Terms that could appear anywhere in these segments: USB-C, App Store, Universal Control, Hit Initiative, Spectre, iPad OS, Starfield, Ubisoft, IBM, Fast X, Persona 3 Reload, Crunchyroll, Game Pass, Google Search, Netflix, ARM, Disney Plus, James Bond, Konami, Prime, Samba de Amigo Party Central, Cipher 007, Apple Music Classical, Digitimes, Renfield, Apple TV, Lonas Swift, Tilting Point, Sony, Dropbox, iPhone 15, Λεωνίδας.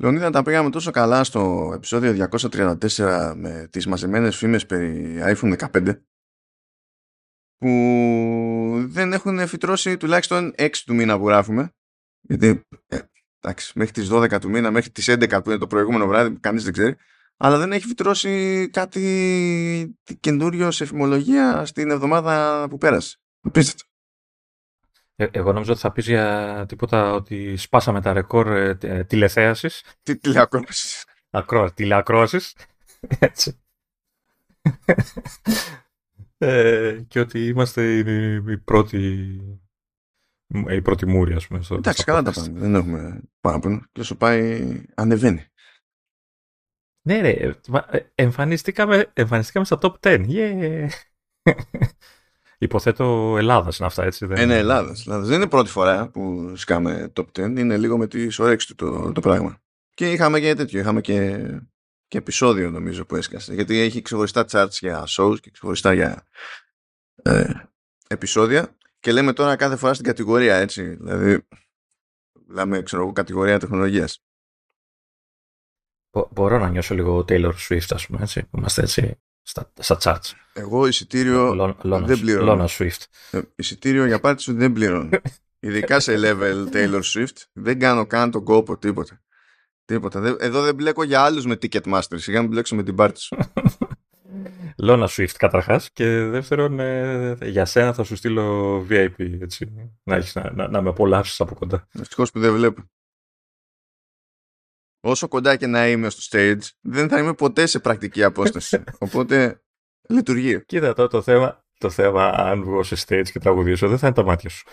Λεωνίδα, τα πήγαμε τόσο καλά στο επεισόδιο 234 με τις μαζεμένες φήμες περί iPhone 15 που δεν έχουν φυτρώσει τουλάχιστον 6 του μήνα που γράφουμε. Γιατί εντάξει, μέχρι τις 12 του μήνα, μέχρι τις 11 που είναι το προηγούμενο βράδυ, κανείς δεν ξέρει. Αλλά δεν έχει φυτρώσει κάτι καινούριο σε φημολογία στην εβδομάδα που πέρασε. Απίστευτο. Εγώ νόμιζα ότι θα πεις για τίποτα ότι σπάσαμε τα ρεκόρ τηλεθέασης. Τι τηλεακρόασης. Τηλεακρόασης. Έτσι. Και ότι είμαστε η πρώτη μούρη, ας πούμε. Εντάξει, καλά τα πάμε. Δεν έχουμε παράπονο. Και όσο πάει, ανεβαίνει. Ναι, ρε. Εμφανιστήκαμε στα top 10. Yeah. Υποθέτω Ελλάδα είναι αυτά, έτσι. Δεν... Είναι Ελλάδα. Δεν είναι πρώτη φορά που σκάμε top 10. Είναι λίγο με τη σορέξη του το πράγμα. Και είχαμε και τέτοιο. Είχαμε και επεισόδιο, νομίζω, που έσκασε. Γιατί έχει ξεχωριστά charts για shows και ξεχωριστά για επεισόδια. Και λέμε τώρα κάθε φορά στην κατηγορία, έτσι. Δηλαδή, λέμε, ξέρω εγώ, κατηγορία τεχνολογίας. Μπορώ να νιώσω λίγο Taylor Swift, ας πούμε, έτσι. Είμαστε έτσι. Στα charts. Εγώ εισιτήριο δεν πληρώνω. Λόνα Swift. Εισιτήριο για πάρτι σου δεν πληρώνω. Ειδικά σε level Taylor Swift δεν κάνω καν τον κόπο, τίποτα. Εδώ δεν μπλέκω για άλλους με Ticketmaster. Σιγά μην μπλέξω με την πάρτι σου. Λόνα Swift καταρχάς. Και δεύτερον, για σένα θα σου στείλω VIP. Έτσι. Να με απολαύσεις από κοντά. Ευτυχώς που δεν βλέπω. Όσο κοντά και να είμαι στο stage, δεν θα είμαι ποτέ σε πρακτική απόσταση. Οπότε λειτουργεί. Κοίτα τώρα το θέμα, αν βγω σε stage και τραγουδήσω, δεν θα είναι τα μάτια σου.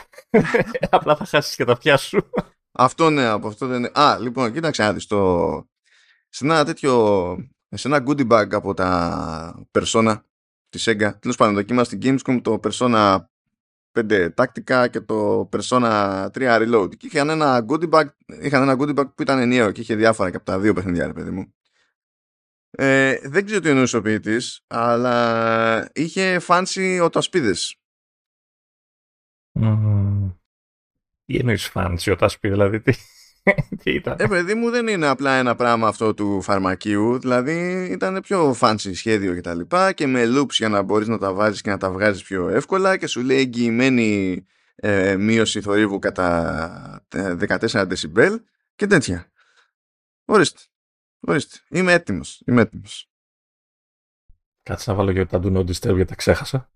Απλά θα χάσεις και τα αυτιά σου. Αυτό ναι, από αυτό δεν είναι. Α, λοιπόν, κοίταξε να δεις. Σε ένα goodie bag από τα Persona τη Sega, τέλος πάντων, δοκίμασε την Gamescom το Persona 5 τάκτικα και το Persona 3 Reload. Και είχαν ένα goodie bag που ήταν ενιαίο και είχε διάφορα και από τα δύο παιχνιδιά, ρε παιδί μου. Δεν ξέρω τι εννοούσε ο ποιητής, αλλά είχε fancy οτασπίδες. Τι εννοείς fancy οτασπίδες, δηλαδή τι ήταν. Παιδί μου, δεν είναι απλά ένα πράγμα αυτό του φαρμακείου, δηλαδή ήταν πιο fancy σχέδιο και τα λοιπά και με loops για να μπορείς να τα βάζεις και να τα βγάζεις πιο εύκολα και σου λέει εγγυημένη μείωση θορύβου κατά 14 decibel και τέτοια. Ορίστε. Είμαι έτοιμος. Κάτσε να βάλω και τα do not disturb γιατί τα ξέχασα.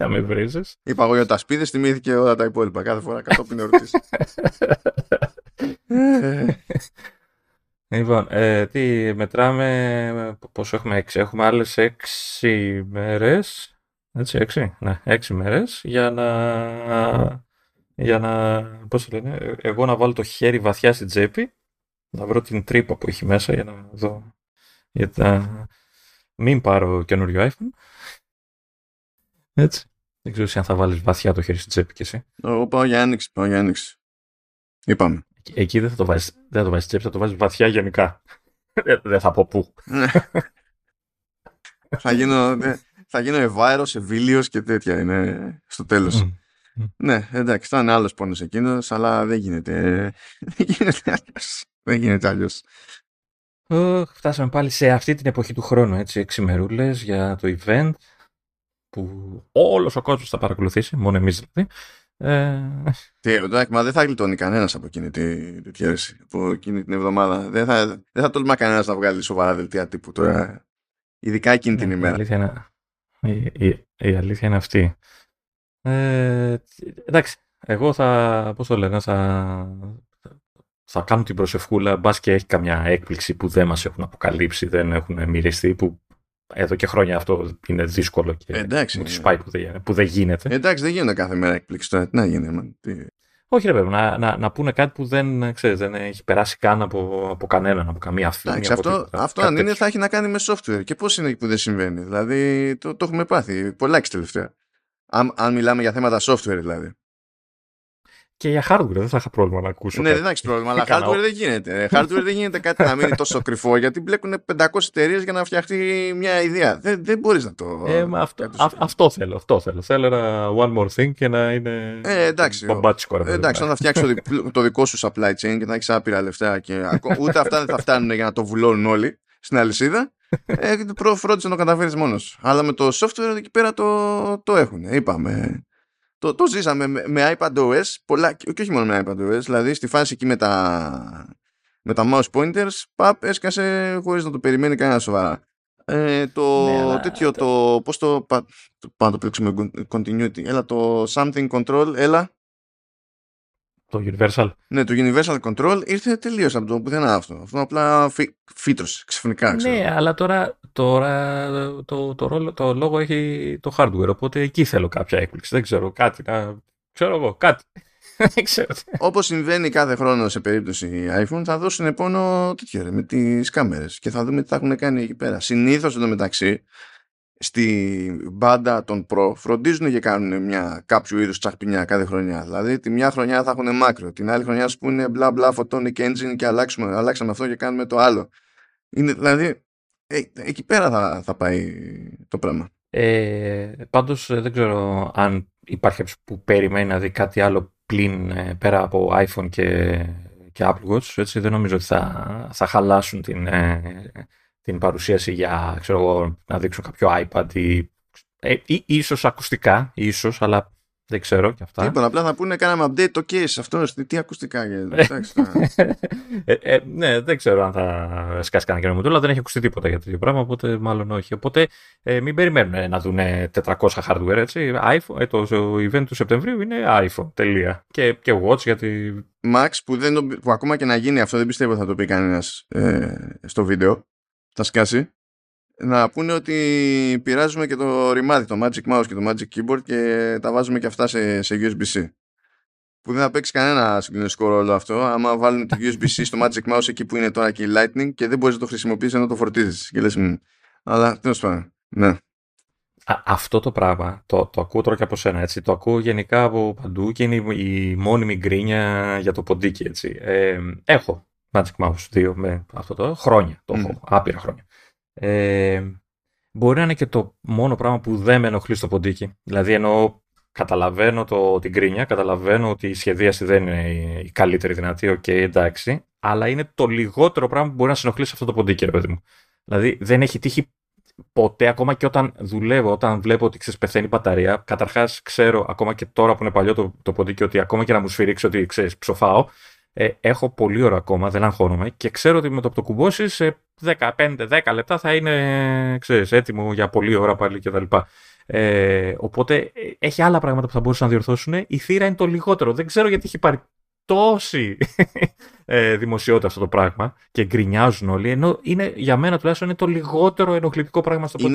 Θα με βρίζεις. Είπα εγώ για τα σπίδες, θυμήθηκε όλα τα υπόλοιπα. Κάθε φορά κατόπιν ερωτήσεις. Λοιπόν, τι μετράμε, πόσο έχουμε, 6. Έχουμε άλλες 6 μέρες. Έτσι, 6. Ναι, 6 μέρες για να πώς λένε, εγώ να βάλω το χέρι βαθιά στην τσέπη, να βρω την τρύπα που έχει μέσα για να δω. Γιατί μην πάρω καινούριο iPhone. Έτσι. Δεν ξέρω αν θα βάλεις βαθιά το χέρι στην τσέπη και εσύ. Εγώ πάω για άνοιξη. Είπαμε. Εκεί δεν θα το βάζεις στην τσέπη, θα το βάζεις βαθιά γενικά. Δεν θα πω πού. θα γίνω ευάερος, ευήλιος και τέτοια είναι στο τέλος. Ναι, εντάξει, θα είναι άλλος πόνος εκείνος, αλλά δεν γίνεται. Δεν γίνεται αλλιώς. Φτάσαμε πάλι σε αυτή την εποχή του χρόνου, έτσι, 6 μερούλες για το event. Που όλος ο κόσμος θα παρακολουθήσει, μόνο εμείς δηλαδή. Μα δεν θα γλιτώνει κανένας από εκείνη την εβδομάδα. Δεν θα τολμά κανένας να βγάλει σοβαρά δελτία τύπου τώρα, ειδικά εκείνη την ημέρα. Η αλήθεια είναι αυτή. Εντάξει, εγώ θα, πώς το λένε, θα κάνω την προσευχούλα, μπας και έχει καμιά έκπληξη που δεν μας έχουν αποκαλύψει, δεν έχουν μοιραστεί, που εδώ και χρόνια αυτό είναι δύσκολο και εντάξει, μου τη σπάει που δεν γίνεται. Εντάξει, δεν γίνονται κάθε μέρα εκπλήξεις τώρα. Τι να γίνει. Όχι ρε παιδί, να πούνε κάτι που δεν έχει περάσει καν από κανέναν, από καμία φήμη. Εντάξει, αυτό αν είναι θα έχει να κάνει με software. Και πώς είναι που δεν συμβαίνει. Δηλαδή το έχουμε πάθει. Πολλά και τελευταία. Αν μιλάμε για θέματα software δηλαδή. Και για hardware δεν θα είχα πρόβλημα να ακούσω. Ναι, κάτι. Δεν έχει πρόβλημα, αλλά hardware δεν γίνεται. Hardware δεν γίνεται κάτι να μείνει τόσο κρυφό, γιατί μπλέκουν 500 εταιρείες για να φτιαχτεί μια ιδέα. Δεν μπορείς να το. Αυτό θέλω. Θέλω ένα one more thing και να είναι. Εντάξει. Εντάξει, να φτιάξω το δικό σου supply chain και να έχεις άπειρα λεφτά. Και ούτε αυτά δεν θα φτάνουν για να το βουλώνουν όλοι στην αλυσίδα. Φρόντισε να το καταφέρεις μόνος. Αλλά με το software εκεί πέρα το έχουν. Είπαμε. Το ζήσαμε με iPad OS, πολλά, και όχι μόνο με iPad OS, δηλαδή στη φάση εκεί με τα mouse pointers, έσκασε χωρίς να το περιμένει κανένα σοβαρά. Πώς το... Πάμε να το πλήξουμε continuity. Έλα το something control, έλα. Το universal. Ναι, το universal control ήρθε τελείως από το πουθενά αυτό. Αυτό απλά φύτρωσε ξαφνικά. Ξέρω. Ναι, αλλά τώρα το λόγο έχει το hardware, οπότε εκεί θέλω κάποια έκπληξη. Δεν ξέρω κάτι. Ξέρω εγώ κάτι. Όπως συμβαίνει κάθε χρόνο σε περίπτωση iPhone, θα δώσουν πόνο με τις κάμερες και θα δούμε τι θα έχουν κάνει εκεί πέρα. Συνήθως εντωμεταξύ στη μπάντα των Pro φροντίζουν και κάνουν κάποιο είδους τσαχπινιά κάθε χρονιά. Δηλαδή τη μια χρονιά θα έχουν μάκρο, την άλλη χρονιά σου πούνε μπλα μπλα photonic engine και αλλάξαμε αυτό και κάνουμε το άλλο. Είναι, δηλαδή εκεί πέρα θα πάει το πράγμα. Πάντως δεν ξέρω αν υπάρχει που περιμένει να δει κάτι άλλο πλην πέρα από iPhone και Apple Watch. Έτσι, δεν νομίζω ότι θα χαλάσουν την παρουσίαση για να δείξουν κάποιο iPad ή ίσως ακουστικά, ίσως, αλλά δεν ξέρω και αυτά. Λοιπόν, απλά θα πούνε κάναμε update το case αυτό, τι ακουστικά. Ναι, δεν ξέρω αν θα σκάσει κανένα καινούργιο μοντέλο, αλλά δεν έχει ακουστεί τίποτα για τέτοιο πράγμα, οπότε μάλλον όχι. Οπότε μην περιμένουν να δουν 400 hardware, έτσι. Το event του Σεπτεμβρίου είναι iPhone, τελεία. Και watch γιατί... Max, που ακόμα και να γίνει αυτό, δεν πιστεύω θα το πει κανένας στο βίντεο. Θα σκάσει, να πούνε ότι πειράζουμε και το ρημάδι, το Magic Mouse και το Magic Keyboard και τα βάζουμε και αυτά σε USB-C. Που δεν θα παίξει κανένα συγκλονιστικό ρόλο αυτό, άμα βάλουν το USB-C στο Magic Mouse εκεί που είναι τώρα και η Lightning και δεν μπορείς να το χρησιμοποιήσεις ενώ το φορτίζεις. Και λες, αλλά τέλος πάντων, ναι. Αυτό το πράγμα, το ακούω τώρα και από σένα, έτσι, το ακούω γενικά από παντού και είναι η μόνιμη γκρίνια για το ποντίκι, έτσι. Έχω Magic Mouse 2 με αυτό το χρόνια, το έχω, άπειρα χρόνια. Μπορεί να είναι και το μόνο πράγμα που δεν με ενοχλεί στο ποντίκι. Δηλαδή εννοώ, καταλαβαίνω την κρίνια, καταλαβαίνω ότι η σχεδίαση δεν είναι η καλύτερη δυνατή, οκ, εντάξει, αλλά είναι το λιγότερο πράγμα που μπορεί να σε ενοχλεί σε αυτό το ποντίκι, ρε παιδί μου. Δηλαδή δεν έχει τύχει ποτέ, ακόμα και όταν δουλεύω, όταν βλέπω ότι πεθαίνει η μπαταρία, καταρχάς ξέρω, ακόμα και τώρα που είναι παλιό το ποντίκι, ότι ακόμα και να μου σφυρίξει ότι ψοφάω. Έχω πολύ ώρα ακόμα, δεν αγχώνομαι και ξέρω ότι με το που το κουμπώσεις σε 15-10 λεπτά θα είναι έτοιμο για πολλή ώρα πάλι κτλ. Οπότε έχει άλλα πράγματα που θα μπορούσαν να διορθώσουν. Η θύρα είναι το λιγότερο. Δεν ξέρω γιατί έχει πάρει τόση δημοσιότητα αυτό το πράγμα και γκρινιάζουν όλοι. Ενώ είναι, για μένα τουλάχιστον είναι το λιγότερο ενοχλητικό πράγμα στο ποντίκι.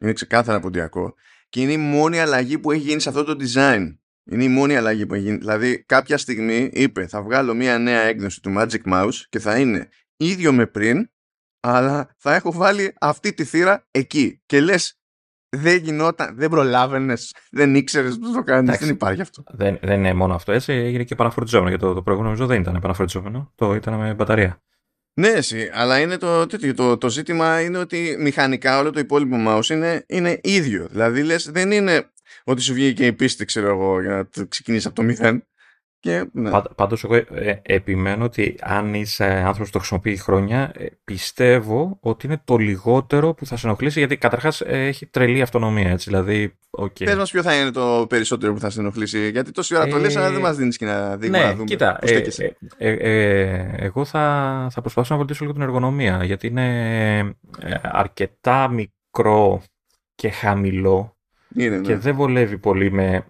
Είναι ξεκάθαρα ποντιακό και είναι η μόνη αλλαγή που έχει γίνει σε αυτό το design. Είναι η μόνη αλλαγή που έχει γίνει. Δηλαδή, κάποια στιγμή είπε: θα βγάλω μια νέα έκδοση του Magic Mouse και θα είναι ίδιο με πριν, αλλά θα έχω βάλει αυτή τη θύρα εκεί. Και λες, δεν γινόταν, δεν προλάβαινες, δεν ήξερες πώς το κάνεις. Δεν υπάρχει αυτό. Δεν είναι μόνο αυτό, έτσι. Έγινε και παραφορτιζόμενο. Γιατί το προηγούμενο νομίζω δεν ήταν παραφορτιζόμενο. Το ήταν με μπαταρία. Ναι, εσύ, αλλά είναι το ζήτημα είναι ότι μηχανικά όλο το υπόλοιπο mouse είναι ίδιο. Δηλαδή, λες, δεν είναι. Ότι σου βγήκε η πίστη, ξέρω εγώ, για να το ξεκινήσει από το μηδέν. Ναι. Πάντως, εγώ επιμένω ότι αν είσαι άνθρωπος που το χρησιμοποιεί χρόνια, πιστεύω ότι είναι το λιγότερο που θα σε ενοχλήσει, γιατί καταρχάς έχει τρελή αυτονομία. Έτσι, δηλαδή, okay. Πες μας ποιο θα είναι το περισσότερο που θα σε ενοχλήσει, γιατί τόση ώρα το λες, αλλά δεν μας δίνεις και ένα δείγμα. Ναι, να δούμε. Κοίτα, εγώ θα προσπαθήσω να βελτιώσω λίγο την εργονομία, γιατί είναι αρκετά μικρό και χαμηλό. Είναι, ναι. Και δεν βολεύει πολύ με.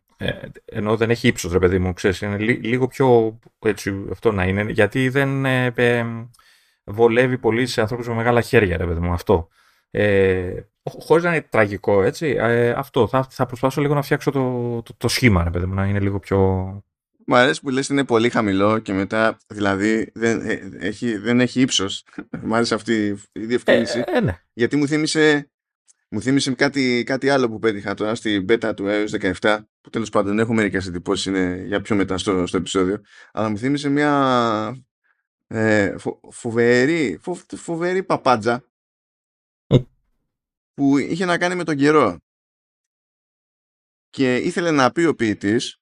Ενώ δεν έχει ύψος, ρε παιδί μου, ξέρεις. Είναι λίγο πιο έτσι αυτό να είναι. Γιατί δεν βολεύει πολύ σε ανθρώπους με μεγάλα χέρια, ρε παιδί μου, αυτό. Χωρίς να είναι τραγικό, έτσι. Αυτό. Θα προσπαθήσω λίγο να φτιάξω το σχήμα, ρε παιδί μου, να είναι λίγο πιο. Μου αρέσει που λες είναι πολύ χαμηλό και μετά, δηλαδή, δεν έχει ύψος. Μου άρεσε αυτή η διευκρίνηση. Ναι. Γιατί μου θύμισε. Μου θύμισε κάτι άλλο που πέτυχα τώρα στην beta του iOS 17, που τέλος πάντων έχω μερικές εντυπώσεις, είναι για πιο μετά στο επεισόδιο, αλλά μου θύμισε μια φοβερή παπάντζα που είχε να κάνει με τον καιρό. Και ήθελε να πει ο ποιητής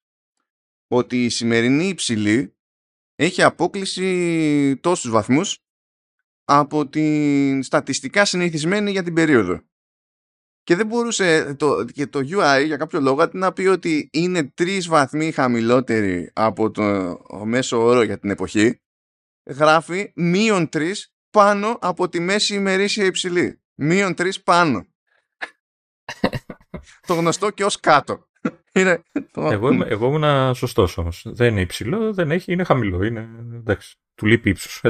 ότι η σημερινή υψηλή έχει απόκληση τόσους βαθμούς από την στατιστικά συνηθισμένη για την περίοδο. Και δεν μπορούσε και το UI για κάποιο λόγο να πει ότι είναι 3 βαθμοί χαμηλότερη από το μέσο όρο για την εποχή. Γράφει -3 πάνω από τη μέση ημερήσια υψηλή. -3 πάνω. Το γνωστό και ως κάτω. Εγώ ήμουν σωστός όμως. Δεν είναι υψηλό, δεν έχει, είναι χαμηλό. Είναι, εντάξει, του λείπει ύψος.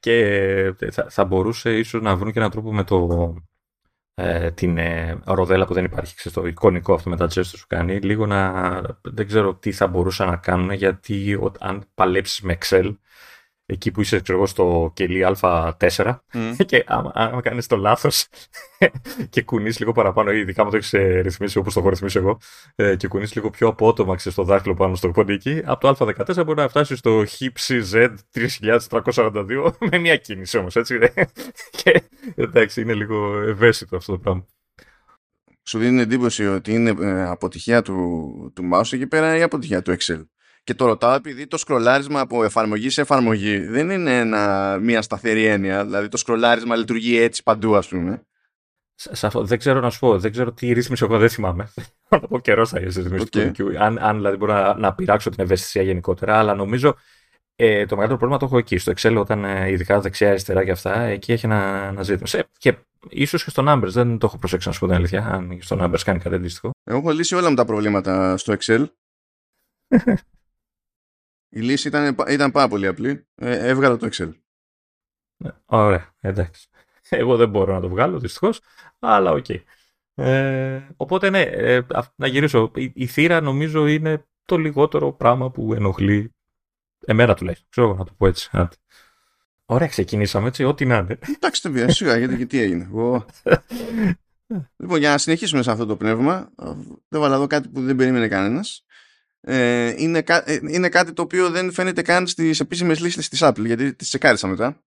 Και θα μπορούσε ίσως να βρουν και έναν τρόπο με το... την ροδέλα που δεν υπάρχει, το εικονικό αυτό με τα gestures που κάνει, λίγο να, δεν ξέρω τι θα μπορούσαν να κάνουν, γιατί αν παλέψεις με Excel εκεί που είσαι στο κελί α4 και άμα κάνεις το λάθος και κουνείς λίγο παραπάνω, ειδικά μου το έχεις ρυθμίσει όπως το έχω ρυθμίσει εγώ, και κουνείς λίγο πιο απότομα στο δάχτυλο πάνω στο ποντίκι, από το α14 μπορεί να φτάσεις στο HIPCZ 3342 με μια κίνηση όμως, έτσι. Και εντάξει, είναι λίγο ευαίσθητο αυτό το πράγμα. Σου δίνει εντύπωση ότι είναι αποτυχία του mouse εκεί πέρα ή αποτυχία του Excel? Και το ρωτάω επειδή το σκρολάρισμα από εφαρμογή σε εφαρμογή δεν είναι μια σταθερή έννοια. Δηλαδή το σκρολάρισμα λειτουργεί έτσι παντού, ας πούμε. Δεν ξέρω να σου πω, δεν ξέρω τι ρύθμιση εγώ, δεν θυμάμαι. Θα πω καιρό θα είσαι ρυθμίσει του QQ. Αν δηλαδή μπορώ να πειράξω την ευαισθησία γενικότερα, αλλά νομίζω το μεγαλύτερο πρόβλημα το έχω εκεί. Στο Excel, όταν ειδικά δεξιά-αριστερά και αυτά, εκεί έχει ένα ζήτημα. Και ίσως και στο Numbers, δεν το έχω προσέξει να σου πω την αλήθεια. Αν στο Numbers κάνει κάτι αντίστοιχο. Εγώ έχω λύσει όλα μου τα προβλήματα στο Excel. Η λύση ήταν πάρα πολύ απλή. Έβγαλα το Excel. Ωραία, εντάξει. Εγώ δεν μπορώ να το βγάλω, δυστυχώς, αλλά οκ. Okay. Οπότε ναι, να γυρίσω. Η θύρα νομίζω είναι το λιγότερο πράγμα που ενοχλεί εμένα τουλάχιστον. Ξέρω να το πω έτσι. Ωραία, ξεκινήσαμε έτσι, ό,τι να είναι. Εντάξει, το πειράζει, σιγά, γιατί τι έγινε. Λοιπόν, για να συνεχίσουμε σε αυτό το πνεύμα, δεν βάλα εδώ κάτι που δεν περίμενε κανένας. Είναι κάτι το οποίο δεν φαίνεται καν στις επίσημες λίστες της Apple, γιατί τις τσεκάρισα μετά.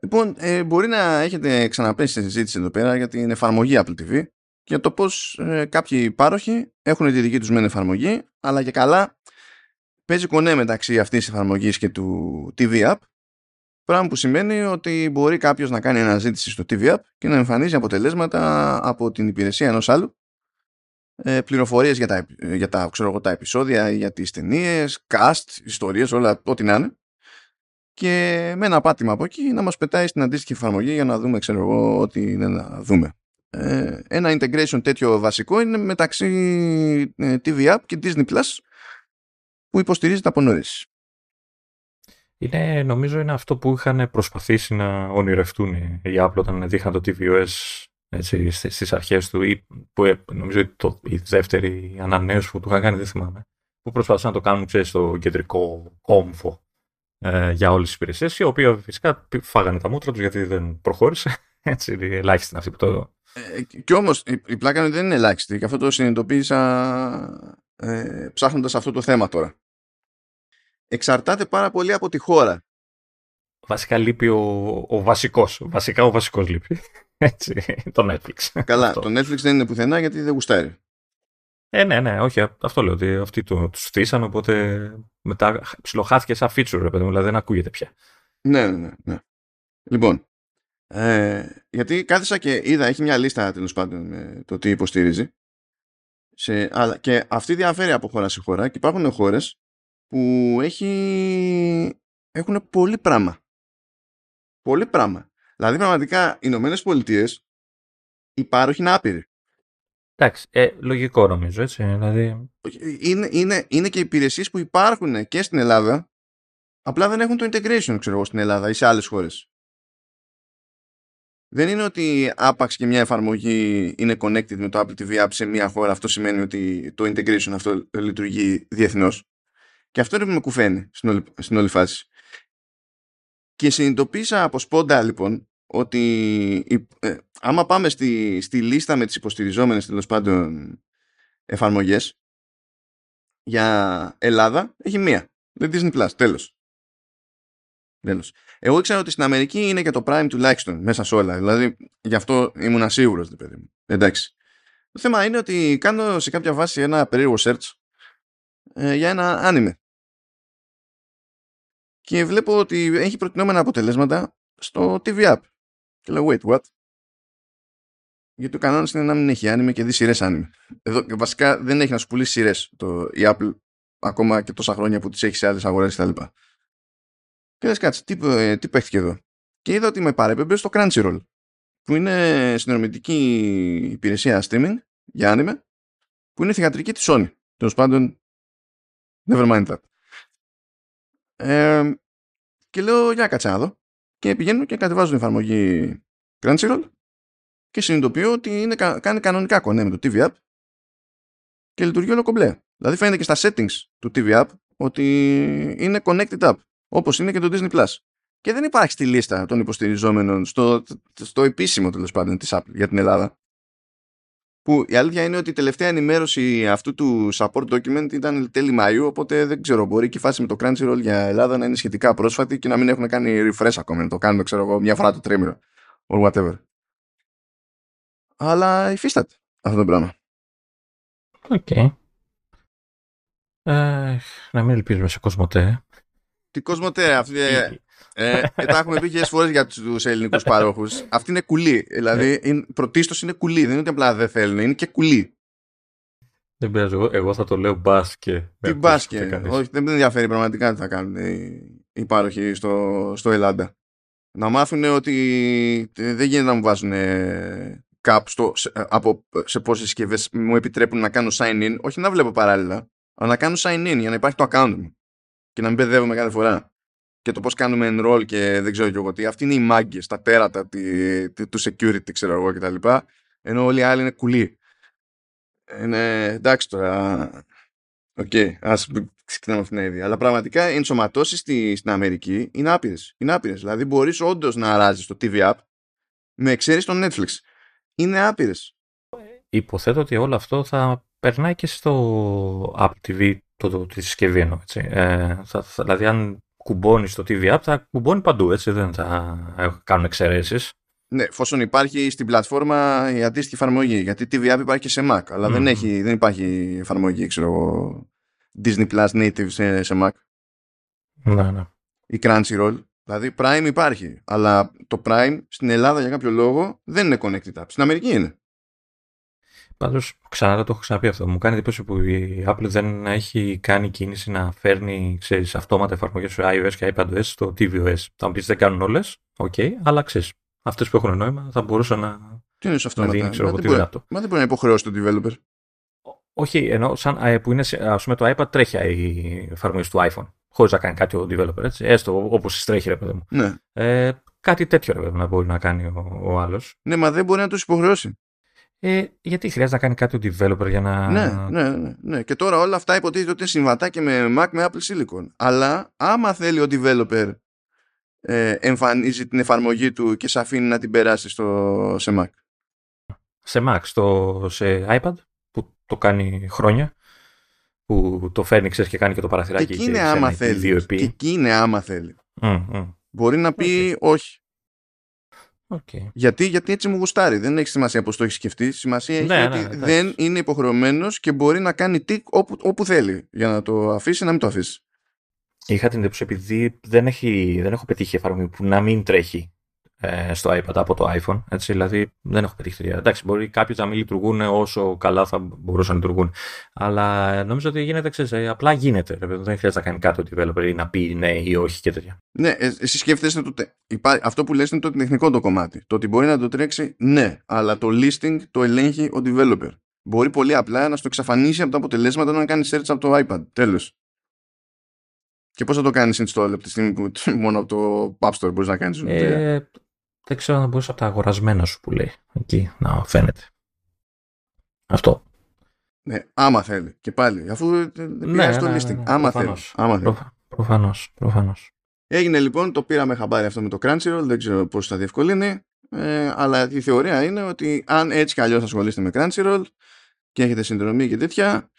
Λοιπόν, μπορεί να έχετε ξαναπέσει στη συζήτηση εδώ πέρα για την εφαρμογή Apple TV και για το πως κάποιοι πάροχοι έχουν τη δική τους μεν εφαρμογή, αλλά και καλά παίζει κονέ μεταξύ αυτής της εφαρμογής και του TV App, πράγμα που σημαίνει ότι μπορεί κάποιος να κάνει αναζήτηση στο TV App και να εμφανίζει αποτελέσματα από την υπηρεσία ενός άλλου, πληροφορίες για τα επεισόδια, για τις ταινίες, cast, ιστορίες, όλα, ό,τι να είναι, και με ένα πάτημα από εκεί να μας πετάει στην αντίστοιχη εφαρμογή για να δούμε, ξέρω εγώ, ό,τι είναι να δούμε. Ένα integration τέτοιο βασικό είναι μεταξύ TV App και Disney Plus, που υποστηρίζεται από νωρίς. Νομίζω είναι αυτό που είχαν προσπαθήσει να ονειρευτούν οι Apple όταν δείχναν το tvOS στις αρχές του, ή που νομίζω η δεύτερη ανανέωση που του είχαν κάνει, δεν θυμάμαι, που προσπαθούσαν να το κάνουν, στο κεντρικό κόμφο για όλες τις υπηρεσίες, οι οποίοι φυσικά φάγανε τα μούτρα τους γιατί δεν προχώρησε. Έτσι, ελάχιστη είναι αυτή που το... Κι όμως η πλάκα δεν είναι ελάχιστη, και αυτό το συνειδητοποίησα ψάχνοντας αυτό το θέμα τώρα. Εξαρτάται πάρα πολύ από τη χώρα. Βασικά λείπει ο βασικός. Βασικά ο βασικός λείπει. Έτσι, το Netflix. Καλά, το Netflix δεν είναι πουθενά γιατί δεν γουστάρει. Ναι, όχι, αυτό λέω, ότι αυτοί τους στήσαν, οπότε μετά ψιλοχάθηκε σαν feature, ρε παιδί μου, δηλαδή δεν ακούγεται πια. Ναι. Λοιπόν, γιατί κάθισα και είδα, έχει μια λίστα τέλος πάντων με το τι υποστηρίζει, αλλά και αυτή διαφέρει από χώρα σε χώρα, και υπάρχουν χώρες που έχουν πολύ πράγμα. Πολύ πράγμα. Δηλαδή, πραγματικά, οι Ηνωμένες Πολιτείες, οι πάροχοι είναι άπειροι. Εντάξει, λογικό νομίζω, έτσι. Δηλαδή... Είναι και υπηρεσίες που υπάρχουν και στην Ελλάδα, απλά δεν έχουν το integration, ξέρω εγώ, στην Ελλάδα ή σε άλλες χώρες. Δεν είναι ότι άπαξ και μια εφαρμογή είναι connected με το Apple TV App σε μια χώρα, αυτό σημαίνει ότι το integration αυτό λειτουργεί διεθνώς. Και αυτό είναι που με κουφαίνει στην όλη φάση. Και συνειδητοποίησα από σπόντα, λοιπόν, ότι άμα πάμε στη λίστα με τις υποστηριζόμενες τέλος πάντων εφαρμογές, για Ελλάδα έχει μία. Δεν Disney Plus, τέλος. Εγώ ήξερα ότι στην Αμερική είναι και το Prime τουλάχιστον μέσα σε όλα. Δηλαδή γι' αυτό ήμουν σίγουρος, παιδί μου. Εντάξει. Το θέμα είναι ότι κάνω σε κάποια βάση ένα περίεργο search για ένα άνιμε. Και βλέπω ότι έχει προτινόμενα αποτελέσματα στο TV App. Και λέω, wait, what? Γιατί ο κανόνας είναι να μην έχει άνιμε και δει σειρές άνιμε. Εδώ βασικά δεν έχει να σου πουλήσει σειρές η Apple, ακόμα και τόσα χρόνια που τις έχει σε άλλες αγορές κτλ. Και δες, κάτσε, τι παίχτηκε εδώ. Και είδα ότι με παρέπεμπε στο Crunchyroll, που είναι συνδρομητική υπηρεσία streaming για άνιμε, που είναι θυγατρική της Sony. Τέλος πάντων, never mind that. Και λέω, για κάτσε να δω. Και πηγαίνω και κατεβάζω την εφαρμογή Crunchyroll και συνειδητοποιώ ότι κάνει κανονικά κονέ με το TV App και λειτουργεί όλο κομπλέ. Δηλαδή φαίνεται και στα settings του TV App ότι είναι connected app, όπως είναι και το Disney Plus. Και δεν υπάρχει στη λίστα των υποστηριζόμενων στο επίσημο τέλος πάντων της Apple για την Ελλάδα. Που η αλήθεια είναι ότι η τελευταία ενημέρωση αυτού του support document ήταν τέλη Μαΐου, οπότε δεν ξέρω, μπορεί και η φάση με το Crunchyroll για Ελλάδα να είναι σχετικά πρόσφατη και να μην έχουν κάνει refresh ακόμα, να το κάνουν, ξέρω εγώ, μια φορά το τρίμηνο or whatever. Αλλά υφίσταται αυτό το πράγμα. Οκ. Okay. Να μην ελπίζουμε σε Κοσμοτέ. Τι Κοσμοτέ, αυτή... τα έχουμε πει χιλιάδες φορές για τους ελληνικούς παρόχους. Αυτή είναι κουλή. Δηλαδή, πρωτίστως είναι κουλή. Δεν είναι ότι απλά δεν θέλουν, είναι και κουλή. Δεν πειράζει. Εγώ θα το λέω μπάσκε. Τι μπάσκε. Όχι, δεν με ενδιαφέρει πραγματικά τι θα κάνουν οι πάροχοι στο Ελλάδα. Να μάθουν ότι δεν γίνεται να μου βάζουν κάπου σε πόσες συσκευές μου επιτρέπουν να κάνω sign-in. Όχι να βλέπω παράλληλα, αλλά να κάνω sign-in για να υπάρχει το account μου και να μην μπεδεύομαι κάθε φορά. Και το πώς κάνουμε enroll και δεν ξέρω κι εγώ τι. Αυτοί είναι οι μάγκες, τα τέρατα του security, ξέρω εγώ κτλ. Ενώ όλοι οι άλλοι είναι κουλοί. Εντάξει τώρα. Οκ, ας ξεκινάμε αυτήν την ίδια. Αλλά πραγματικά οι ενσωματώσεις στην Αμερική είναι άπειρες. Είναι άπειρες. Δηλαδή μπορείς όντως να αράζεις το TV App με εξαίρεση το Netflix. Είναι άπειρες. Υποθέτω ότι όλο αυτό θα περνάει και στο Apple TV, τη συσκευή εννοώ. Δηλαδή αν κουμπώνει στο TV App, θα κουμπώνει παντού, έτσι, δεν θα κάνουν εξαιρέσεις. Ναι, εφόσον υπάρχει στην πλατφόρμα η αντίστοιχη εφαρμογή, γιατί TV App υπάρχει και σε Mac, αλλά δεν υπάρχει εφαρμογή, ξέρω εγώ, Disney Plus Native σε Mac. Ναι, ναι. Η Crunchyroll, δηλαδή Prime υπάρχει, αλλά το Prime στην Ελλάδα για κάποιο λόγο δεν είναι connected app, στην Αμερική είναι. Πάντως, ξανά το έχω ξαναπεί αυτό. Μου κάνει εντύπωση που η Apple δεν έχει κάνει κίνηση να φέρνει, ξέρεις, αυτόματα εφαρμογές σε iOS και iPadOS στο tvOS. Θα μου πεις δεν κάνουν όλες, okay, αλλά ξέρεις, αυτές που έχουν νόημα θα μπορούσαν να. Τι είναι αυτό, μα δεν μπορεί να υποχρεώσει τον developer. Όχι, ενώ σαν που είναι, ας πούμε, το iPad τρέχει η εφαρμογή του iPhone. Χωρίς να κάνει κάτι ο developer, έτσι. Έστω όπως τρέχει, ρε παιδί μου. Ναι. Κάτι τέτοιο, ρε παιδί μου, να μπορεί να κάνει ο άλλος. Ναι, μα δεν μπορεί να τους υποχρεώσει. Γιατί χρειάζεται να κάνει κάτι ο developer για να. Ναι. Και τώρα όλα αυτά υποτίθεται ότι είναι συμβατά και με Mac με Apple Silicon. Αλλά άμα θέλει ο developer, εμφανίζει την εφαρμογή του και σε αφήνει να την περάσει σε Mac. Σε Mac, σε iPad που το κάνει χρόνια. Που το φέρνει, ξέρεις, και κάνει και το παραθυράκι. Και εκεί είναι άμα θέλει. Μπορεί να πει όχι. Okay. Γιατί έτσι μου γουστάρει. Δεν έχει σημασία πώς το έχει σκεφτεί. Σημασία έχει ότι δεν είναι υποχρεωμένος και μπορεί να κάνει τικ όπου θέλει. Για να το αφήσει, να μην το αφήσει. Είχα την εντύπωση, επειδή δεν έχω πετύχει εφαρμογή που να μην τρέχει στο iPad από το iPhone. Έτσι, δηλαδή δεν έχω πετύχει τέτοια. Εντάξει, μπορεί κάποιοι να μην λειτουργούν όσο καλά θα μπορούσαν να λειτουργούν. Αλλά νομίζω ότι γίνεται, ξέρεις, απλά γίνεται. Δεν χρειάζεται να κάνει κάτι ο developer ή να πει ναι ή όχι και τέτοια. Ναι, εσύ σκέφτεσαι αυτό που λες είναι το τεχνικό το κομμάτι. Το ότι μπορεί να το τρέξει, ναι, αλλά το listing το ελέγχει ο developer. Μπορεί πολύ απλά να στο εξαφανίσει από τα αποτελέσματα να κάνει search από το iPad. Τέλος. Και πώς θα το κάνεις install από τη στιγμή που μόνο από το App Store μπορείς να κάνεις. Δεν ξέρω αν μπορείς από τα αγορασμένα σου που λέει εκεί να φαίνεται. Αυτό. Ναι, άμα θέλει. Και πάλι, αφού δεν πειράζει το listing. Άμα θέλει. Προφανώς. Έγινε λοιπόν, το πήραμε χαμπάρι αυτό με το Crunchyroll, δεν ξέρω πώς θα διευκολύνει, αλλά η θεωρία είναι ότι αν έτσι κι αλλιώς ασχολείστε με Crunchyroll και έχετε συνδρομή και τέτοια,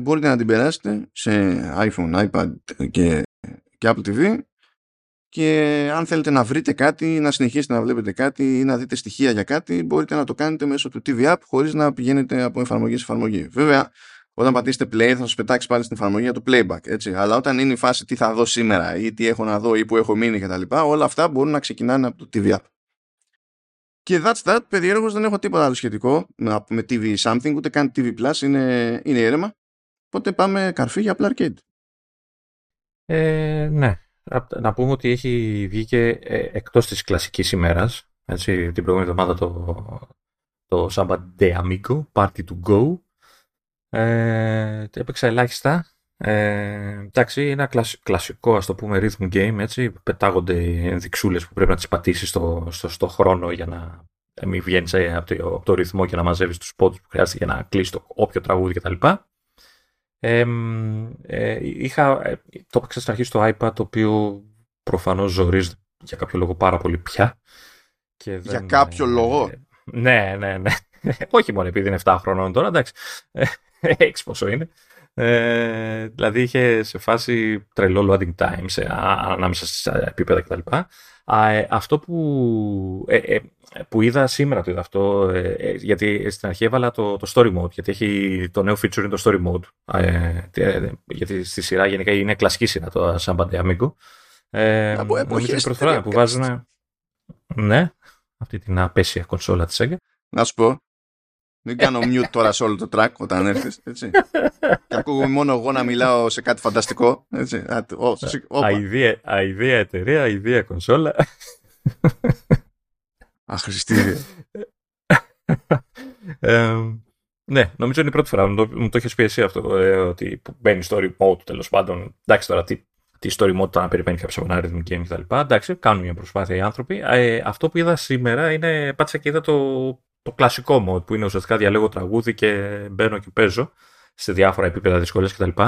μπορείτε να την περάσετε σε iPhone, iPad και Apple TV, και αν θέλετε να βρείτε κάτι, να συνεχίσετε να βλέπετε κάτι ή να δείτε στοιχεία για κάτι, μπορείτε να το κάνετε μέσω του TV App χωρίς να πηγαίνετε από εφαρμογή σε εφαρμογή. Βέβαια, όταν πατήσετε play θα σας πετάξει πάλι στην εφαρμογή για το playback, έτσι. Αλλά όταν είναι η φάση τι θα δω σήμερα ή τι έχω να δω ή που έχω μείνει κτλ., όλα αυτά μπορούν να ξεκινάνε από το TV App. Και that's that, περιέργως δεν έχω τίποτα άλλο σχετικό με TV something, ούτε καν TV Plus, είναι ήρεμα. Οπότε πάμε καρφί για Apple Arcade. Ναι. Να πούμε ότι έχει βγει και εκτός της κλασικής ημέρας, έτσι, την προηγούμενη εβδομάδα το Samba de Amigo, Party to Go. Έπαιξα ελάχιστα. Εντάξει, είναι ένα κλασικό, ας το πούμε, rhythm game, έτσι, πετάγονται διξούλες που πρέπει να τις πατήσεις στο χρόνο για να μην βγαίνεις από το ρυθμό και να μαζεύεις τους πόντους που χρειάζεται για να κλείσεις όποιο τραγούδι κτλ. Το έπαιξα στην αρχή στο iPad, το οποίο προφανώς ζορίζεται για κάποιο λόγο πάρα πολύ πια. Και δεν, για κάποιο λόγο. Ναι. Όχι μόνο επειδή είναι 7 χρονών τώρα, εντάξει. 6 πόσο είναι. Δηλαδή είχε σε φάση τρελό loading time ανάμεσα στις επίπεδα κτλ. Αυτό που είδα σήμερα, το είδα αυτό, γιατί στην αρχή έβαλα το story mode, γιατί έχει το νέο feature είναι το story mode, γιατί στη σειρά γενικά είναι κλασική σειρά το Samba de Amigo. Νομίζω η προθωρά που βάζουν, ναι, αυτή την απέσια κονσόλα της Sega. Να σου πω, μην κάνω mute τώρα σε όλο το track όταν έρθεις, έτσι. Και ακούγομαι μόνο εγώ να μιλάω σε κάτι φανταστικό, έτσι. Αηδία εταιρεία, αηδία κονσόλα. Αχρηστήριο. Ναι, νομίζω είναι η πρώτη φορά. Μου το έχεις πει εσύ αυτό, ότι μπαίνει story mode τέλος πάντων. Εντάξει τώρα, τι story mode να περιμένει κάποιος από ένα rhythm game κτλ. Εντάξει, κάνουν μια προσπάθεια οι άνθρωποι. Αυτό που είδα σήμερα είναι, πάτησα και είδα το κλασικό mode, που είναι ουσιαστικά διαλέγω τραγούδι και μπαίνω και παίζω σε διάφορα επίπεδα δυσκολίας κτλ.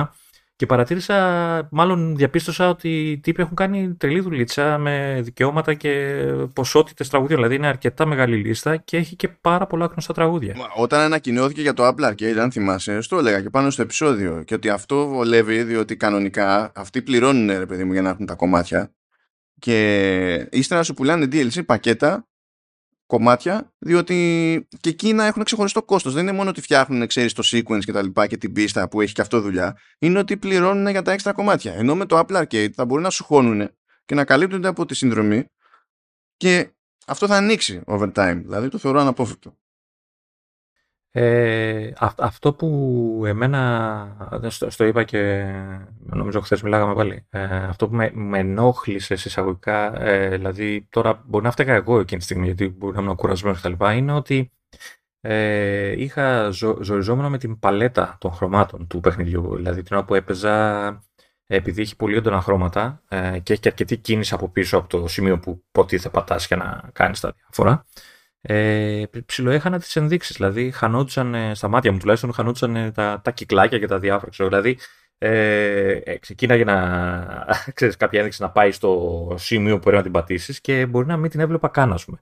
Και παρατήρησα, μάλλον διαπίστωσα, ότι οι τύποι έχουν κάνει τρελή δουλίτσα με δικαιώματα και ποσότητες τραγουδιών. Δηλαδή είναι αρκετά μεγάλη λίστα και έχει και πάρα πολλά γνωστά τραγούδια. Όταν ανακοινώθηκε για το Apple Arcade, αν θυμάσαι, το έλεγα και πάνω στο επεισόδιο. Και ότι αυτό βολεύει, διότι κανονικά αυτοί πληρώνουν, ρε παιδί μου, για να έχουν τα κομμάτια. Και ύστερα σου πουλάνε DLC πακέτα, κομμάτια, διότι και εκείνα έχουν ξεχωριστό κόστος. Δεν είναι μόνο ότι φτιάχνουν, ξέρεις, το sequence και τα λοιπά και την πίστα που έχει και αυτό δουλειά, είναι ότι πληρώνουν για τα έξτρα κομμάτια. Ενώ με το Apple Arcade θα μπορούν να σου χώνουν και να καλύπτονται από τη συνδρομή, και αυτό θα ανοίξει over time. Δηλαδή το θεωρώ αναπόφευκτο. Αυτό που εμένα, στο είπα και νομίζω χθες μιλάγαμε πάλι, αυτό που με ενόχλησε εισαγωγικά, δηλαδή τώρα μπορεί να φταίγα εγώ εκείνη τη στιγμή γιατί μπορεί να ήμουν κουρασμένος κτλ., είναι ότι είχα ζοριζόμενο με την παλέτα των χρωμάτων του παιχνιδιού. Δηλαδή την ώρα που έπαιζα, επειδή έχει πολύ έντονα χρώματα και έχει και αρκετή κίνηση από πίσω από το σημείο που ποτίθε πατάς για να κάνεις τα διάφορα, ψιλοέχανα τις ενδείξεις. Δηλαδή χανόντουσαν, στα μάτια μου τουλάχιστον, χανόντουσαν τα κυκλάκια και τα διάφορα, ξέρω. Δηλαδή ξεκίναγε να ξέρεις, κάποια ένδειξη να πάει στο σημείο που πρέπει να την πατήσεις και μπορεί να μην την έβλεπα καν, ας πούμε.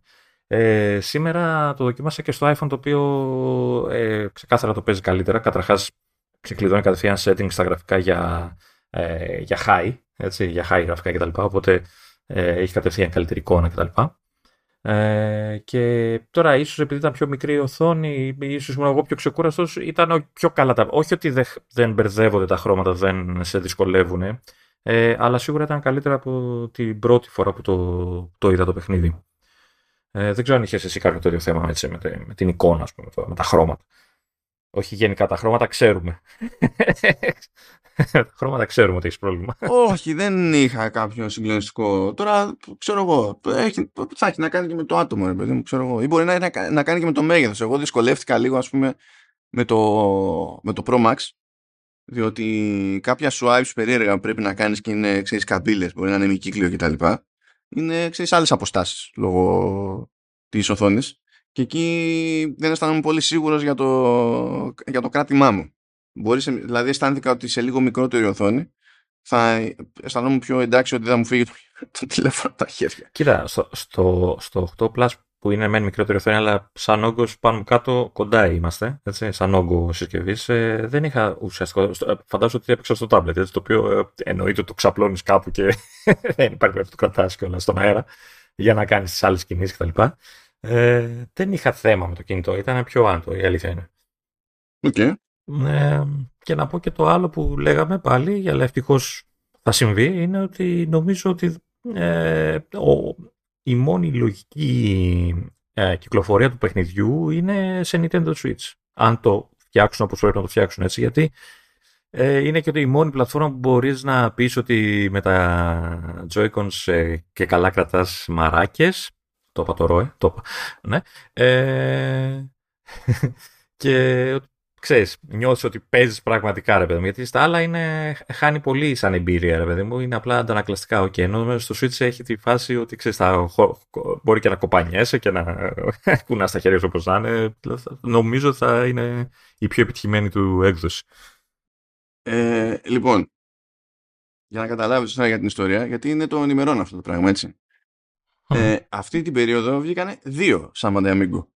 Σήμερα το δοκίμασα και στο iPhone, το οποίο ξεκάθαρα το παίζει καλύτερα. Καταρχάς ξεκλειδώνει κατευθείαν settings στα γραφικά για high, έτσι, για high γραφικά κτλ. Οπότε έχει κατευθείαν καλύτερη εικόνα κτλ. Και τώρα, ίσως επειδή ήταν πιο μικρή η οθόνη, ίσως ήμουν εγώ πιο ξεκούραστος, ήταν πιο καλά τα. Όχι ότι δεν μπερδεύονται τα χρώματα, δεν σε δυσκολεύουν, αλλά σίγουρα ήταν καλύτερα από την πρώτη φορά που το είδα το παιχνίδι. Δεν ξέρω αν είχες εσύ κάποιο τέτοιο θέμα, έτσι, με την εικόνα, ας πούμε, με τα χρώματα. Όχι γενικά, τα χρώματα ξέρουμε. Τα χρώματα ξέρουμε ότι έχει πρόβλημα. Όχι, δεν είχα κάποιο συγκλονιστικό. Τώρα, ξέρω εγώ, θα έχει να κάνει και με το άτομο, ρε παιδί μου, ξέρω εγώ. Ή μπορεί να κάνει και με το μέγεθος. Εγώ δυσκολεύτηκα λίγο, ας πούμε, με το Pro Max, διότι κάποια swipes περίεργα που πρέπει να κάνεις και είναι, ξέρεις, καμπύλες, μπορεί να είναι μη κύκλιο κτλ. Είναι, ξέρεις, άλλες αποστάσεις λόγω της οθόνης. Και εκεί δεν αισθάνομαι πολύ σίγουρος για το κράτημά μου. Δηλαδή αισθάνθηκα ότι σε λίγο μικρότερη οθόνη θα αισθανόμουν πιο εντάξει ότι δεν μου φύγει το τηλέφωνο από τα χέρια. Κοίτα, στο 8 Plus που είναι μεν μικρότερη οθόνη, αλλά σαν όγκο πάνω κάτω κοντά είμαστε. Έτσι, σαν όγκο συσκευή, δεν είχα ουσιαστικό. Φαντάζομαι ότι έπαιξα στο τάμπλετ, έτσι, το οποίο εννοείται ότι το ξαπλώνεις κάπου και δεν υπάρχει περίπτωση να το κρατάς και όλα στον αέρα για να κάνεις τις άλλες κινήσεις κτλ. Δεν είχα θέμα με το κινητό, ήταν πιο άνετο, η αλήθεια είναι. Okay. Και να πω και το άλλο που λέγαμε πάλι, αλλά ευτυχώς θα συμβεί, είναι ότι νομίζω ότι η μόνη λογική κυκλοφορία του παιχνιδιού είναι σε Nintendo Switch. Αν το φτιάξουν όπως πρέπει να το φτιάξουν, έτσι, γιατί είναι και η μόνη πλατφόρμα που μπορείς να πεις ότι με τα Joy-Cons και καλά κρατάς μαράκες. Το είπα το ροε, το είπα. Ναι. Και ξέρεις, νιώθεις ότι παίζεις πραγματικά, ρε παιδί μου. Γιατί στα άλλα χάνει πολύ σαν εμπειρία, ρε παιδί μου. Είναι απλά αντανακλαστικά. Okay. Ενώ στο Switch έχει τη φάση ότι ξέρεις, μπορεί και να κοπανιέσαι και να κουνάς τα χέρια σου όπως να είναι. Νομίζω θα είναι η πιο επιτυχημένη του έκδοση. Λοιπόν, για να καταλάβεις τώρα για την ιστορία, γιατί είναι των ημερών αυτό το πράγμα, έτσι. Αυτή την περίοδο βγήκανε δύο Samba de Amigo.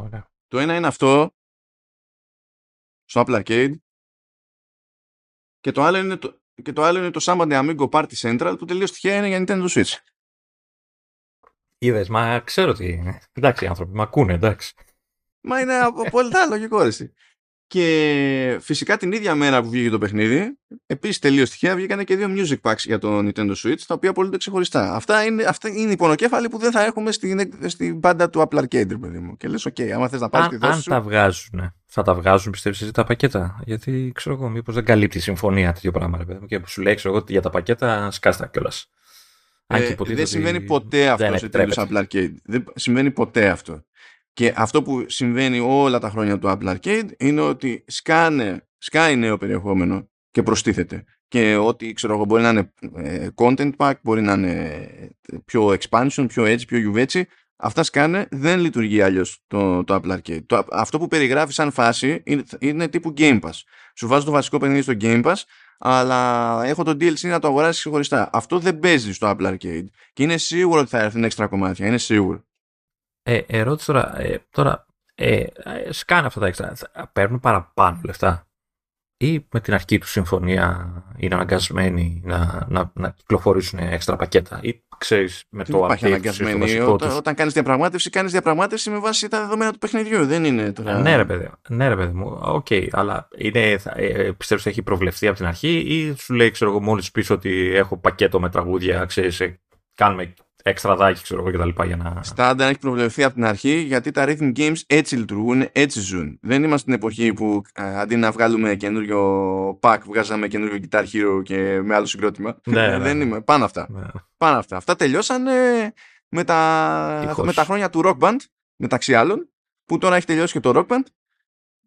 Ωραία. Το ένα είναι αυτό στο Apple Arcade και το άλλο είναι το Samba de Amigo Party Central, που τελείως τυχαία είναι για Nintendo Switch. Είδες, μα ξέρω τι είναι. Εντάξει, οι άνθρωποι μα ακούνε, εντάξει. Μα είναι απόλυτα λογικό, έτσι. Και φυσικά την ίδια μέρα που βγήκε το παιχνίδι, επίσης τελείως τυχαία, βγήκανε και δύο music packs για το Nintendo Switch, τα οποία απολύτως ξεχωριστά. Αυτά είναι οι πονοκέφαλοι που δεν θα έχουμε στην πάντα του Apple Arcade, παιδί μου. Και λες, OK, άμα θες να πάρεις τη δόση σου. Αν τα βγάζουν, θα τα βγάζουν, πιστεύεις, τα πακέτα. Γιατί ξέρω εγώ, μήπως δεν καλύπτει η συμφωνία τέτοιο πράγμα, ρε παιδί μου. Και που σου λέει, ξέρω εγώ, για τα πακέτα, σκάστα κιόλας. Δεν συμβαίνει ποτέ αυτό σε τέλος Apple Arcade. Δεν συμβαίνει ποτέ αυτό. Και αυτό που συμβαίνει όλα τα χρόνια του Apple Arcade είναι ότι σκάει νέο περιεχόμενο και προστίθεται. Και ό,τι ξέρω εγώ, μπορεί να είναι content pack, μπορεί να είναι πιο expansion, πιο edge, πιο γιουβέτσι. Αυτά σκάνε, δεν λειτουργεί αλλιώς το Apple Arcade. Αυτό που περιγράφει σαν φάση είναι τύπου Game Pass. Σου βάζω το βασικό παιχνίδι στο Game Pass, αλλά έχω το DLC να το αγοράσεις ξεχωριστά. Αυτό δεν παίζει στο Apple Arcade. Και είναι σίγουρο ότι θα έρθουν έξτρα κομμάτια. Είναι σίγουρο. Ερώτηση τώρα, σκάνε αυτά τα έξτρα, παίρνουν παραπάνω λεφτά ή με την αρχή του συμφωνία είναι αναγκασμένοι να κυκλοφορήσουν έξτρα πακέτα ή ξέρεις με το αρχή. Όταν κάνεις διαπραγμάτευση, με βάση τα δεδομένα του παιχνιδιού, δεν είναι τώρα... Ναι ρε παιδί μου, okay, αλλά πιστεύω ότι έχει προβλεφθεί από την αρχή ή σου λέει, ξέρω εγώ, μόλις πεις ότι έχω πακέτο με τραγούδια, ξέρεις, κάνουμε... εξτραδάκι, ξέρω εγώ, και τα λοιπά για να. Στάντα έχει προβλεφθεί από την αρχή, γιατί τα rhythm games έτσι λειτουργούν, έτσι ζουν. Δεν είμαστε στην εποχή που αντί να βγάλουμε καινούριο pack, βγάζαμε καινούριο Guitar Hero και με άλλο συγκρότημα. Ναι, δεν είμαι. Πάνω αυτά. Ναι. Πάνω αυτά. Αυτά τελειώσανε με τα χρόνια του Rock Band, μεταξύ άλλων, που τώρα έχει τελειώσει και το Rock Band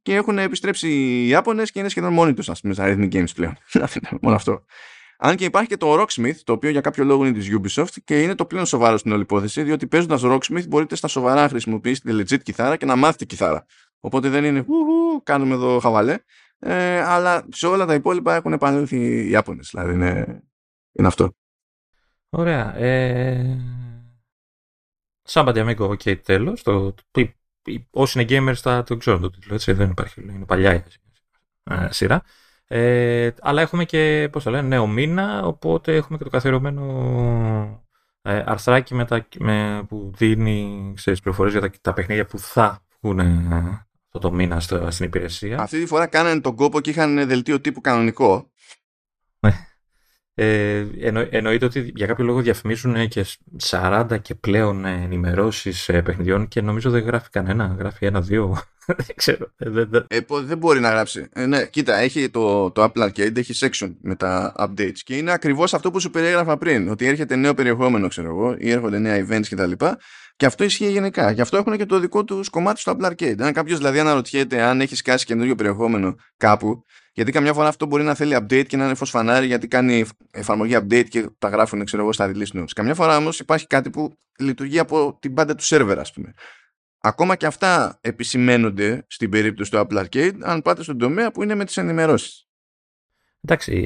και έχουν επιστρέψει οι Ιάπωνες και είναι σχεδόν μόνοι τους, ας πούμε, στα rhythm games πλέον. Μόνο αυτό. Αν και υπάρχει και το Rocksmith, το οποίο για κάποιο λόγο είναι της Ubisoft και είναι το πλέον σοβαρό στην όλη υπόθεση, διότι παίζοντας Rocksmith μπορείτε στα σοβαρά να χρησιμοποιήσετε legit κιθάρα και να μάθετε κιθάρα. Οπότε δεν είναι κάνουμε εδώ χαβαλέ, αλλά σε όλα τα υπόλοιπα έχουν επανέλθει οι Ιάπωνες. Δηλαδή είναι αυτό. Ωραία. Samba de Amigo, OK, τέλος. Όσοι είναι gamers θα το ξέρουν το τίτλο, έτσι, δεν υπάρχει, είναι παλιά σειρά. Αλλά έχουμε και νέο μήνα, οπότε έχουμε και το καθιερωμένο αρθράκι που δίνει τις πληροφορίες για τα παιχνίδια που θα βγουν αυτό το μήνα στην υπηρεσία. Αυτή τη φορά κάνανε τον κόπο και είχαν δελτίο τύπου κανονικό. Εννοείται ότι για κάποιο λόγο διαφημίζουν και 40 και πλέον ενημερώσεις παιχνιδιών και νομίζω δεν γράφει κανένα, γράφει 1-2. Δεν ξέρω. Δεν μπορεί να γράψει. Ναι, κοίτα, έχει το Apple Arcade, έχει section με τα updates και είναι ακριβώς αυτό που σου περιέγραφα πριν. Ότι έρχεται νέο περιεχόμενο, ξέρω εγώ, ή έρχονται νέα events κτλ. Και αυτό ισχύει γενικά. Γι' αυτό έχουν και το δικό του κομμάτι στο Apple Arcade. Αν κάποιος δηλαδή αναρωτιέται αν έχει σκάσει καινούριο περιεχόμενο κάπου, γιατί καμιά φορά αυτό μπορεί να θέλει update και να είναι φωσφανάρι, γιατί κάνει εφαρμογή update και τα γράφουν, ξέρω εγώ, στα release notes. Καμιά φορά όμως υπάρχει κάτι που λειτουργεί από την πάντα του server, ας πούμε. Ακόμα και αυτά επισημαίνονται στην περίπτωση του Apple Arcade, αν πάτε στον τομέα που είναι με τις ενημερώσεις. Εντάξει,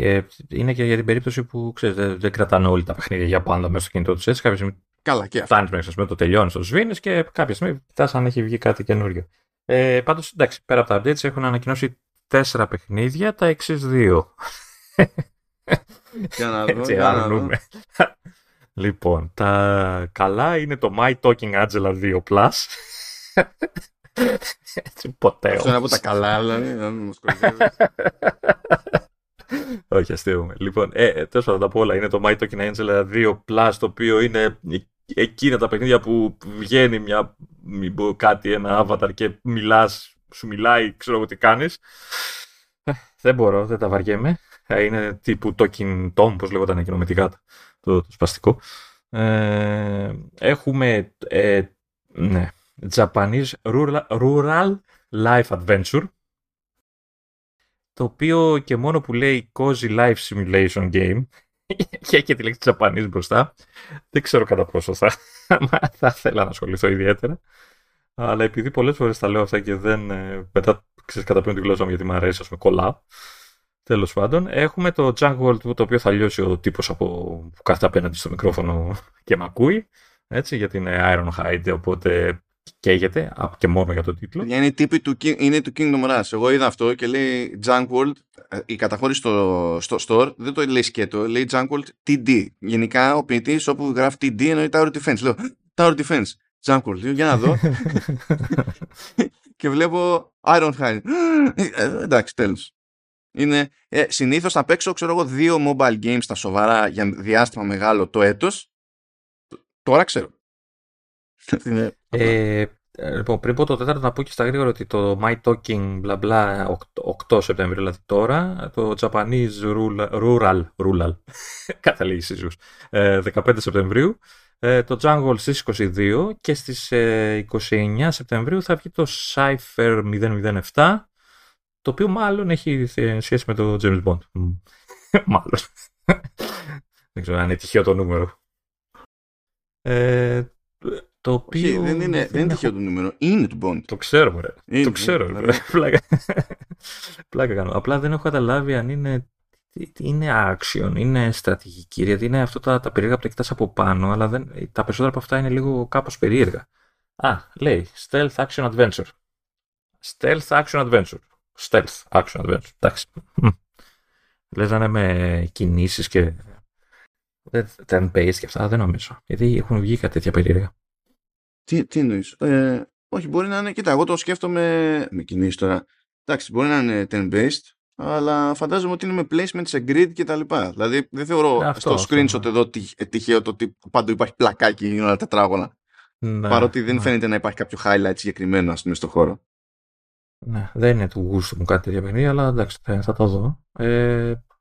είναι και για την περίπτωση που ξέρεις, δεν κρατάνε όλοι τα παιχνίδια για πάντα μέσα στο κινητό τους έτσι. Κάποια στιγμή φτάνεις μέχρι να το τελειώνεις, το σβήνεις και κάποια στιγμή φτάσεις αν έχει βγει κάτι καινούριο. Πάντως, εντάξει, πέρα από τα updates έχουν ανακοινώσει 4 παιχνίδια, τα εξής 2. Για να δω, λοιπόν, τα καλά είναι το My Talking Angela 2 Plus. Έτσι ποτέ. Αυτό είναι από τα καλά, δηλαδή, να μην μας κορυφεύεις. Όχι, αστείομαι. Λοιπόν, τέλος πάντων, τα πω όλα. Είναι το My Talking Angela 2 Plus, το οποίο είναι εκείνα τα παιχνίδια που βγαίνει ένα avatar και μιλάς, σου μιλάει, ξέρω εγώ τι κάνεις. Δεν μπορώ, δεν τα βαριέμαι. Είναι τύπου Talking Tom, πώς λέγονταν εκείνο με τη γάτα. Το σπαστικό. Έχουμε Japanese Rural Life Adventure, το οποίο και μόνο που λέει Cozy Life Simulation Game και έχει τη λέξη Japanese μπροστά, δεν ξέρω κατά πόσο θα ήθελα να ασχοληθώ ιδιαίτερα, αλλά επειδή πολλές φορές τα λέω αυτά και δεν μετά καταπίνω τη γλώσσα μου γιατί μου αρέσει, ας με κολλάω. Τέλος πάντων, έχουμε το Jungle, το οποίο θα λιώσει ο τύπος που κάθεται απέναντι στο μικρόφωνο και μ' ακούει. Έτσι, γιατί είναι Ironhide, οπότε καίγεται και μόνο για τον τίτλο. Είναι τύποι του Kingdom Rush. Εγώ είδα αυτό και λέει Jungle, η καταχώρηση στο store δεν το λέει σκέτο, λέει Jungle TD. Γενικά ο ποιητής όπου γράφει TD εννοεί Tower Defense. Λέω Tower Defense, Jungle, για να δω. Και βλέπω Ironhide. Εντάξει, τέλος. Είναι, συνήθως θα παίξω, ξέρω εγώ, 2 mobile games τα σοβαρά για διάστημα μεγάλο το έτος. Τώρα ξέρω. Λοιπόν, πριν πω το τέταρτο, να πω και στα γρήγορα ότι το My Talking bla bla 8 Σεπτεμβρίου, δηλαδή τώρα, το Japanese Rural καταλήγει σύζυγος, 15 Σεπτεμβρίου, το Jungle στις 22 και στις 29 Σεπτεμβρίου θα βγει το Cypher 007, το οποίο μάλλον έχει σχέση με το James Bond. Μάλλον. Δεν ξέρω αν είναι τυχαίο το νούμερο. Το οποίο... δεν είναι τυχαίο το νούμερο. Είναι του Bond. Το ξέρω, μωρέ. Το ξέρω. Πλάκα κάνω. Απλά δεν έχω καταλάβει αν είναι action, είναι στρατηγική. Γιατί είναι αυτό τα περίεργα που τα κοιτάς από πάνω, αλλά τα περισσότερα από αυτά είναι λίγο κάπως περίεργα. Α, λέει Stealth Action Adventure. Stealth Action Adventure. Εντάξει. Λέζανε με κινήσεις και turn-based και αυτά, δεν νομίζω. Γιατί έχουν βγει κάτι τέτοια περίεργα. Τι εννοείς? Όχι, μπορεί να είναι. Κοίτα, εγώ το σκέφτομαι με κινήσεις τώρα. Εντάξει, μπορεί να είναι turn-based, αλλά φαντάζομαι ότι είναι με placement σε grid και τα λοιπά. Δηλαδή, δεν θεωρώ αυτό, screenshot εδώ τυχαίο το ότι παντού υπάρχει πλακάκι ή όλα τετράγωνα. Παρότι δεν φαίνεται να υπάρχει κάποιο highlight συγκεκριμένο, ας πούμε, στο χώρο. Ναι, δεν είναι του γούστου μου κάτι τέτοια παιχνίδια, αλλά εντάξει, θα το δω.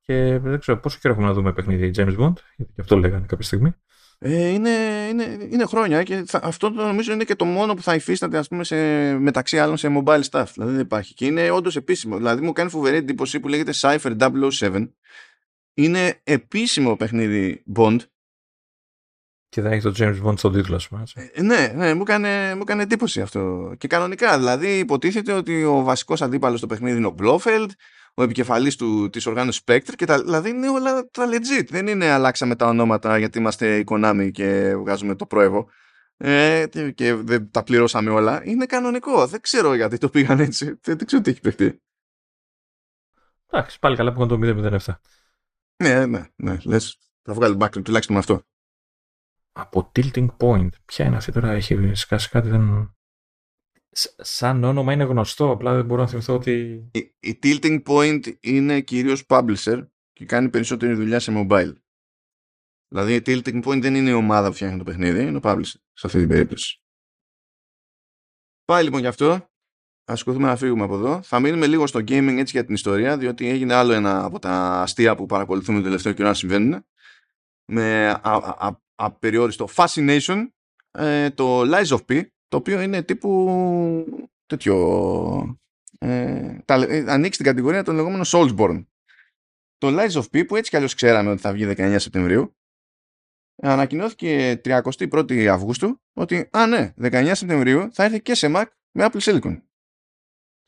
Και δεν ξέρω πόσο καιρό έχουμε να δούμε παιχνίδι James Bond, γιατί και αυτό λέγανε κάποια στιγμή. Είναι χρόνια και αυτό το νομίζω είναι και το μόνο που θα υφίσταται, ας πούμε, μεταξύ άλλων σε mobile stuff. Δηλαδή δεν υπάρχει. Και είναι όντως επίσημο. Δηλαδή μου κάνει φοβερή εντύπωση που λέγεται Cypher 007. Είναι επίσημο παιχνίδι Bond. Και δεν έχει το James Bond στον τίτλο, ας πούμε. Ναι, μου έκανε εντύπωση αυτό. Και κανονικά, δηλαδή υποτίθεται ότι ο βασικός αντίπαλος στο παιχνίδι είναι ο Blofeld, ο επικεφαλής της οργάνωσης Spectre και δηλαδή είναι όλα τα legit. Δεν είναι αλλάξαμε τα ονόματα γιατί είμαστε η Konami και βγάζουμε το πρόεδρο και δεν τα πληρώσαμε όλα. Είναι κανονικό. Δεν ξέρω γιατί το πήγαν έτσι. Δεν ξέρω τι έχει παιχτεί. Εντάξει, πάλι καλά που είχαν το 007. Ναι. Λες, θα βγάλει background τουλάχιστον με αυτό. Από Tilting Point. Ποια είναι αυτή τώρα, έχει σκάσει κάτι, δεν... Σαν όνομα είναι γνωστό, απλά δεν μπορώ να θυμηθώ ότι... Η Tilting Point είναι κυρίως publisher και κάνει περισσότερη δουλειά σε mobile. Δηλαδή η Tilting Point δεν είναι η ομάδα που φτιάχνει το παιχνίδι, είναι ο publisher σε αυτή την περίπτωση. Πάει λοιπόν γι' αυτό. Ας σκοθούμε να φύγουμε από εδώ. Θα μείνουμε λίγο στο gaming έτσι για την ιστορία, διότι έγινε άλλο ένα από τα αστεία που παρακολουθούμε το τελευταίο καιρό να συμβαίνουν. Με απεριόριστο fascination, το Lies of P, το οποίο είναι τύπου τέτοιο, ανοίξει την κατηγορία των λεγόμενων Soulsborne. Το Lies of P, που έτσι κι αλλιώς ξέραμε ότι θα βγει 19 Σεπτεμβρίου, ανακοινώθηκε 31 Αυγούστου ότι 19 Σεπτεμβρίου θα έρθει και σε Mac με Apple Silicon.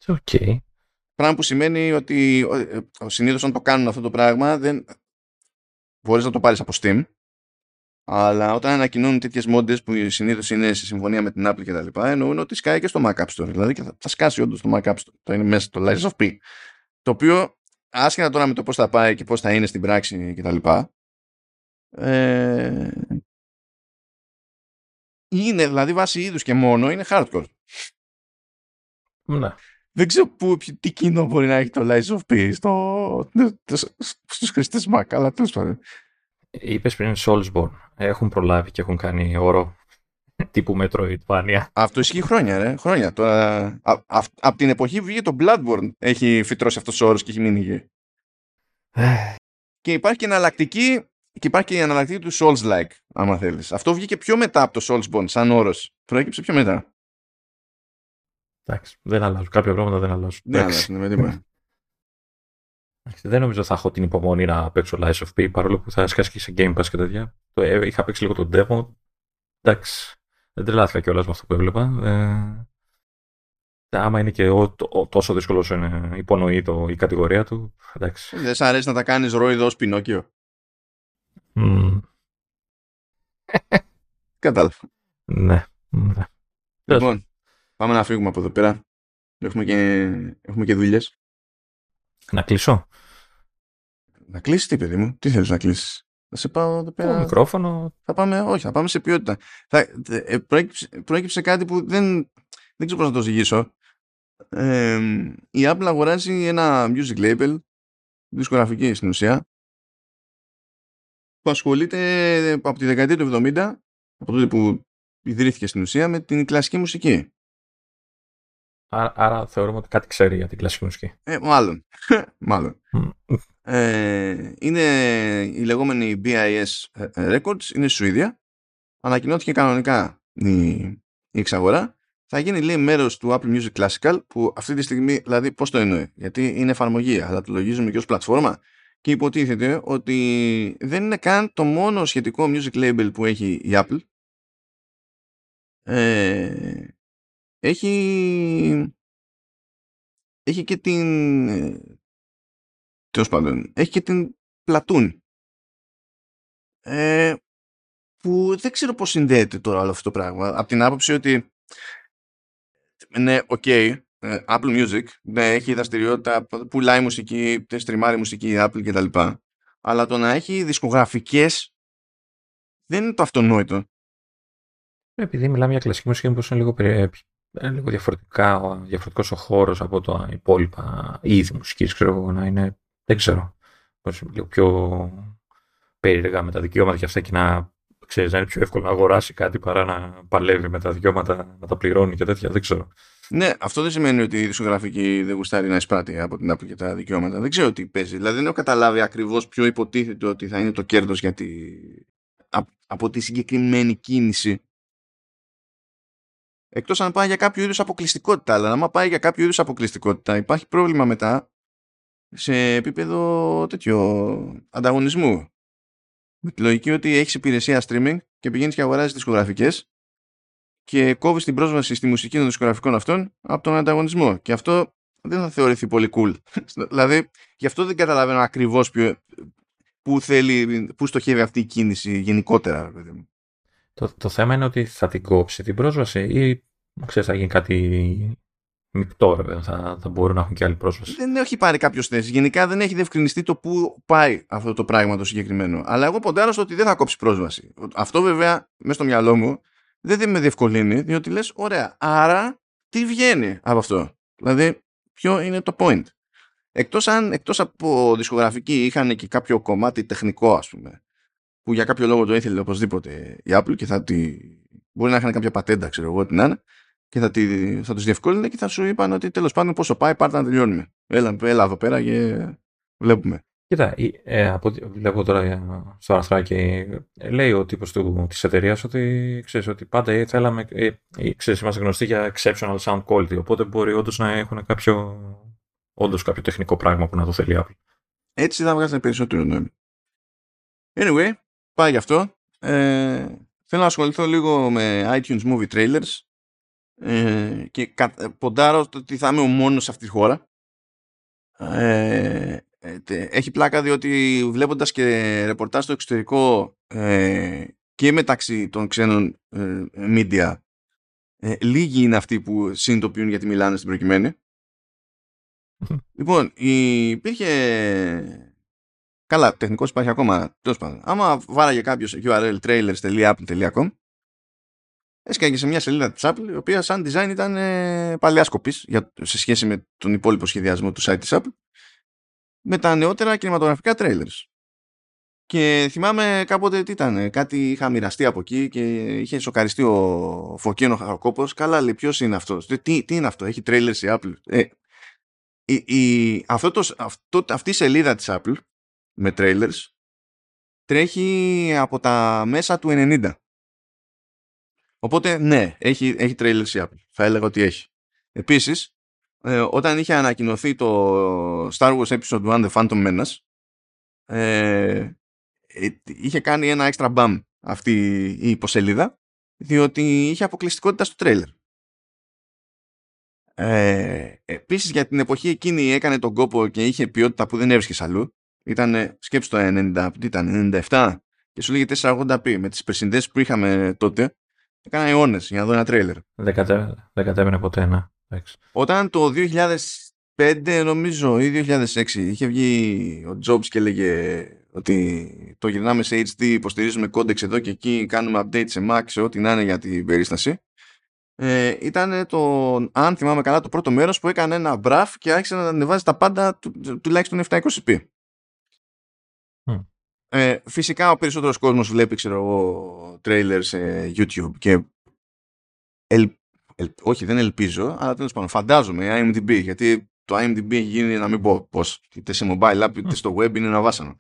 Οκ. Πράγμα που σημαίνει ότι συνήθως όταν το κάνουν αυτό το πράγμα δεν μπορείς να το πάρεις από Steam, αλλά όταν ανακοινώνουν τέτοιες μόντες που συνήθως είναι σε συμφωνία με την Apple και τα λοιπά, εννοούν ότι σκάει και στο Mac App Store, δηλαδή και θα σκάσει όντως το Mac App Store, θα είναι μέσα στο Lies of P, το οποίο άσχετα τώρα με το πώς θα πάει και πώς θα είναι στην πράξη και τα λοιπά, είναι δηλαδή βάση είδους και μόνο, είναι hardcore. Ναι. Δεν ξέρω τι κοινό μπορεί να έχει το Lies of P στους χρηστές Mac, αλλά τέλος πάντων. Είπες πριν Soulsborne. Έχουν προλάβει και έχουν κάνει όρο τύπου Metroidvania. Αυτό ισχύει χρόνια, ρε. Χρόνια. Από την εποχή που βγήκε το Bloodborne έχει φυτρώσει αυτός ο όρος και έχει μείνει γη. Και υπάρχει και εναλλακτική, και υπάρχει και η εναλλακτική του Souls-like, άμα θέλεις. Αυτό βγήκε πιο μετά από το Soulsborne, σαν όρος. Προέκυψε πιο μετά. Εντάξει, δεν αλλάζω. Κάποια πράγματα δεν αλλάζω. Ναι, με τίποτα. Δεν νομίζω θα έχω την υπομονή να παίξω Lies of P, παρόλο που θα σκάσει και σε Game Pass και τέτοια. Είχα παίξει λίγο τον demo. Εντάξει, δεν τρελάθηκα κιόλας με αυτό που έβλεπα. Άμα είναι και τόσο δύσκολο όσο είναι, υπονοεί η κατηγορία του. Εντάξει. Δεν σ' αρέσει να τα κάνεις ρόιδο ως Πινόκιο. Κατάλαβα. Ναι. Λοιπόν. Πάμε να φύγουμε από εδώ πέρα. Έχουμε και δουλειές. Να κλείσω. Να κλείσεις τι, παιδί μου? Τι θέλεις να κλείσεις? Θα σε πάω εδώ πέρα. Το μικρόφωνο. Θα πάμε σε ποιότητα. Προέκυψε κάτι που δεν ξέρω πώς να το ζυγίσω. Η Apple αγοράζει ένα music label, δισκογραφική στην ουσία, που ασχολείται από τη δεκαετία του 70, από τότε που ιδρύθηκε στην ουσία, με την κλασική μουσική. Άρα θεωρούμε ότι κάτι ξέρει για την κλασική μουσική. Μάλλον. Είναι η λεγόμενη BIS Records, είναι στη Σουηδία. Ανακοινώθηκε κανονικά η εξαγορά. Θα γίνει, λέει, μέρος του Apple Music Classical, που αυτή τη στιγμή, δηλαδή, πώς το εννοεί? Γιατί είναι εφαρμογή, αλλά το λογίζουμε και ως πλατφόρμα. Και υποτίθεται ότι δεν είναι καν το μόνο σχετικό music label που έχει η Apple. Έχει και την Πλατούν, που δεν ξέρω πώς συνδέεται τώρα όλο αυτό το πράγμα, από την άποψη ότι ναι, ok, Apple Music, ναι, έχει δραστηριότητα, πουλάει μουσική, στριμάρει μουσική Apple κτλ, αλλά το να έχει δισκογραφικές δεν είναι το αυτονόητο. Επειδή μιλάμε για κλασική μουσική, μήπως είναι λίγο περιέπτωση. Είναι λίγο διαφορετικός ο χώρος από τα υπόλοιπα είδη μουσικής, ξέρω εγώ, να είναι, δεν ξέρω, λίγο πιο περίεργα με τα δικαιώματα και αυτά, και να, ξέρεις, να είναι πιο εύκολο να αγοράσει κάτι παρά να παλεύει με τα δικαιώματα, να τα πληρώνει και τέτοια, δεν ξέρω. Ναι, αυτό δεν σημαίνει ότι η δισκογραφική δεν γουστάρει να εισπράττει από την Apple και τα δικαιώματα, δεν ξέρω τι παίζει, δηλαδή δεν έχω καταλάβει ακριβώς ποιο υποτίθεται ότι θα είναι το κέρδος από τη συγκεκριμένη κίνηση. Εκτός αν πάει για κάποιο είδους αποκλειστικότητα. Αλλά άμα πάει για κάποιο είδους αποκλειστικότητα, υπάρχει πρόβλημα μετά σε επίπεδο τέτοιο ανταγωνισμού. Με τη λογική ότι έχεις υπηρεσία streaming και πηγαίνεις και αγοράζεις δισκογραφικές και κόβεις την πρόσβαση στη μουσική των δισκογραφικών αυτών από τον ανταγωνισμό. Και αυτό δεν θα θεωρηθεί πολύ cool. Δηλαδή, γι' αυτό δεν καταλαβαίνω ακριβώς πού στοχεύει αυτή η κίνηση γενικότερα, παιδί μου. Το θέμα είναι ότι θα την κόψει την πρόσβαση ή, ξέρεις, θα γίνει κάτι μεικτό, ρε, θα μπορούν να έχουν και άλλη πρόσβαση. Δεν έχει πάρει κάποιος θέση. Γενικά δεν έχει διευκρινιστεί το πού πάει αυτό το πράγμα το συγκεκριμένο. Αλλά εγώ ποντάρω στο ότι δεν θα κόψει πρόσβαση. Αυτό βέβαια μέσα στο μυαλό μου δεν με διευκολύνει, διότι λες, ωραία, άρα τι βγαίνει από αυτό? Δηλαδή, ποιο είναι το point? Εκτός από δισκογραφική είχαν και κάποιο κομμάτι τεχνικό, ας πούμε, που για κάποιο λόγο το ήθελε οπωσδήποτε η Apple και μπορεί να είχαν κάποια πατέντα, ξέρω εγώ τι να είναι, και θα τους διευκόλυνε και θα σου είπαν ότι τέλος πάντων πόσο πάει, πάρτε να τελειώνουμε. Έλα εδώ πέρα και βλέπουμε. Κοίτα, από ό,τι βλέπω τώρα στο αρθράκι, λέει ο τύπος της εταιρείας ότι, ξέρεις, ότι πάντα θέλαμε, ξέρεις, είμαστε γνωστοί για exceptional sound quality, οπότε μπορεί όντως να έχουν κάποιο τεχνικό πράγμα που να το θέλει η Apple. Έτσι θα βγάζουν περισσότερο νόημα. Anyway, πάει γι' αυτό. Θέλω να ασχοληθώ λίγο με iTunes Movie Trailers, και ποντάρω ότι θα είμαι ο μόνος σε αυτή τη χώρα Έχει πλάκα διότι βλέποντας και ρεπορτάζ στο εξωτερικό και μεταξύ των ξένων media, λίγοι είναι αυτοί που συνειδητοποιούν γιατί μιλάνε στην προκειμένη. Λοιπόν, υπήρχε... Καλά, τεχνικός υπάρχει ακόμα. Άμα βάραγε κάποιος url trailers.apple.com, έσκαγε σε μια σελίδα της Apple, η οποία σαν design ήταν παλαιάς κοπής σε σχέση με τον υπόλοιπο σχεδιασμό του site της Apple, με τα νεότερα κινηματογραφικά trailers. Και θυμάμαι κάποτε τι ήταν, κάτι είχα μοιραστεί από εκεί και είχε σοκαριστεί ο Φωκίνο Χαροκόπος. Καλά, λέει, ποιος είναι αυτός, τι είναι αυτό, έχει trailers η Apple. Αυτή η σελίδα της Apple με trailers τρέχει από τα μέσα του 90. Οπότε ναι, έχει trailers η Apple. Θα έλεγα ότι έχει. Επίσης, όταν είχε ανακοινωθεί το Star Wars Episode 1 The Phantom Menace, είχε κάνει ένα extra bump αυτή η υποσελίδα, διότι είχε αποκλειστικότητα στο τρέιλερ. Επίσης, για την εποχή εκείνη έκανε τον κόπο και είχε ποιότητα που δεν έβρισκες αλλού. Ήταν, σκέψου το 97 και σου λέγε 480p. Με τις περσινδές που είχαμε τότε, έκανα αιώνες για να δω ένα τρέιλερ. Δεν κατέβαινε ποτέ ένα. Όταν το 2005 νομίζω ή 2006 είχε βγει ο Jobs και έλεγε ότι το γυρνάμε σε HD, υποστηρίζουμε κόντεξ εδώ και εκεί, κάνουμε update σε Mac, σε ό,τι να είναι για την περίσταση, ήταν το, αν θυμάμαι καλά, το πρώτο μέρος που έκανε ένα BRAF και άρχισε να ανεβάζει τα πάντα τουλάχιστον 720p. Φυσικά ο περισσότερος κόσμος βλέπει, ξέρω εγώ, trailers σε YouTube και όχι, δεν ελπίζω, αλλά τέλος πάντων φαντάζομαι IMDb, γιατί το IMDb έχει γίνει να μην πω πώς, είτε σε mobile app είτε στο web, είναι ένα βάσανο.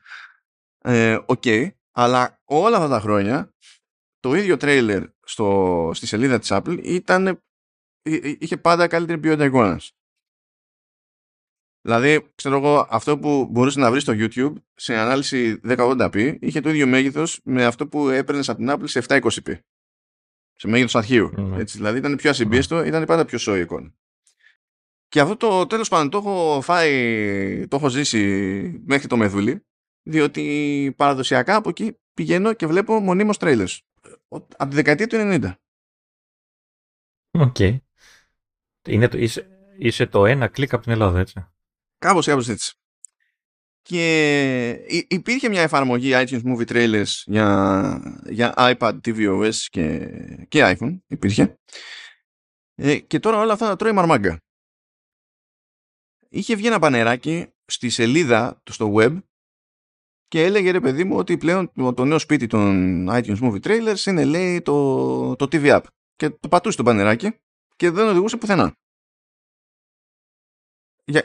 Okay, αλλά όλα αυτά τα χρόνια το ίδιο trailer στη σελίδα της Apple είχε πάντα καλύτερη ποιότητα εικόνας. Δηλαδή, ξέρω εγώ, αυτό που μπορούσε να βρει στο YouTube σε ανάλυση 1080p είχε το ίδιο μέγεθος με αυτό που έπαιρνες από την Apple σε 720p. Σε μέγεθος αρχείου. Έτσι, δηλαδή ήταν πιο ασυμπίεστο, ήταν πάντα πιο σόη εικόνα. Και αυτό το τέλος πάντων το έχω ζήσει μέχρι το μεδούλι, διότι παραδοσιακά από εκεί πηγαίνω και βλέπω μονίμως trailers. Από τη δεκαετία του 90. Οκ. Okay. Είσαι το ένα κλικ από την Ελλάδα, έτσι. Κάπως έτσι. Και υπήρχε μια εφαρμογή iTunes Movie Trailers για iPad, TV OS και iPhone. Υπήρχε. Και τώρα όλα αυτά τα τρώει μαρμάγκα. Είχε βγει ένα πανεράκι στη σελίδα του στο web και έλεγε, ρε παιδί μου, ότι πλέον το νέο σπίτι των iTunes Movie Trailers είναι, λέει, το TV App. Και το πατούσε το πανεράκι και δεν οδηγούσε πουθενά.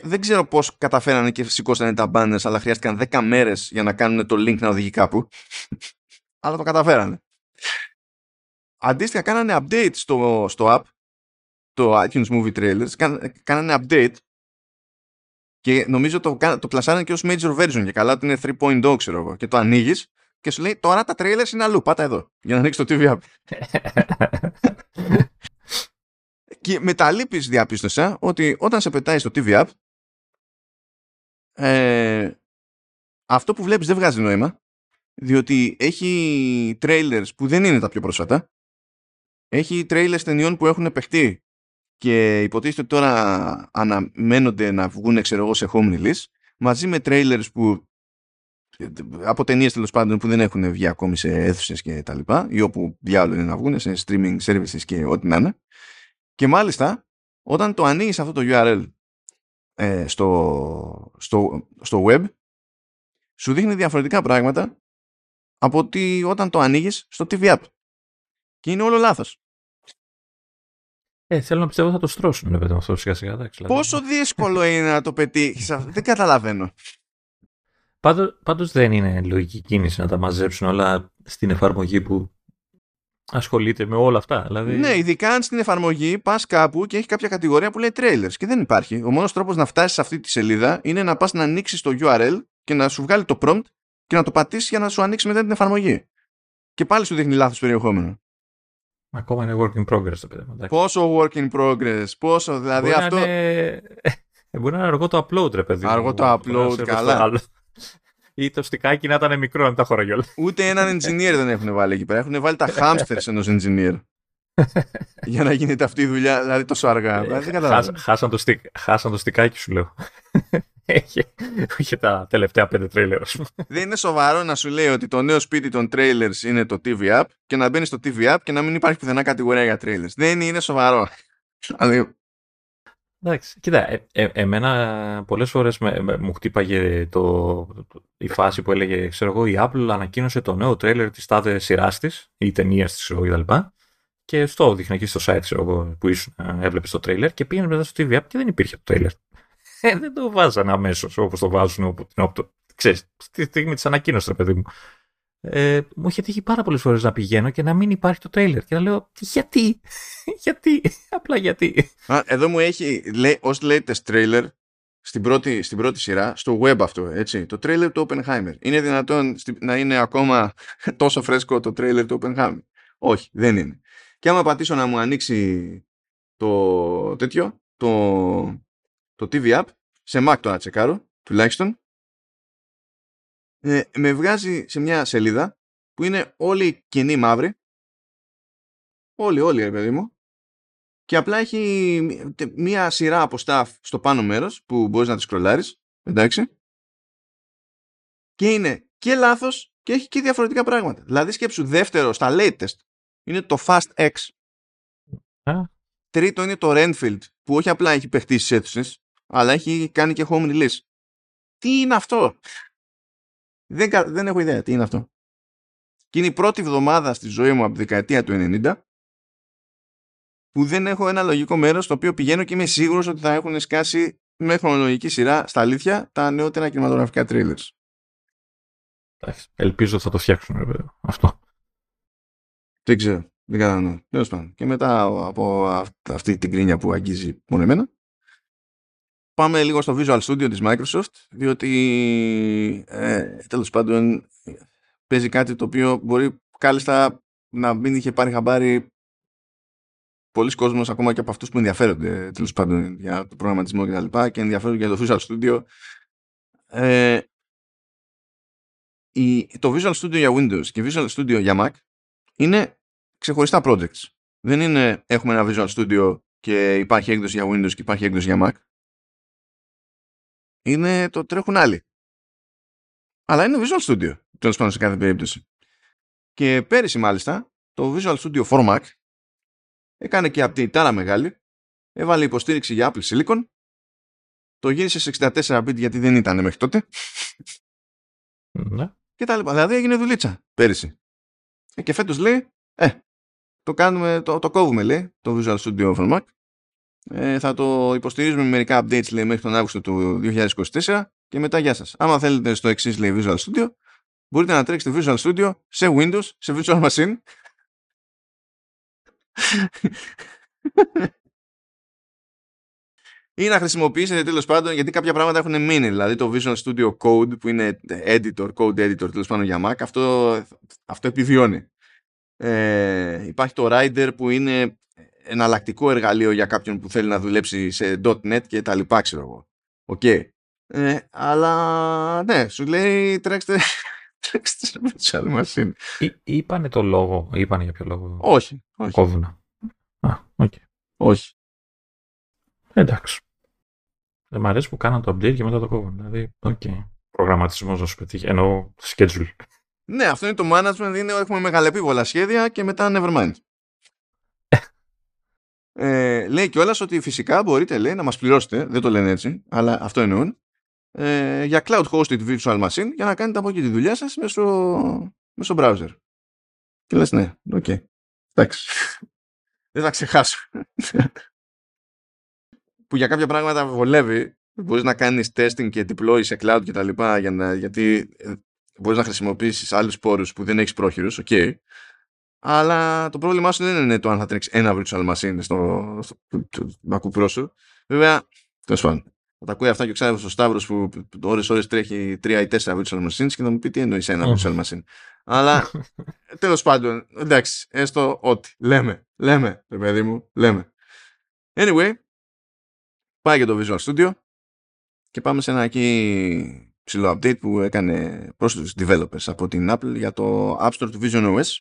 Δεν ξέρω πώς καταφέρανε και σηκώσανε τα banners, αλλά χρειάστηκαν 10 μέρες για να κάνουν το link να οδηγεί κάπου. Αλλά το καταφέρανε. Αντίστοιχα, κάνανε update στο app, το iTunes Movie Trailers. Κάνανε update και νομίζω το πλασάρανε και ως major version. Και καλά ότι είναι 3.0, ξέρω εγώ. Και το ανοίγεις και σου λέει τώρα τα trailers είναι αλλού. Πάτα εδώ για να ανοίξει το TV app. Και με τα λύπης διαπίστωσα ότι όταν σε πετάει στο TV App, αυτό που βλέπεις δεν βγάζει νόημα, διότι έχει trailers που δεν είναι τα πιο πρόσφατα, έχει trailers ταινιών που έχουν παιχτεί και υποτίθεται ότι τώρα αναμένονται να βγουν, ξέρω εγώ, σε home release, μαζί με trailers που από ταινίες τέλος πάντων που δεν έχουν βγει ακόμη σε αίθουσες και τα λοιπά, ή όπου διάολο είναι να βγουν, σε streaming services και ό,τι να είναι. Και μάλιστα, όταν το ανοίγεις αυτό το URL στο web, σου δείχνει διαφορετικά πράγματα από ότι όταν το ανοίγεις στο TV App. Και είναι όλο λάθος. Θέλω να πιστεύω θα το στρώσουν, ρε παιδί μου, αυτό σιγά-σιγά. Πόσο δύσκολο είναι να το πετύχεις αυτό, δεν καταλαβαίνω. Πάντως δεν είναι λογική κίνηση να τα μαζέψουν όλα στην εφαρμογή που ασχολείται με όλα αυτά. Δηλαδή... Ναι, ειδικά αν στην εφαρμογή πας κάπου και έχει κάποια κατηγορία που λέει trailers και δεν υπάρχει. Ο μόνος τρόπος να φτάσεις σε αυτή τη σελίδα είναι να πας να ανοίξεις το URL και να σου βγάλει το prompt και να το πατήσεις για να σου ανοίξει μετά την εφαρμογή. Και πάλι σου δείχνει λάθος περιεχόμενο. Ακόμα είναι work in progress το παιδί. Πόσο work in progress, πόσο δηλαδή αυτό. Είναι... Μπορεί να είναι αργό το upload, ρε παιδί. Αργό το upload, καλά. Ή το στικάκι να ήταν μικρό, να τα χωραγιόλα. Ούτε έναν engineer δεν έχουν βάλει εκεί πέρα. Έχουν βάλει τα hamsters ενός engineer. Για να γίνεται αυτή η δουλειά, δηλαδή τόσο αργά. Χάσαν το στικάκι, σου λέω. Είχε τα τελευταία 5 τρέιλερ. Δεν είναι σοβαρό να σου λέει ότι το νέο σπίτι των trailers είναι το TV App και να μπαίνει στο TV App και να μην υπάρχει πουθενά κατηγορία για trailers. Δεν είναι σοβαρό. Εντάξει, κοίτα, εμένα πολλές φορές μου χτύπαγε η φάση που έλεγε, ξέρω εγώ, η Apple ανακοίνωσε το νέο τρέιλερ της τάδε σειράς της ή ταινίας της, ξέρω εγώ, κτλ. Και στο δείχνει εκεί στο site, ξέρω εγώ, που ήσουν, έβλεπες το τρέιλερ και πήγαινε μετά στο TV App και δεν υπήρχε το τρέιλερ. Δεν το βάζανε αμέσως όπως το βάζουν όπου, ξέρεις, στη στιγμή της ανακοίνωσης, ρε παιδί μου. Μου είχε τύχει πάρα πολλές φορές να πηγαίνω και να μην υπάρχει το τρέιλερ και να λέω γιατί, απλά γιατί. Εδώ μου έχει, λέει, ως latest trailer στην πρώτη σειρά, στο web αυτό, έτσι, το trailer του Oppenheimer. Είναι δυνατόν να είναι ακόμα τόσο φρέσκο το trailer του Oppenheimer? Όχι, δεν είναι. Και άμα πατήσω να μου ανοίξει το τέτοιο, το TV App, σε Mac το να τσεκάρω, τουλάχιστον, με βγάζει σε μια σελίδα που είναι όλοι κενοί μαύροι, όλοι ρε παιδί μου, και απλά έχει μια σειρά από staff στο πάνω μέρος που μπορείς να τη σκρολάρεις, εντάξει, και είναι και λάθος και έχει και διαφορετικά πράγματα. Δηλαδή σκέψου, δεύτερο στα latest είναι το Fast X, τρίτο είναι το Renfield, που όχι απλά έχει παιχτεί στις αίθουσες, αλλά έχει κάνει και home release. Τι είναι αυτό? Δεν έχω ιδέα τι είναι αυτό. Και είναι η πρώτη εβδομάδα στη ζωή μου από τη δεκαετία του 90 που δεν έχω ένα λογικό μέρος στο οποίο πηγαίνω και είμαι σίγουρος ότι θα έχουν σκάσει με χρονολογική σειρά στα αλήθεια τα νεότερα κινηματογραφικά trailers. Ελπίζω θα το φτιάξουν αυτό. Δεν ξέρω. Δεν κατανοώ. Τέλος πάντων. Και μετά από αυτή την κρίνια που αγγίζει μόνο εμένα, πάμε λίγο στο Visual Studio της Microsoft, διότι τέλος πάντων παίζει κάτι το οποίο μπορεί κάλλιστα να μην είχε πάρει χαμπάρι πολλοί κόσμος, ακόμα και από αυτούς που ενδιαφέρονται τέλος πάντων για το προγραμματισμό και τα λοιπά και ενδιαφέρονται για το Visual Studio. Το Visual Studio για Windows και Visual Studio για Mac είναι ξεχωριστά projects. Δεν είναι έχουμε ένα Visual Studio και υπάρχει έκδοση για Windows και υπάρχει έκδοση για Mac. Είναι το τρέχουν άλλοι. Αλλά είναι Visual Studio, τέλος πάντων, σε κάθε περίπτωση. Και πέρυσι, μάλιστα, το Visual Studio for Mac έκανε και update άρα μεγάλη. Έβαλε υποστήριξη για Apple Silicon. Το γύρισε σε 64-bit γιατί δεν ήταν μέχρι τότε. Ναι. Και τα λοιπά. Δηλαδή έγινε δουλίτσα πέρυσι. Και φέτος λέει, το κόβουμε, λέει, το Visual Studio for Mac. Θα το υποστηρίζουμε με μερικά updates, λέει, μέχρι τον Αύγουστο του 2024 και μετά γεια σας. Άμα θέλετε στο εξής, λέει, Visual Studio, μπορείτε να τρέξετε Visual Studio σε Windows, σε Virtual Machine ή να χρησιμοποιήσετε, τέλος πάντων, γιατί κάποια πράγματα έχουν μείνει, δηλαδή το Visual Studio Code που είναι code editor τέλος πάντων για Mac, αυτό επιβιώνει. Υπάρχει το Rider που είναι εναλλακτικό εργαλείο για κάποιον που θέλει να δουλέψει σε .NET και τα λοιπά, ξέρω εγώ. Okay. Αλλά ναι, σου λέει τρέξτε σε virtual machine. Είπανε το λόγο, είπανε για ποιο λόγο. Όχι. Κόβουνα. Okay. Όχι. Εντάξει. Δεν μ' αρέσει που κάναν το update και μετά το κόβουν. Δηλαδή, okay. Προγραμματισμός να σου πετύχει, εννοώ schedule. Ναι, αυτό είναι το management, είναι έχουμε μεγαλεπίβολα σχέδια και μετά nevermind. Λέει κιόλας ότι φυσικά μπορείτε, λέει, να μας πληρώσετε, δεν το λένε έτσι, αλλά αυτό εννοούν, για cloud hosted virtual machine για να κάνετε από εκεί τη δουλειά σας μέσω browser. Και λες ναι, okay. Εντάξει. Δεν θα ξεχάσω. Που για κάποια πράγματα βολεύει, μπορείς να κάνεις testing και deploy σε cloud και τα λοιπά, γιατί μπορείς να χρησιμοποιήσεις άλλους πόρους που δεν έχεις πρόχειρους, okay. Αλλά το πρόβλημά σου δεν είναι το αν θα τρέξει ένα virtual machine στο μακουπρό σου. Βέβαια, τέλος πάντων. Θα τα ακούει αυτά και ο Ξάδερφος ο Σταύρος που ώρες-ώρες τρέχει 3 ή 4 virtual machines και θα μου πει τι εννοείς ένα virtual machine. Αλλά τέλος πάντων, εντάξει, έστω ότι λέμε, παιδί μου, λέμε. Anyway, πάει και το Visual Studio. και πάμε σε ένα εκεί ψηλό update που έκανε πρόσθετους developers από την Apple για το App Store του Vision OS.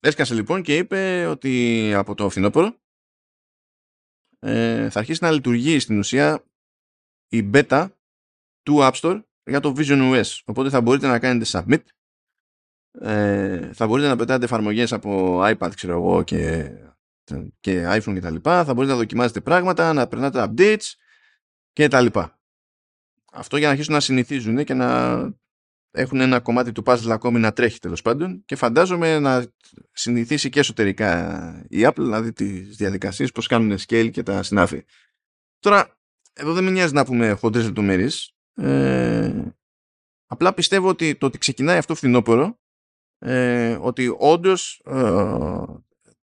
Έσκασε λοιπόν και είπε ότι από το φθινόπωρο θα αρχίσει να λειτουργεί στην ουσία η beta του App Store για το Vision OS. Οπότε θα μπορείτε να κάνετε submit, θα μπορείτε να πετάτε εφαρμογές από iPad, ξέρω εγώ, και iPhone και τα λοιπά. Θα μπορείτε να δοκιμάζετε πράγματα, να περνάτε updates και τα λοιπά. Αυτό για να αρχίσουν να συνηθίζουν και να έχουν ένα κομμάτι του puzzle ακόμη να τρέχει, τέλος πάντων, και φαντάζομαι να συνηθίσει και εσωτερικά η Apple, δηλαδή τις διαδικασίες, πώς κάνουν scale και τα συνάφη. Τώρα, εδώ δεν με νοιάζει να πούμε χοντρές λεπτομέρειες. Απλά πιστεύω ότι το ότι ξεκινάει αυτό φθινόπωρο, ότι όντως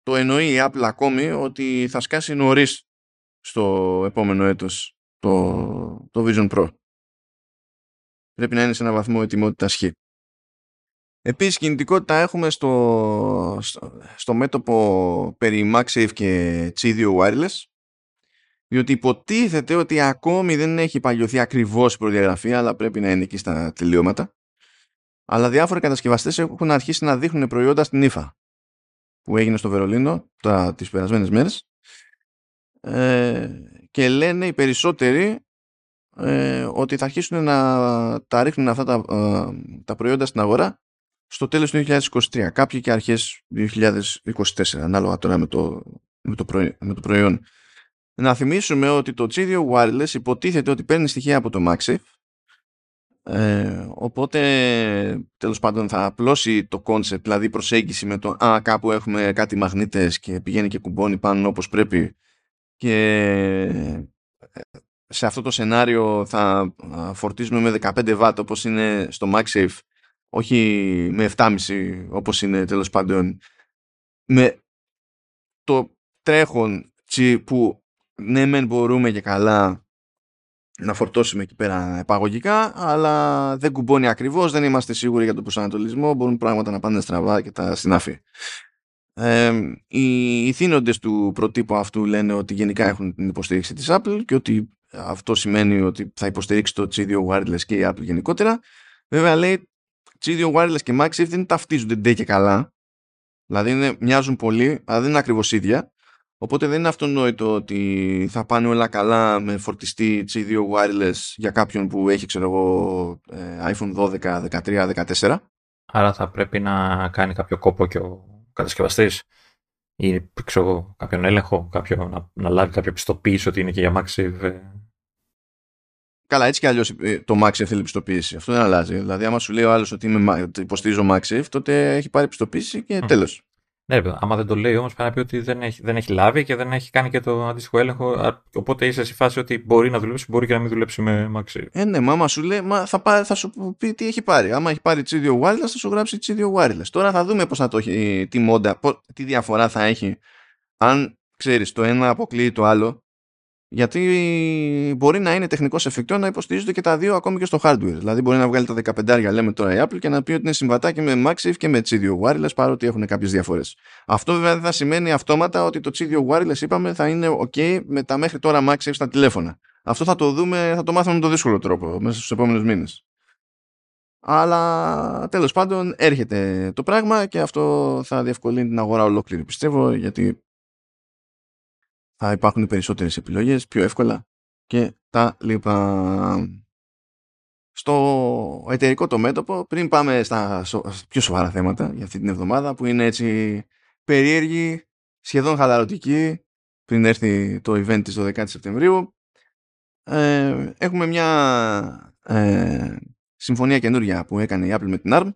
το εννοεί η Apple ακόμη, ότι θα σκάσει νωρίς στο επόμενο έτος το Vision Pro. Πρέπει να είναι σε ένα βαθμό ετοιμότητα χ. Επίσης, κινητικότητα έχουμε στο μέτωπο περί MagSafe και Qi2 Wireless, διότι υποτίθεται ότι ακόμη δεν έχει παγιωθεί ακριβώς η προδιαγραφή, αλλά πρέπει να είναι εκεί στα τελειώματα. Αλλά διάφοροι κατασκευαστές έχουν αρχίσει να δείχνουν προϊόντα στην ΙΦΑ, που έγινε στο Βερολίνο τις περασμένες μέρες, και λένε οι περισσότεροι ότι θα αρχίσουν να τα ρίχνουν αυτά τα προϊόντα στην αγορά στο τέλος του 2023, κάποιοι και αρχές 2024, ανάλογα τώρα με το προϊόν. Να θυμίσουμε ότι το Qi2 Wireless υποτίθεται ότι παίρνει στοιχεία από το MagSafe, οπότε τέλος πάντων θα απλώσει το concept, δηλαδή προσέγγιση με το κάπου έχουμε κάτι μαγνήτες και πηγαίνει και κουμπώνει πάνω όπως πρέπει, και σε αυτό το σενάριο θα φορτίζουμε με 15 watt όπως είναι στο MagSafe, όχι με 7,5 όπως είναι τέλος πάντων με το τρέχον τσι, που ναι μεν μπορούμε και καλά να φορτώσουμε εκεί πέρα επαγωγικά, αλλά δεν κουμπώνει ακριβώς, δεν είμαστε σίγουροι για τον προσανατολισμό, μπορούν πράγματα να πάνε στραβά και τα συνάφη. Οι θύνοντες του προτύπου αυτού λένε ότι γενικά έχουν την υποστήριξη της Apple και ότι αυτό σημαίνει ότι θα υποστηρίξει το Qi2 Wireless και η Apple γενικότερα. Βέβαια, λέει, Qi2 Wireless και MagSafe δεν ταυτίζονται ντε και καλά, δηλαδή μοιάζουν πολύ αλλά δεν είναι ακριβώς ίδια, οπότε δεν είναι αυτονόητο ότι θα πάνε όλα καλά με φορτιστή Qi2 Wireless για κάποιον που έχει, ξέρω εγώ, iPhone 12, 13, 14. Άρα θα πρέπει να κάνει κάποιο κόπο και ο κατασκευαστής, ή ξέρω, κάποιον έλεγχο, να λάβει κάποια πιστοποίηση ότι είναι και για MagSafe. Καλά, έτσι κι αλλιώς το MagSafe θέλει πιστοποίηση. Αυτό δεν αλλάζει. Δηλαδή, άμα σου λέει ο άλλος ότι υποστηρίζω MagSafe, τότε έχει πάρει πιστοποίηση και τέλος. Ναι, άμα δεν το λέει όμως, πρέπει να πει ότι δεν έχει λάβει και δεν έχει κάνει και το αντίστοιχο έλεγχο. Οπότε είσαι σε φάση ότι μπορεί να δουλέψει, μπορεί και να μην δουλέψει με MagSafe. Ναι, άμα σου λέει, θα σου πει τι έχει πάρει. Άμα έχει πάρει Qi2 Wireless, θα σου γράψει Qi2 Wireless. Τώρα θα δούμε πώς θα το έχει, τι μόντα, τι διαφορά θα έχει, αν ξέρεις το ένα αποκλείει το άλλο. Γιατί μπορεί να είναι τεχνικώς εφικτό να υποστηρίζονται και τα δύο ακόμη και στο hardware. Δηλαδή, μπορεί να βγάλει τα 15, λέμε τώρα η Apple, και να πει ότι είναι συμβατά και με MagSafe και με Qi2 Wireless, παρότι έχουν κάποιες διαφορές. Αυτό βέβαια δεν θα σημαίνει αυτόματα ότι το Qi2 Wireless, είπαμε, θα είναι OK με τα μέχρι τώρα MagSafe στα τηλέφωνα. Αυτό θα το δούμε, θα το μάθουμε με τον δύσκολο τρόπο μέσα στους επόμενους μήνες. Αλλά τέλος πάντων έρχεται το πράγμα και αυτό θα διευκολύνει την αγορά ολόκληρη, πιστεύω, γιατί θα υπάρχουν περισσότερες επιλογές, πιο εύκολα και τα λοιπά. Στο εταιρικό το μέτωπο, πριν πάμε στα πιο σοβαρά θέματα για αυτή την εβδομάδα, που είναι έτσι περίεργη, σχεδόν χαλαρωτική, πριν έρθει το event της 12 Σεπτεμβρίου, έχουμε μια συμφωνία καινούργια που έκανε η Apple με την ARM,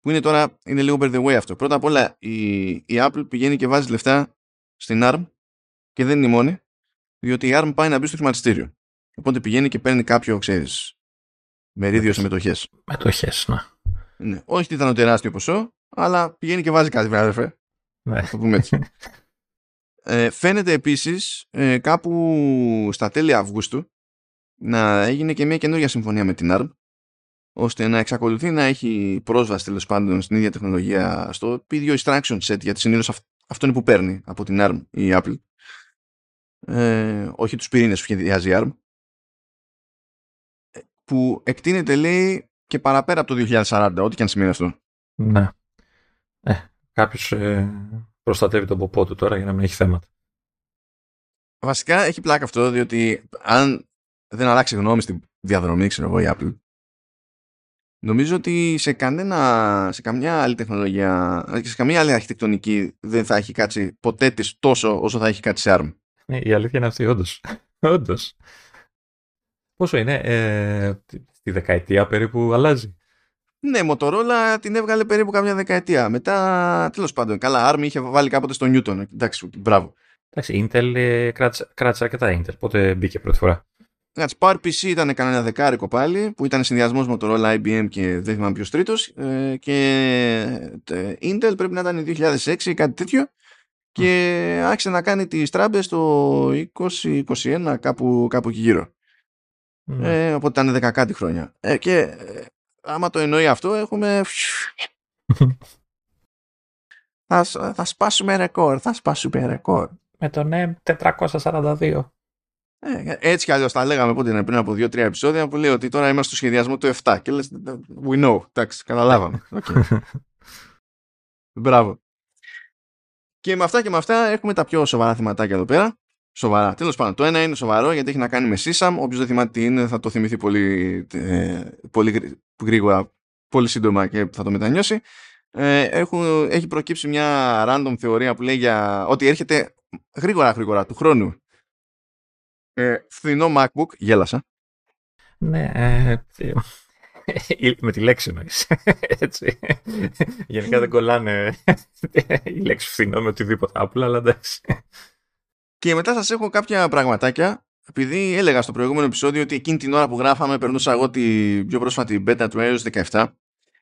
που είναι τώρα, είναι λίγο by the way αυτό. Πρώτα απ' όλα η Apple πηγαίνει και βάζει λεφτά στην ARM, και δεν είναι η μόνη, διότι η ARM πάει να μπει στο χρηματιστήριο. Οπότε πηγαίνει και παίρνει κάποιο, ξέρεις, μερίδιο σε μετοχές. Μετοχές, ναι. Όχι ότι ήταν τεράστιο ποσό, αλλά πηγαίνει και βάζει κάτι, βέβαια. Ναι. Το πούμε έτσι. Φαίνεται επίσης κάπου στα τέλη Αυγούστου να έγινε και μια καινούργια συμφωνία με την ARM, ώστε να εξακολουθεί να έχει πρόσβαση, τέλος πάντων, στην ίδια τεχνολογία, στο ίδιο instruction set, γιατί συνήθως αυτό είναι που παίρνει από την ARM η Apple. όχι τους πυρήνες που σχεδιάζει η ARM, που εκτείνεται, λέει, και παραπέρα από το 2040, ό,τι και αν σημαίνει αυτό. Ναι. Κάποιος προστατεύει τον ποπό του τώρα για να μην έχει θέματα. Βασικά έχει πλάκα αυτό, διότι αν δεν αλλάξει γνώμη στη διαδρομή, ξέρω εγώ, η Apple, νομίζω ότι σε καμιά άλλη τεχνολογία και σε καμία άλλη αρχιτεκτονική δεν θα έχει κάτσει ποτέ της τόσο όσο θα έχει κάτσει σε ARM. Ναι, η αλήθεια είναι αυτή, όντως. Όντως. Πόσο είναι, στη δεκαετία περίπου αλλάζει. Ναι, η Motorola την έβγαλε περίπου καμιά δεκαετία. Μετά, τέλος πάντων, καλά, ARM είχε βάλει κάποτε στο Newton. Εντάξει, μπράβο. Εντάξει, Intel κράτησε αρκετά Intel, πότε μπήκε πρώτη φορά. Εντάξει, PowerPC ήταν κανένα δεκάρικο πάλι, που ήταν συνδυασμός Motorola, IBM και δεν θυμάμαι ποιος τρίτος. Και Intel πρέπει να ήταν 2006 ή κάτι τέτοιο. Και άρχισε να κάνει τις τράμπες το 20-21, κάπου εκεί γύρω. Οπότε ήταν 10 κάτι χρόνια. Και άμα το εννοεί αυτό, έχουμε... θα σπάσουμε ρεκόρ, Με τον M442. Έτσι κι αλλιώς τα λέγαμε πότε πριν από 2-3 επεισόδια, που λέει ότι τώρα είμαστε στο σχεδιασμό του 7. Και λες, we know, εντάξει, καταλάβαμε. Okay. Μπράβο. Και με αυτά έχουμε τα πιο σοβαρά θεματάκια εδώ πέρα. Σοβαρά. Τέλος πάντων, το ένα είναι σοβαρό γιατί έχει να κάνει με SISAM. Όποιος δεν θυμάται τι είναι θα το θυμηθεί πολύ γρήγορα, πολύ σύντομα και θα το μετανιώσει. Έχει προκύψει μια random θεωρία που λέει ότι έρχεται γρήγορα του χρόνου φθηνό MacBook. Γέλασα. Ναι, με τη λέξη εννοείς. Έτσι. Γενικά δεν κολλάνε η λέξη φθηνό με οτιδήποτε απλά, αλλά εντάξει. Και μετά σας έχω κάποια πραγματάκια. Επειδή έλεγα στο προηγούμενο επεισόδιο ότι εκείνη την ώρα που γράφαμε περνούσα εγώ την πιο πρόσφατη beta του iOS 17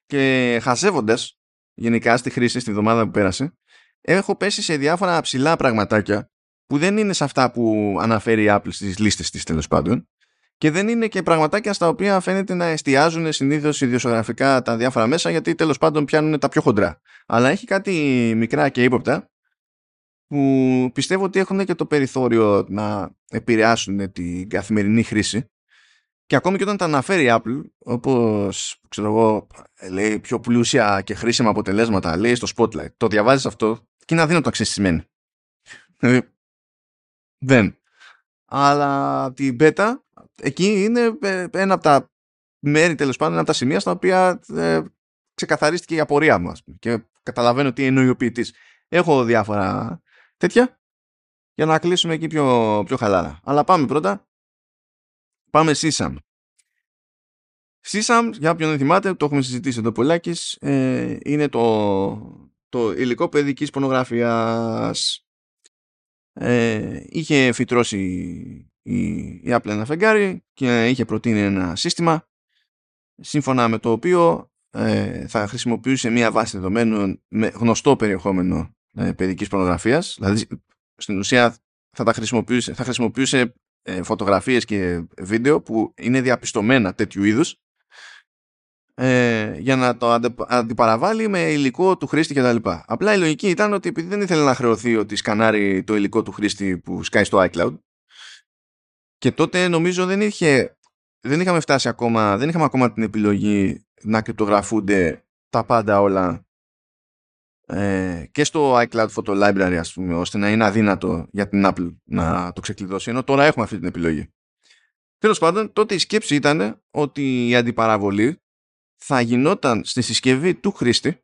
και χαζεύοντας γενικά στη χρήση στη εβδομάδα που πέρασε, έχω πέσει σε διάφορα ψηλά πραγματάκια που δεν είναι σε αυτά που αναφέρει η Apple στις λίστες της, τέλος πάντων, και δεν είναι και πραγματάκια στα οποία φαίνεται να εστιάζουν συνήθως ιδιοσιογραφικά τα διάφορα μέσα, γιατί τέλος πάντων πιάνουν τα πιο χοντρά. Αλλά έχει κάτι μικρά και ύποπτα που πιστεύω ότι έχουν και το περιθώριο να επηρεάσουν την καθημερινή χρήση. Και ακόμη και όταν τα αναφέρει η Apple, όπως, ξέρω εγώ, λέει πιο πλούσια και χρήσιμα αποτελέσματα, λέει στο Spotlight, το διαβάζεις αυτό και είναι αδύνατο αξιεσμένει. Δεν. Αλλά την beta, εκεί είναι ένα από τα μέρη, τέλος πάντων, ένα από τα σημεία στα οποία ξεκαθαρίστηκε η απορία μας. Και καταλαβαίνω τι εννοεί ο ποιητής. Έχω διάφορα τέτοια για να κλείσουμε εκεί πιο χαλάρα. Αλλά πάμε πρώτα. Πάμε SISAM. SISAM, για όποιον δεν θυμάται, το έχουμε συζητήσει εδώ πολλάκις, είναι το υλικό παιδικής πορνογραφίας. Είχε φυτρώσει η Apple ένα φεγγάρι και είχε προτείνει ένα σύστημα σύμφωνα με το οποίο θα χρησιμοποιούσε μια βάση δεδομένων με γνωστό περιεχόμενο παιδικής πορνογραφίας. Δηλαδή στην ουσία θα χρησιμοποιούσε φωτογραφίες και βίντεο που είναι διαπιστωμένα τέτοιου είδους, για να το αντιπαραβάλει με υλικό του χρήστη κτλ. Απλά η λογική ήταν ότι επειδή δεν ήθελε να χρεωθεί ότι σκανάρει το υλικό του χρήστη που σκάει στο iCloud, και τότε νομίζω δεν είχαμε ακόμα την επιλογή να κρυπτογραφούνται τα πάντα όλα και στο iCloud Photo Library, ας πούμε, ώστε να είναι αδύνατο για την Apple να το ξεκλειδώσει, ενώ τώρα έχουμε αυτή την επιλογή. Τέλος πάντων, τότε η σκέψη ήταν ότι η αντιπαραβολή θα γινόταν στη συσκευή του χρήστη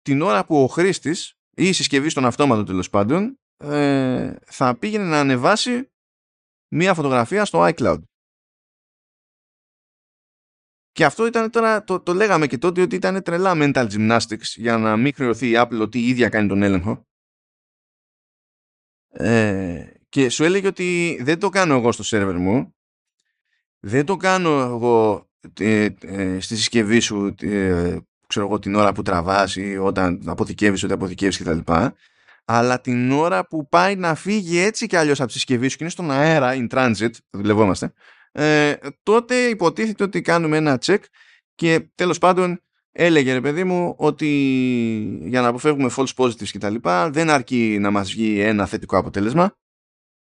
την ώρα που ο χρήστης ή η συσκευή στον αυτόματο, τέλος πάντων, θα πήγαινε να ανεβάσει μία φωτογραφία στο iCloud. Και αυτό ήταν τώρα, το λέγαμε και τότε, ότι ήταν τρελά mental gymnastics για να μην χρεωθεί η Apple ότι η ίδια κάνει τον έλεγχο. Και σου έλεγε ότι δεν το κάνω εγώ στο σερβερ μου, δεν το κάνω εγώ στη συσκευή σου, ξέρω εγώ, την ώρα που τραβάς ή όταν αποθηκεύεις ό,τι αποθηκεύεις κτλ. Αλλά την ώρα που πάει να φύγει έτσι κι αλλιώς από τη συσκευή σου και είναι στον αέρα, in transit, δουλευόμαστε, τότε υποτίθεται ότι κάνουμε ένα check. Και τέλος πάντων έλεγε, ρε παιδί μου, ότι για να αποφεύγουμε false positives κτλ. Δεν αρκεί να μας βγει ένα θετικό αποτέλεσμα,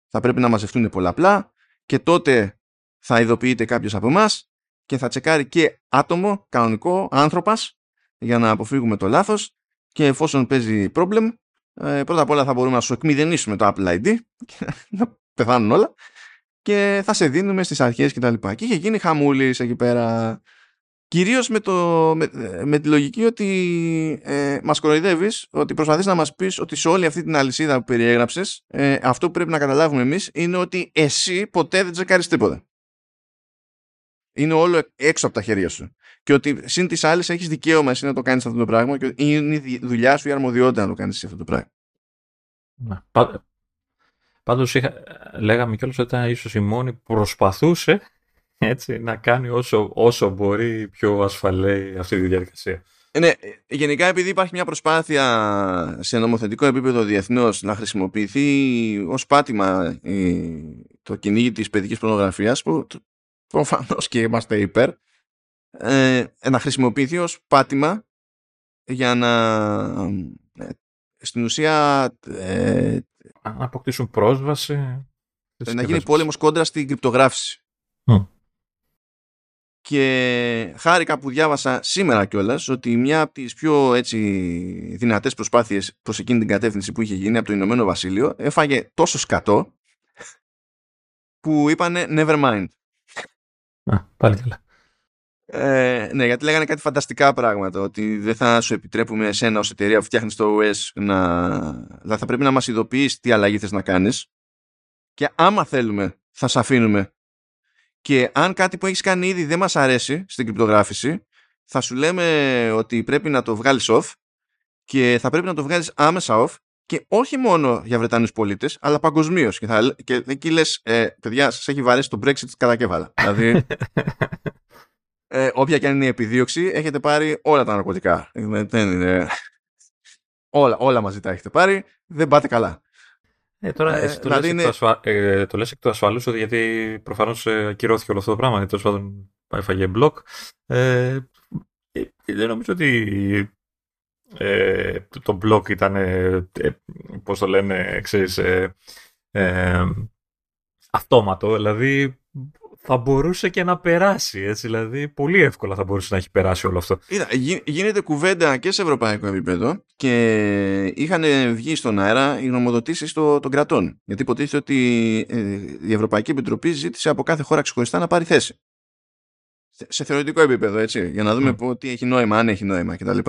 θα πρέπει να μαζευτούν πολλαπλά και τότε θα ειδοποιείται κάποιος από εμάς και θα τσεκάρει και άτομο, κανονικό, άνθρωπος, για να αποφύγουμε το λάθος, και εφόσον παίζει πρόβλημα, πρώτα απ' όλα θα μπορούμε να σου εκμηδενήσουμε το Apple ID και να πεθάνουν όλα και θα σε δίνουμε στις αρχές κτλ. Και είχε γίνει χαμούλης εκεί πέρα. Κυρίως με τη λογική ότι μας κοροϊδεύεις, ότι προσπαθείς να μας πεις ότι σε όλη αυτή την αλυσίδα που περιέγραψες, αυτό που πρέπει να καταλάβουμε εμείς είναι ότι εσύ ποτέ δεν τσεκάρεις τίποτα. Είναι όλο έξω από τα χέρια σου. Και ότι συν τις άλλες έχεις δικαίωμα εσύ να το κάνεις αυτό το πράγμα και είναι η δουλειά σου, η αρμοδιότητα να το κάνεις αυτό το πράγμα. Πάντως λέγαμε κιόλας ότι ήταν ίσως η μόνη που προσπαθούσε, έτσι, να κάνει όσο μπορεί πιο ασφαλή αυτή τη διαδικασία. Ναι, γενικά επειδή υπάρχει μια προσπάθεια σε νομοθετικό επίπεδο διεθνώς να χρησιμοποιηθεί ως πάτημα το κυνήγι της παιδικής πορνογραφίας, που προφανώς και είμαστε υπέρ, να χρησιμοποιηθεί ως πάτημα για να στην ουσία να αποκτήσουν πρόσβαση, να γίνει πόλεμος κόντρα στην κρυπτογράφηση. Και χάρηκα που διάβασα σήμερα κιόλας ότι μια από τις πιο έτσι δυνατές προσπάθειες προς εκείνη την κατεύθυνση που είχε γίνει από το Ηνωμένο Βασίλειο έφαγε τόσο σκατό που είπανε never mind. Α, πάλι καλά. Ναι, γιατί λέγανε κάτι φανταστικά πράγματα, ότι δεν θα σου επιτρέπουμε εσένα ως εταιρεία που φτιάχνεις το OS να θα πρέπει να μας ειδοποιείς τι αλλαγή θες να κάνεις και άμα θέλουμε θα σε αφήνουμε. Και αν κάτι που έχεις κάνει ήδη δεν μας αρέσει στην κρυπτογράφηση, θα σου λέμε ότι πρέπει να το βγάλεις off και θα πρέπει να το βγάλεις άμεσα off και όχι μόνο για Βρετανούς πολίτες, αλλά παγκοσμίως. Και εκεί λες, παιδιά, σας έχει βαρέσει το Brexit κατά κεφάλα. Δηλαδή, όποια και αν είναι η επιδίωξη, έχετε πάρει όλα τα ναρκωτικά. Όλα μαζί τα έχετε πάρει, δεν πάτε καλά. Τώρα εσύ το λες εκ του ασφαλούς, γιατί προφανώς ακυρώθηκε όλο αυτό το πράγμα, γιατί τέλος πάντων έφαγε μπλοκ. Δεν νομίζω ότι το μπλοκ ήταν, πώς το λένε, ξέρεις, αυτόματο, δηλαδή θα μπορούσε και να περάσει, έτσι, δηλαδή πολύ εύκολα θα μπορούσε να έχει περάσει όλο αυτό. Γίνεται κουβέντα και σε ευρωπαϊκό επίπεδο και είχαν βγει στον αέρα οι γνωμοδοτήσεις των κρατών, γιατί υποτίθεται ότι η Ευρωπαϊκή Επιτροπή ζήτησε από κάθε χώρα ξεχωριστά να πάρει θέση. Σε θεωρητικό επίπεδο, έτσι, για να δούμε τι έχει νόημα, αν έχει νόημα κτλ.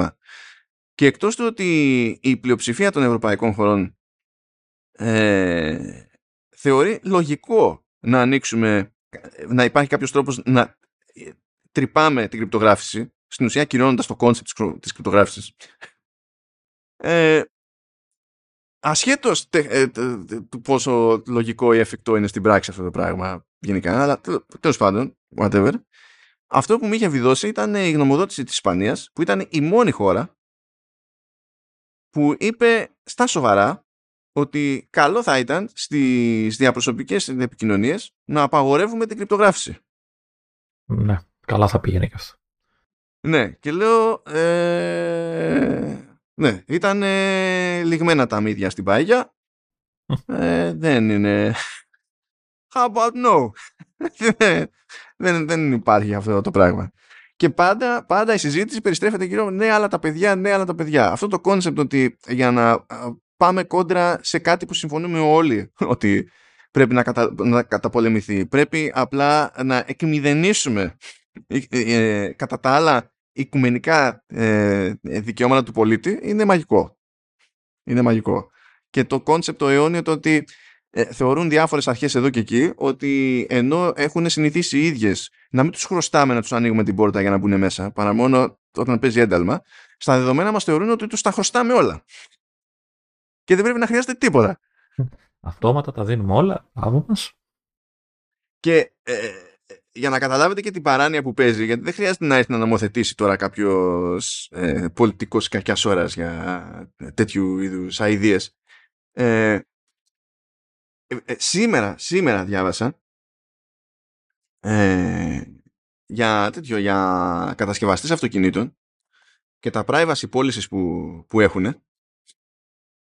Και εκτός του ότι η πλειοψηφία των ευρωπαϊκών χωρών θεωρεί λογικό να ανοίξουμε, να υπάρχει κάποιος τρόπος να τρυπάμε την κρυπτογράφηση, στην ουσία κυρώνοντας το concept της κρυπτογράφησης, ασχέτως του πόσο λογικό ή εφικτό είναι στην πράξη αυτό το πράγμα γενικά, αλλά τέλος πάντων whatever, αυτό που μου είχε βιδώσει ήταν η γνωμοδότηση της Ισπανίας, που ήταν η μόνη χώρα που είπε στα σοβαρά ότι καλό θα ήταν στις διαπροσωπικές επικοινωνίες να απαγορεύουμε την κρυπτογράφηση. Ναι, καλά θα πήγαινε και αυτό. Ναι, και λέω ναι, ήταν λιγμένα τα μύδια στην πάγια. Δεν είναι how about no. δεν υπάρχει αυτό το πράγμα. Και πάντα η συζήτηση περιστρέφεται γύρω ναι αλλά τα παιδιά. Αυτό το κόνσεπτ ότι για να πάμε κόντρα σε κάτι που συμφωνούμε όλοι ότι πρέπει να καταπολεμηθεί, πρέπει απλά να εκμηδενίσουμε κατά τα άλλα οικουμενικά δικαιώματα του πολίτη, είναι μαγικό. Είναι μαγικό. Και το κόνσεπτ το αιώνιο το ότι θεωρούν διάφορες αρχές εδώ και εκεί ότι ενώ έχουν συνηθίσει οι ίδιες να μην τους χρωστάμε να τους ανοίγουμε την πόρτα για να μπουν μέσα, παρά μόνο όταν παίζει ένταλμα, στα δεδομένα μας θεωρούν ότι τους τα χρωστάμε όλα. Και δεν πρέπει να χρειάζεται τίποτα. Αυτόματα τα δίνουμε όλα από μας. Και για να καταλάβετε και την παράνοια που παίζει, γιατί δεν χρειάζεται να έρθει να νομοθετήσει τώρα κάποιος πολιτικός κακιάς ώρας για τέτοιου είδους αηδίες. Σήμερα διάβασα για κατασκευαστές αυτοκινήτων και τα privacy policies που έχουν.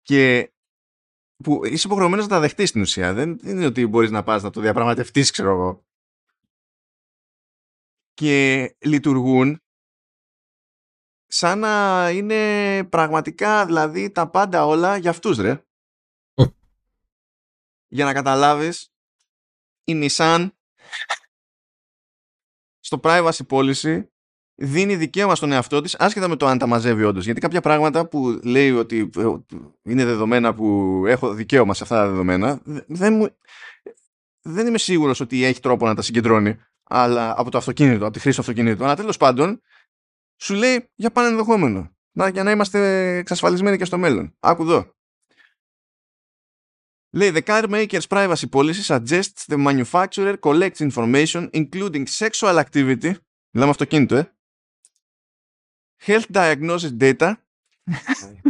Και που είσαι υποχρεωμένος να τα δεχτείς στην ουσία. Δεν είναι ότι μπορείς να πας να το διαπραγματευτείς, ξέρω εγώ. Και λειτουργούν σαν να είναι πραγματικά, δηλαδή, τα πάντα όλα για αυτούς, ρε. Για να καταλάβεις, η Nissan στο privacy policy δίνει δικαίωμα στον εαυτό της, άσχετα με το αν τα μαζεύει όντως. Γιατί κάποια πράγματα που λέει ότι είναι δεδομένα, που έχω δικαίωμα σε αυτά τα δεδομένα, δεν είμαι σίγουρος ότι έχει τρόπο να τα συγκεντρώνει, αλλά από το αυτοκίνητο, από τη χρήση του αυτοκίνητου. Αλλά τέλος πάντων, σου λέει για πάνε ενδεχόμενο, για να είμαστε εξασφαλισμένοι και στο μέλλον. Άκου εδώ. Λέει, the car maker's privacy policy suggests the manufacturer collects information including sexual activity, μιλάμε αυτοκίνητο, health diagnosis data,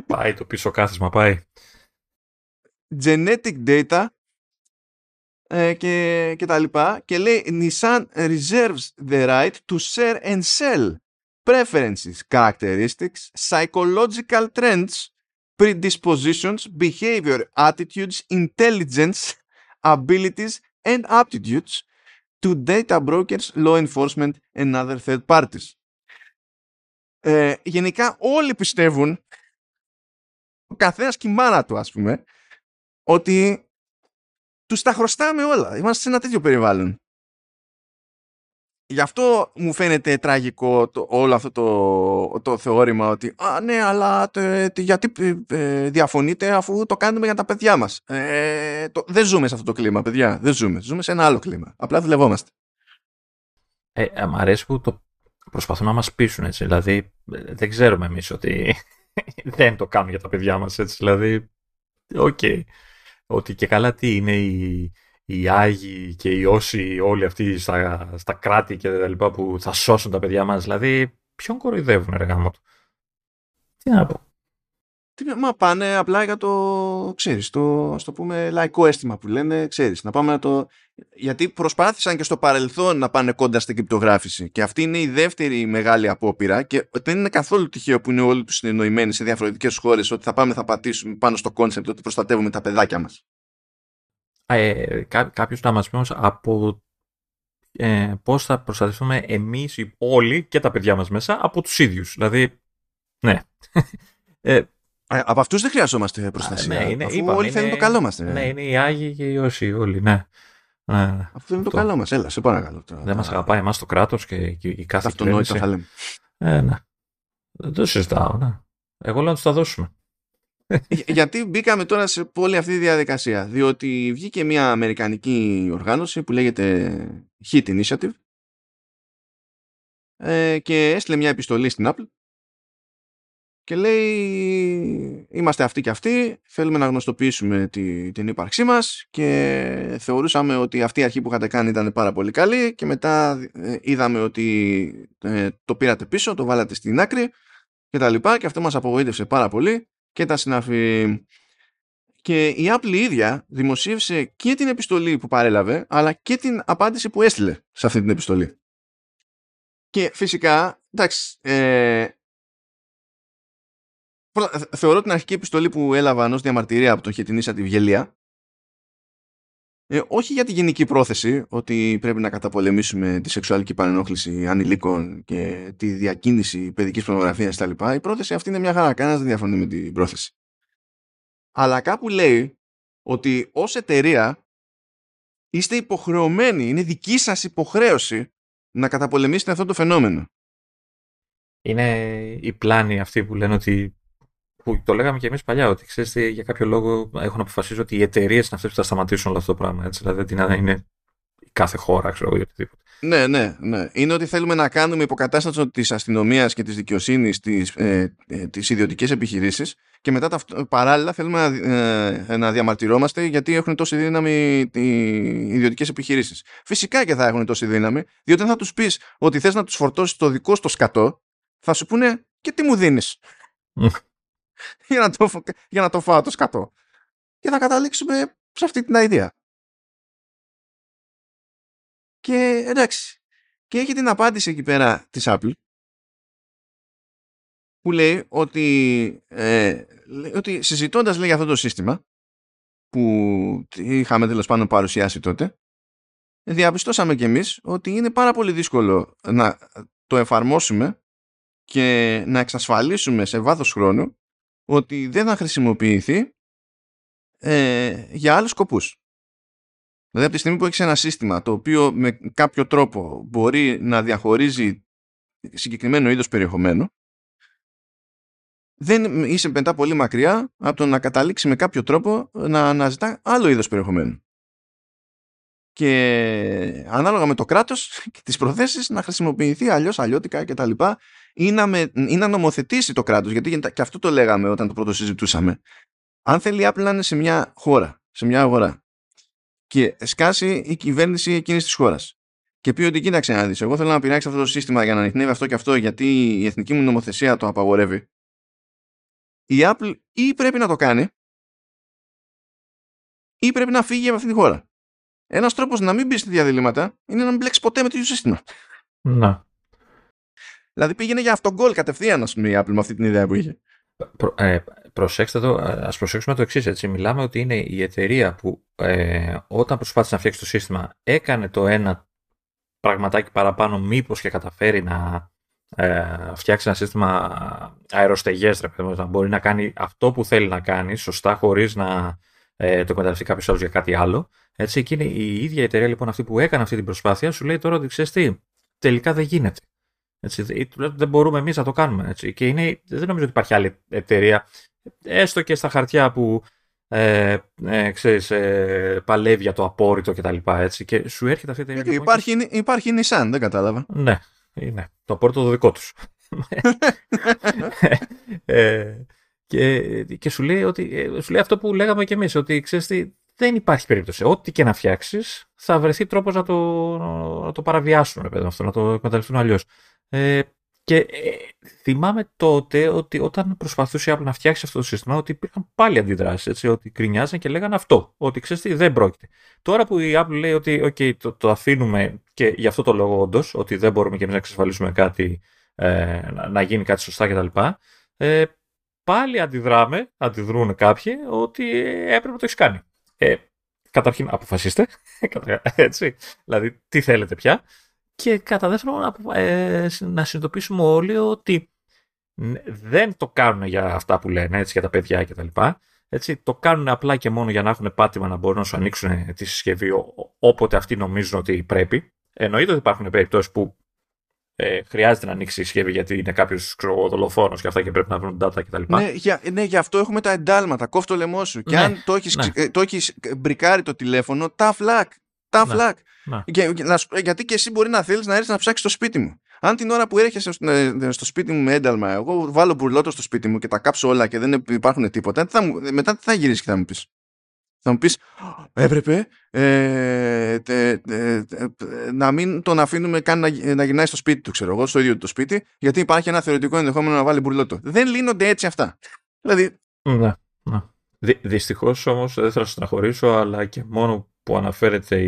πάει το πίσω κάθισμα, πάει, genetic data και τα λοιπά. Και λέει, Nissan reserves the right to share and sell preferences, characteristics, psychological trends, predispositions, behavior, attitudes, intelligence, abilities and aptitudes to data brokers, law enforcement and other third parties. Γενικά όλοι πιστεύουν, ο καθένας και η μάνα του, ας πούμε, ότι τους τα χρωστάμε όλα. Είμαστε σε ένα τέτοιο περιβάλλον. Γι' αυτό μου φαίνεται τραγικό όλο αυτό το θεώρημα ότι «Α, ναι, αλλά γιατί διαφωνείτε, αφού το κάνουμε για τα παιδιά μας». Δεν ζούμε σε αυτό το κλίμα, παιδιά. Δεν ζούμε. Ζούμε σε ένα άλλο κλίμα. Απλά δουλευόμαστε. Μ' αρέσει που το προσπαθούν να μας πείσουν, έτσι. Δηλαδή, δεν ξέρουμε εμείς ότι δεν το κάνουμε για τα παιδιά μας, έτσι. Δηλαδή, okay. Ότι και καλά τι είναι οι Άγιοι και οι Όσοι, όλοι αυτοί στα κράτη και τα λοιπά που θα σώσουν τα παιδιά μας. Δηλαδή, ποιον κοροϊδεύουν, ρε γάμο του. Τι να πω. Μα πάνε απλά για το, ξέρεις, το πούμε λαϊκό αίσθημα που λένε, ξέρεις, να πάμε να το... Γιατί προσπάθησαν και στο παρελθόν να πάνε κοντά στην κρυπτογράφηση και αυτή είναι η δεύτερη μεγάλη απόπειρα και δεν είναι καθόλου τυχαίο που είναι όλοι τους συνεννοημένοι σε διαφορετικές χώρες ότι θα πάμε, θα πατήσουμε πάνω στο κόνσεπτ ότι προστατεύουμε τα παιδάκια μας. Κάποιος να μας πει όμως από πώς θα προστατευτούμε εμείς όλοι και τα παιδιά μας μέσα από τους ίδιους. Δηλαδή, ναι. Από αυτούς δεν χρειαζόμαστε προστασία. Ναι, αφού είπαμε, όλοι θέλουν το καλό μας. Ναι, είναι οι Άγιοι και οι Όσοι όλοι, ναι. Αυτό είναι το καλό μας. Έλα, σε παρακαλώ. Δεν μας αγαπάει εμάς το κράτος και η κάθε αυτονόητα θα λέμε. Ναι. Δεν το συζητάω, ναι. Εγώ λέω να τους τα δώσουμε. Γιατί μπήκαμε τώρα σε όλη αυτή τη διαδικασία? Διότι βγήκε μια αμερικανική οργάνωση που λέγεται Hit Initiative και έστειλε μια επιστολή στην Apple και λέει, είμαστε αυτοί και αυτοί, θέλουμε να γνωστοποιήσουμε την ύπαρξή μας και θεωρούσαμε ότι αυτή η αρχή που είχατε κάνει ήταν πάρα πολύ καλή και μετά είδαμε ότι το πήρατε πίσω, το βάλατε στην άκρη και τα λοιπά και αυτό μας απογοήτευσε πάρα πολύ και τα συναφή. Και η Apple ίδια δημοσίευσε και την επιστολή που παρέλαβε αλλά και την απάντηση που έστειλε σε αυτή την επιστολή. Και φυσικά, εντάξει, θεωρώ την αρχική επιστολή που έλαβαν ως διαμαρτυρία από τον Χετινίσα τη Βγελία, όχι για τη γενική πρόθεση ότι πρέπει να καταπολεμήσουμε τη σεξουαλική παρενόχληση ανηλίκων και τη διακίνηση παιδικής πορνογραφίας κτλ. Η πρόθεση αυτή είναι μια χαρά, κανένας δεν διαφωνεί με την πρόθεση. Αλλά κάπου λέει ότι ως εταιρεία είστε υποχρεωμένοι, είναι δική σας υποχρέωση να καταπολεμήσετε αυτό το φαινόμενο. Είναι οι πλάνοι αυτοί που λένε ότι, που το λέγαμε και εμείς παλιά, ότι ξέρεις τι, για κάποιο λόγο έχουν αποφασίσει ότι οι εταιρείες είναι αυτές που θα σταματήσουν όλο αυτό το πράγμα. Έτσι, δηλαδή δεν είναι κάθε χώρα, ξέρω εγώ, οτιδήποτε. Ναι. Είναι ότι θέλουμε να κάνουμε υποκατάσταση της αστυνομίας και της δικαιοσύνης τις ιδιωτικές επιχειρήσεις και μετά παράλληλα θέλουμε να διαμαρτυρόμαστε γιατί έχουν τόση δύναμη οι ιδιωτικές επιχειρήσεις. Φυσικά και θα έχουν τόση δύναμη, διότι αν θα τους πεις ότι θες να τους φορτώσεις το δικό στο σκατό, θα σου πούνε και τι μου δίνεις. Για να το φάω το σκατό. Και θα καταλήξουμε σε αυτή την ιδέα. Και εντάξει, και έχει την απάντηση εκεί πέρα της Apple που λέει ότι συζητώντας, λέει, αυτό το σύστημα, που είχαμε τέλος πάντων παρουσιάσει τότε, διαπιστώσαμε κι εμείς ότι είναι πάρα πολύ δύσκολο να το εφαρμόσουμε και να εξασφαλίσουμε σε βάθος χρόνου ότι δεν θα χρησιμοποιηθεί για άλλους σκοπούς. Δηλαδή από τη στιγμή που έχεις ένα σύστημα το οποίο με κάποιο τρόπο μπορεί να διαχωρίζει συγκεκριμένο είδος περιεχομένου, δεν είσαι μετά πολύ μακριά από το να καταλήξει με κάποιο τρόπο να αναζητά άλλο είδος περιεχομένου. Και ανάλογα με το κράτος και τις προθέσεις να χρησιμοποιηθεί αλλιώς, αλλιώτικα κτλ. Ή να νομοθετήσει το κράτος, γιατί και αυτό το λέγαμε όταν το πρώτο συζητούσαμε. Αν θέλει Apple να είναι σε μια χώρα, σε μια αγορά, και σκάσει η κυβέρνηση εκείνης της χώρας και πει ότι κοίταξε να δεις, εγώ θέλω να πειράξει αυτό το σύστημα για να ανοιχνεύει αυτό και αυτό, γιατί η εθνική μου νομοθεσία το απαγορεύει, η Apple ή πρέπει να το κάνει ή πρέπει να φύγει από αυτή τη χώρα. Ένας τρόπος να μην μπει στη διαδηλήματα είναι να μην μπλέξει ποτέ με το ίδιο σύστημα. Να. Δηλαδή πήγαινε για αυτόν γκολ κατευθείαν, ας πούμε, η Apple με αυτή την ιδέα που είχε. Προσέξτε εδώ, ας προσέξουμε το εξής, έτσι. Μιλάμε ότι είναι η εταιρεία που όταν προσπάθησε να φτιάξει το σύστημα έκανε το ένα πραγματάκι παραπάνω, μήπως και καταφέρει να φτιάξει ένα σύστημα αεροστεγές, να μπορεί να κάνει αυτό που θέλει να κάνει σωστά χωρίς να το εκμεταλλευτεί κάποιος άλλος για κάτι άλλο. Έτσι, εκείνη η ίδια εταιρεία λοιπόν αυτή που έκανε αυτή την προσπάθεια σου λέει τώρα ότι ξέρεις τι, τελικά δεν γίνεται. Έτσι, δεν μπορούμε εμείς να το κάνουμε. Έτσι. Και είναι, δεν νομίζω ότι υπάρχει άλλη εταιρεία, έστω και στα χαρτιά που ξέρεις, παλεύει για το απόρριτο κτλ. Και, σου έρχεται αυτή η εταιρεία. Λοιπόν, υπάρχει η Nissan, δεν κατάλαβα. Ναι, είναι. Το απόρριτο το δικό τους. Και σου λέει, σου λέει αυτό που λέγαμε κι εμείς, ότι ξέρεις τι, δεν υπάρχει περίπτωση. Ό,τι και να φτιάξεις, θα βρεθεί τρόπος να το παραβιάσουν, παιδί, αυτό, να το εκμεταλλευτούν αλλιώς. Θυμάμαι τότε ότι όταν προσπαθούσε η Apple να φτιάξει αυτό το σύστημα, ότι υπήρχαν πάλι αντιδράσεις. Έτσι, ότι κρινιάζαν και λέγανε αυτό. Ότι ξέρεις τι, δεν πρόκειται. Τώρα που η Apple λέει ότι okay, το αφήνουμε και γι' αυτό το λόγο, όντως, ότι δεν μπορούμε και εμείς να εξασφαλίσουμε κάτι, να γίνει κάτι σωστά κτλ. Πάλι αντιδρούν κάποιοι ότι έπρεπε να το έχεις κάνει. Καταρχήν αποφασίστε, έτσι, δηλαδή τι θέλετε πια, και κατά δεύτερον να συνειδητοποιήσουμε όλοι ότι δεν το κάνουν για αυτά που λένε, έτσι, για τα παιδιά κτλ. Το κάνουν απλά και μόνο για να έχουν πάτημα να μπορούν να σου ανοίξουν τη συσκευή όποτε αυτοί νομίζουν ότι πρέπει. Εννοείται ότι υπάρχουν περιπτώσεις που χρειάζεται να ανοίξει η συσκευή γιατί είναι κάποιος δολοφόνος και αυτά και πρέπει να βρουν data κτλ. Ναι, γι' αυτό έχουμε τα εντάλματα. Κόφτω το λαιμό σου. Και ναι, αν το έχεις μπρικάρει το τηλέφωνο, tough luck. Ναι. Γιατί και εσύ μπορεί να θέλεις να έρθεις να ψάξεις το σπίτι μου. Αν την ώρα που έρχεσαι στο σπίτι μου με ένταλμα, εγώ βάλω μπουρλότο στο σπίτι μου και τα κάψω όλα και δεν υπάρχουν τίποτα, μετά τι θα γυρίσεις και θα μου πεις? Θα μου πεις, έπρεπε να μην τον αφήνουμε καν να γυρνάει στο σπίτι του, ξέρω εγώ, στο ίδιο το σπίτι, γιατί υπάρχει ένα θεωρητικό ενδεχόμενο να βάλει μπουρλότο. Δεν λύνονται έτσι αυτά. Δηλαδή... Ναι. Δυστυχώς όμως δεν θα σας στεναχωρήσω, αλλά και μόνο που αναφέρεται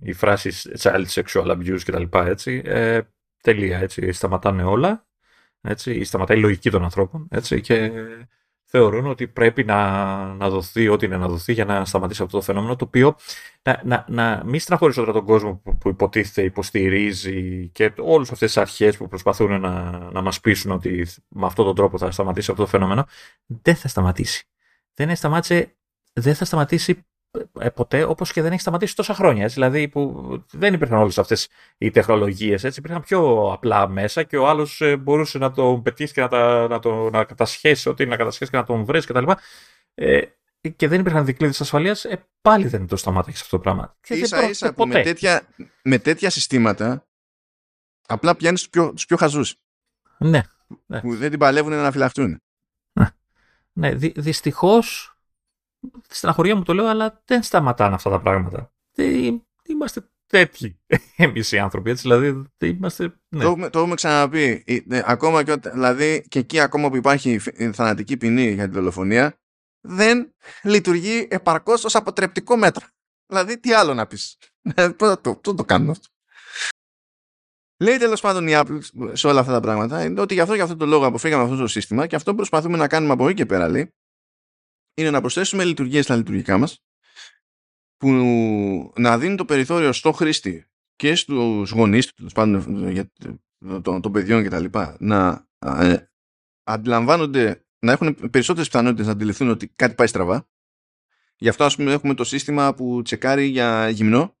η φράση child sexual abuse κτλ. Τελεία, έτσι. Σταματάνε όλα. Έτσι, σταματάει η λογική των ανθρώπων. Έτσι, και... θεωρούν ότι πρέπει να δοθεί ό,τι είναι να δοθεί για να σταματήσει αυτό το φαινόμενο, το οποίο να μην στεναχωρήσει τώρα τον κόσμο που υποτίθεται υποστηρίζει και όλες αυτές τις αρχές που προσπαθούν να μας πείσουν ότι με αυτόν τον τρόπο θα σταματήσει αυτό το φαινόμενο. Δεν θα σταματήσει. Δεν θα σταματήσει ποτέ, όπως και δεν έχει σταματήσει τόσα χρόνια. Έτσι, δηλαδή που δεν υπήρχαν όλες αυτές οι τεχνολογίες. Έτσι, υπήρχαν πιο απλά μέσα και ο άλλος μπορούσε να τον πετύχει και να κατασχέσει ό,τι να κατασχέσει και να τον βρει κτλ. Και δεν υπήρχαν δικλείδες ασφαλείας. Πάλι δεν το σταμάτησε αυτό το πράγμα. Ίσα-ίσα που με τέτοια συστήματα απλά πιάνει τους πιο χαζούς. Ναι. Που δεν την παλεύουν να φυλαχτούν. Ναι, δυστυχώς. Στεναχωρία μου το λέω, αλλά δεν σταματάνε αυτά τα πράγματα. Είμαστε τέτοιοι εμείς οι άνθρωποι, έτσι, δηλαδή είμαστε... Ναι. Το έχουμε ξαναπεί. Ακόμα και όταν, δηλαδή, και εκεί ακόμα που υπάρχει θανατική ποινή για τη δολοφονία, δεν λειτουργεί επαρκώς ως αποτρεπτικό μέτρο. Δηλαδή, τι άλλο να πεις? Πώς το κάνουμε αυτό? Λέει τέλος πάντων η Apple σε όλα αυτά τα πράγματα, ότι γι' αυτό το λόγο αποφύγαμε αυτό το σύστημα και αυτό που προσπαθούμε να κάνουμε από εκεί και πέρα, λέει, είναι να προσθέσουμε λειτουργίες στα λειτουργικά μας που να δίνουν το περιθώριο στο χρήστη και στους γονείς των παιδιών και τα λοιπά να αντιλαμβάνονται, να έχουν περισσότερες πιθανότητες να αντιληφθούν ότι κάτι πάει στραβά. Γι' αυτό ας πούμε έχουμε το σύστημα που τσεκάρει για γυμνό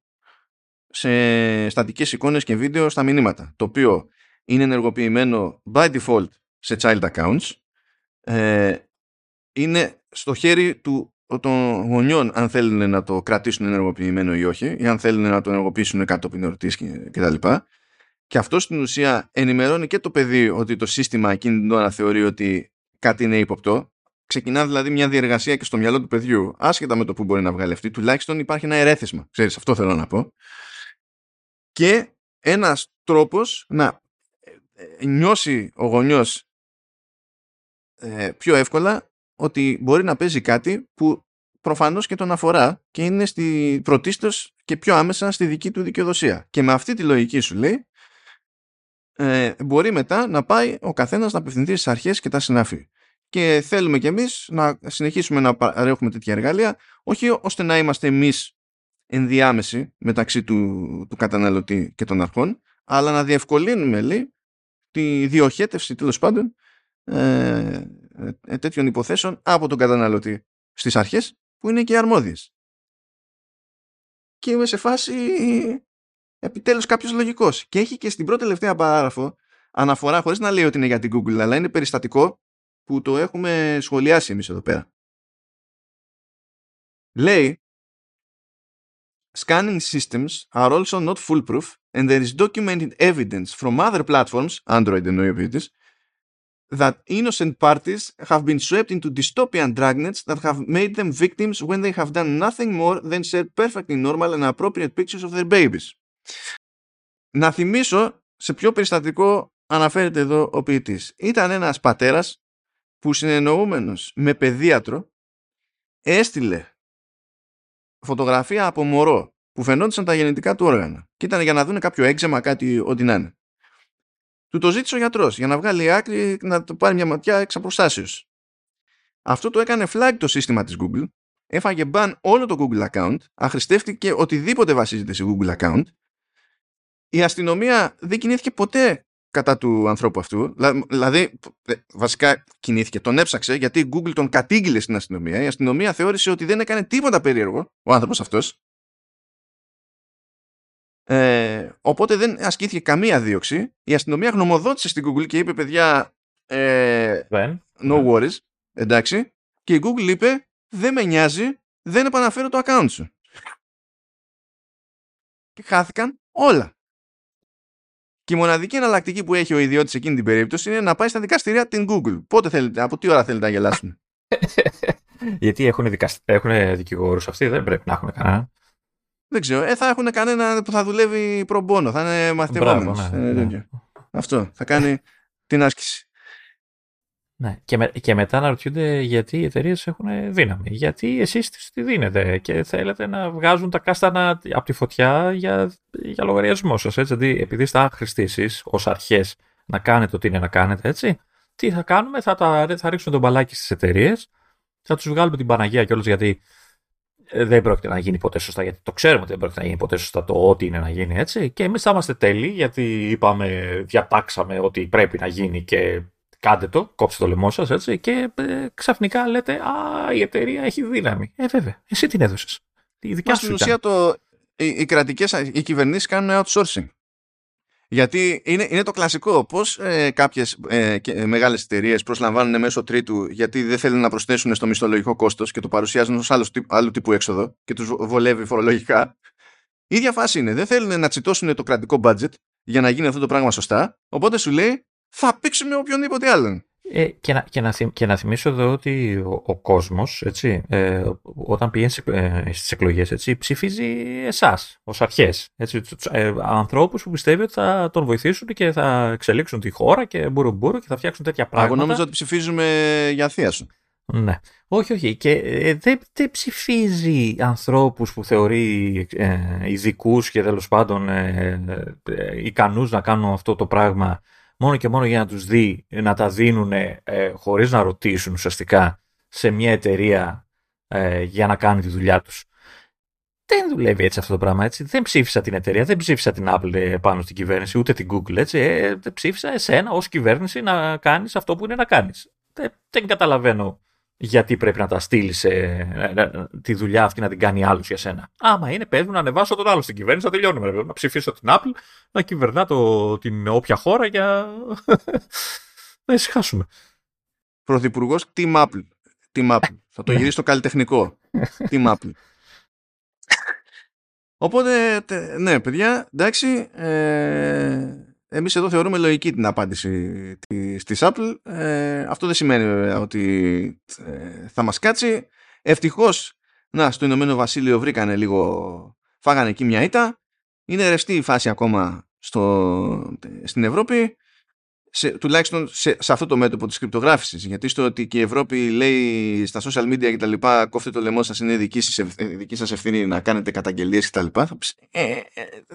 σε στατικές εικόνες και βίντεο στα μηνύματα, το οποίο είναι ενεργοποιημένο by default σε child accounts. Είναι στο χέρι των γονιών αν θέλουν να το κρατήσουν ενεργοποιημένο ή όχι, ή αν θέλουν να το ενεργοποιήσουν κατόπιν εορτής κτλ. Και αυτό στην ουσία ενημερώνει και το παιδί ότι το σύστημα εκείνη την ώρα θεωρεί ότι κάτι είναι ύποπτο. Ξεκινά δηλαδή μια διεργασία και στο μυαλό του παιδιού, άσχετα με το που μπορεί να βγάλει αυτή, τουλάχιστον υπάρχει ένα ερέθισμα. Ξέρεις, αυτό θέλω να πω. Και ένας τρόπος να νιώσει ο γονιός πιο εύκολα ότι μπορεί να παίζει κάτι που προφανώς και τον αφορά και είναι πρωτίστως και πιο άμεσα στη δική του δικαιοδοσία. Και με αυτή τη λογική σου λέει μπορεί μετά να πάει ο καθένας να απευθυνθεί στις αρχές και τα συνάφη. Και θέλουμε κι εμείς να συνεχίσουμε να παρέχουμε τέτοια εργαλεία, όχι ώστε να είμαστε εμείς ενδιάμεση μεταξύ του καταναλωτή και των αρχών, αλλά να διευκολύνουμε, λέει, τη διοχέτευση τέλος πάντων τέτοιων υποθέσεων από τον καταναλωτή στις αρχές που είναι και αρμόδιες. Και είμαι σε φάση επιτέλους κάποιος λογικός. Και έχει και στην πρώτη τελευταία παράγραφο αναφορά, χωρίς να λέει ότι είναι για την Google, αλλά είναι περιστατικό που το έχουμε σχολιάσει εμείς εδώ πέρα. Λέει Scanning systems are also not foolproof and there is documented evidence from other platforms, Android εννοείται, that innocent parties have been swept into dystopian dragnets that have made them victims when they have done nothing more than share perfectly normal and appropriate pictures of their babies. Να θυμίσω σε ποιο περιστατικό αναφέρεται εδώ ο ποιητής. Ήταν ένας πατέρας που συνεννοούμενος με παιδίατρο έστειλε φωτογραφία από μωρό που φαινόντουσαν τα γεννητικά του όργανα και ήταν για να δουν κάποιο έξεμα, κάτι ό,τι να είναι. Του το ζήτησε ο γιατρός για να βγάλει άκρη, να το πάρει μια ματιά εξ αποστάσεως. Αυτό το έκανε flag το σύστημα της Google, έφαγε ban όλο το Google account, αχρηστεύτηκε οτιδήποτε βασίζεται σε Google account. Η αστυνομία δεν κινήθηκε ποτέ κατά του ανθρώπου αυτού, δηλαδή βασικά κινήθηκε, τον έψαξε γιατί η Google τον κατήγγειλε στην αστυνομία. Η αστυνομία θεώρησε ότι δεν έκανε τίποτα περίεργο ο άνθρωπος αυτός, οπότε δεν ασκήθηκε καμία δίωξη. Η αστυνομία γνωμοδότησε στην Google και είπε παιδιά no worries, εντάξει, και η Google είπε δεν με νοιάζει, δεν επαναφέρω το account σου και χάθηκαν όλα. Και η μοναδική εναλλακτική που έχει ο ιδιώτης εκείνη την περίπτωση είναι να πάει στα δικαστηρία την Google. Πότε θέλετε, από τι ώρα θέλετε να γελάσουν. Γιατί έχουν δικηγόρους αυτοί, δεν πρέπει να έχουν κανένα. Δεν ξέρω. Θα έχουν κανένα που θα δουλεύει προμπόνο, θα είναι μαθητευόμενος. Ναι. Αυτό. Θα κάνει την άσκηση. Ναι. Και μετά αναρωτιούνται γιατί οι εταιρείες έχουν δύναμη. Γιατί εσείς τις τη δίνετε και θέλετε να βγάζουν τα κάστανα από τη φωτιά για λογαριασμό σας. Έτσι, επειδή στα άχρηστοι εσείς ως αρχές να κάνετε ό,τι είναι να κάνετε, έτσι, τι θα κάνουμε, θα ρίξουμε τον μπαλάκι στις εταιρείες, θα τους βγάλουμε την Παναγία κιόλας γιατί δεν πρόκειται να γίνει ποτέ σωστά. Γιατί το ξέρουμε ότι δεν πρόκειται να γίνει ποτέ σωστά το ό,τι είναι να γίνει, έτσι. Και εμείς θα είμαστε τέλειοι γιατί είπαμε, διατάξαμε ότι πρέπει να γίνει και. Κάντε το, κόψτε το λαιμό σας, έτσι, και ξαφνικά λέτε «Α, η εταιρεία έχει δύναμη». Βέβαια, εσύ την έδωσες. Η δικιά σου ήταν. Στην ουσία οι κυβερνήσεις κάνουν outsourcing. Γιατί είναι το κλασικό. Πώς κάποιες μεγάλες εταιρείες προσλαμβάνουν μέσω τρίτου γιατί δεν θέλουν να προσθέσουν στο μισθολογικό κόστος και το παρουσιάζουν ως άλλου τύπου έξοδο και τους βολεύει φορολογικά. Η ίδια φάση είναι. Δεν θέλουν να τσιτώσουν το κρατικό budget για να γίνει αυτό το πράγμα σωστά. Οπότε σου λέει θα πήξουμε οποιονδήποτε άλλον. Και να θυμίσω εδώ ότι ο κόσμος, έτσι, όταν πηγαίνει στις εκλογές, έτσι, ψηφίζει εσάς ως αρχές. Έτσι, ανθρώπους που πιστεύει ότι θα τον βοηθήσουν και θα εξελίξουν τη χώρα και μπούρου και θα φτιάξουν τέτοια πράγματα. Εγώ νόμιζα ότι ψηφίζουμε για θεία σου. Ναι. Όχι. Και δεν ψηφίζει ανθρώπους που θεωρεί ειδικούς και τέλος πάντων ικανούς να κάνουν αυτό το πράγμα. Μόνο και μόνο για να τους δει να τα δίνουν χωρίς να ρωτήσουν ουσιαστικά σε μια εταιρεία για να κάνουν τη δουλειά τους. Δεν δουλεύει έτσι αυτό το πράγμα, έτσι. Δεν ψήφισα την εταιρεία, δεν ψήφισα την Apple πάνω στην κυβέρνηση, ούτε την Google, έτσι. Ψήφισα εσένα ως κυβέρνηση να κάνεις αυτό που είναι να κάνεις. Δεν καταλαβαίνω γιατί πρέπει να τα στείλεις τη δουλειά αυτή να την κάνει άλλος για σένα. Άμα είναι, παίζουν να ανεβάσω τον άλλο στην κυβέρνηση, να τελειώνουμε. Να ψηφίσω την Apple, να κυβερνά την όποια χώρα για να ησυχάσουμε. Πρωθυπουργός Team Apple. Team Apple. Θα το γυρίσει το καλλιτεχνικό. Team Apple. Οπότε, ναι, παιδιά, εντάξει, εμείς εδώ θεωρούμε λογική την απάντηση της Apple. Αυτό δεν σημαίνει βέβαια ότι θα μας κάτσει. Ευτυχώς, στο Ηνωμένο Βασίλειο βρήκανε λίγο, φάγανε εκεί μια ήττα. Είναι ρευστή η φάση ακόμα στην Ευρώπη. Τουλάχιστον σε αυτό το μέτωπο της κρυπτογράφησης, γιατί στο ότι και η Ευρώπη λέει στα social media και τα λοιπά, κόφτε το λαιμό σας, είναι δική σας ευθύνη να κάνετε καταγγελίες και τα λοιπά, θα πεις,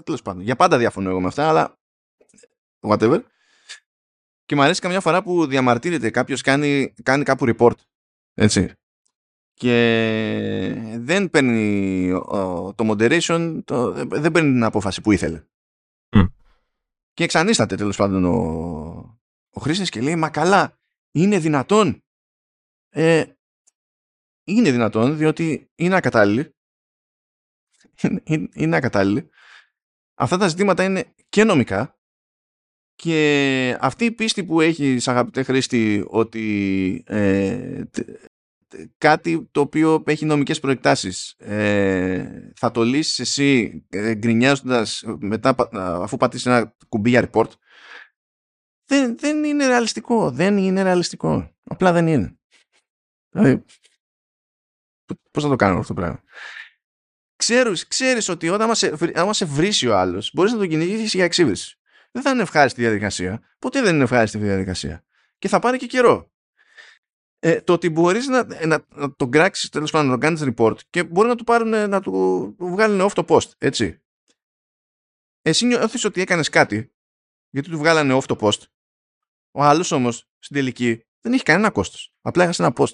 τέλος πάντων, για πάντα διαφωνώ εγώ με αυτά, αλλά whatever. Και μου αρέσει καμιά φορά που διαμαρτύρεται κάποιος, κάνει κάπου report, έτσι, και δεν παίρνει το moderation, δεν παίρνει την απόφαση που ήθελε. Και εξανίσταται τέλος πάντων ο χρήστης και λέει, μα καλά, είναι δυνατόν. Είναι δυνατόν, διότι είναι ακατάλληλη. Είναι ακατάλληλη. Αυτά τα ζητήματα είναι και νομικά, και αυτή η πίστη που έχεις, αγαπητέ χρήστη, ότι κάτι το οποίο έχει νομικές προεκτάσεις θα το λύσεις εσύ γκρινιάζοντας μετά, αφού πατήσεις ένα κουμπί για report, δεν είναι ρεαλιστικό. Δεν είναι ρεαλιστικό. Απλά δεν είναι. Δηλαδή, πώς θα το κάνω αυτό το πράγμα. Ξέρεις ότι όταν σε βρίσει ο άλλος, μπορείς να τον κυνηγήσεις για εξύβριση. Δεν θα είναι ευχάριστη διαδικασία. Ποτέ δεν είναι ευχάριστη διαδικασία. Και θα πάρει και καιρό. Το ότι μπορείς να τον κράξεις, τέλος πάντων, να τον κάνεις report, και μπορεί να του πάρουν, να του βγάλουν off το post, έτσι. Εσύ νιώθεις ότι έκανες κάτι, γιατί του βγάλανε off το post. Ο άλλος όμως στην τελική δεν είχε κανένα κόστος. Απλά έχασε ένα post.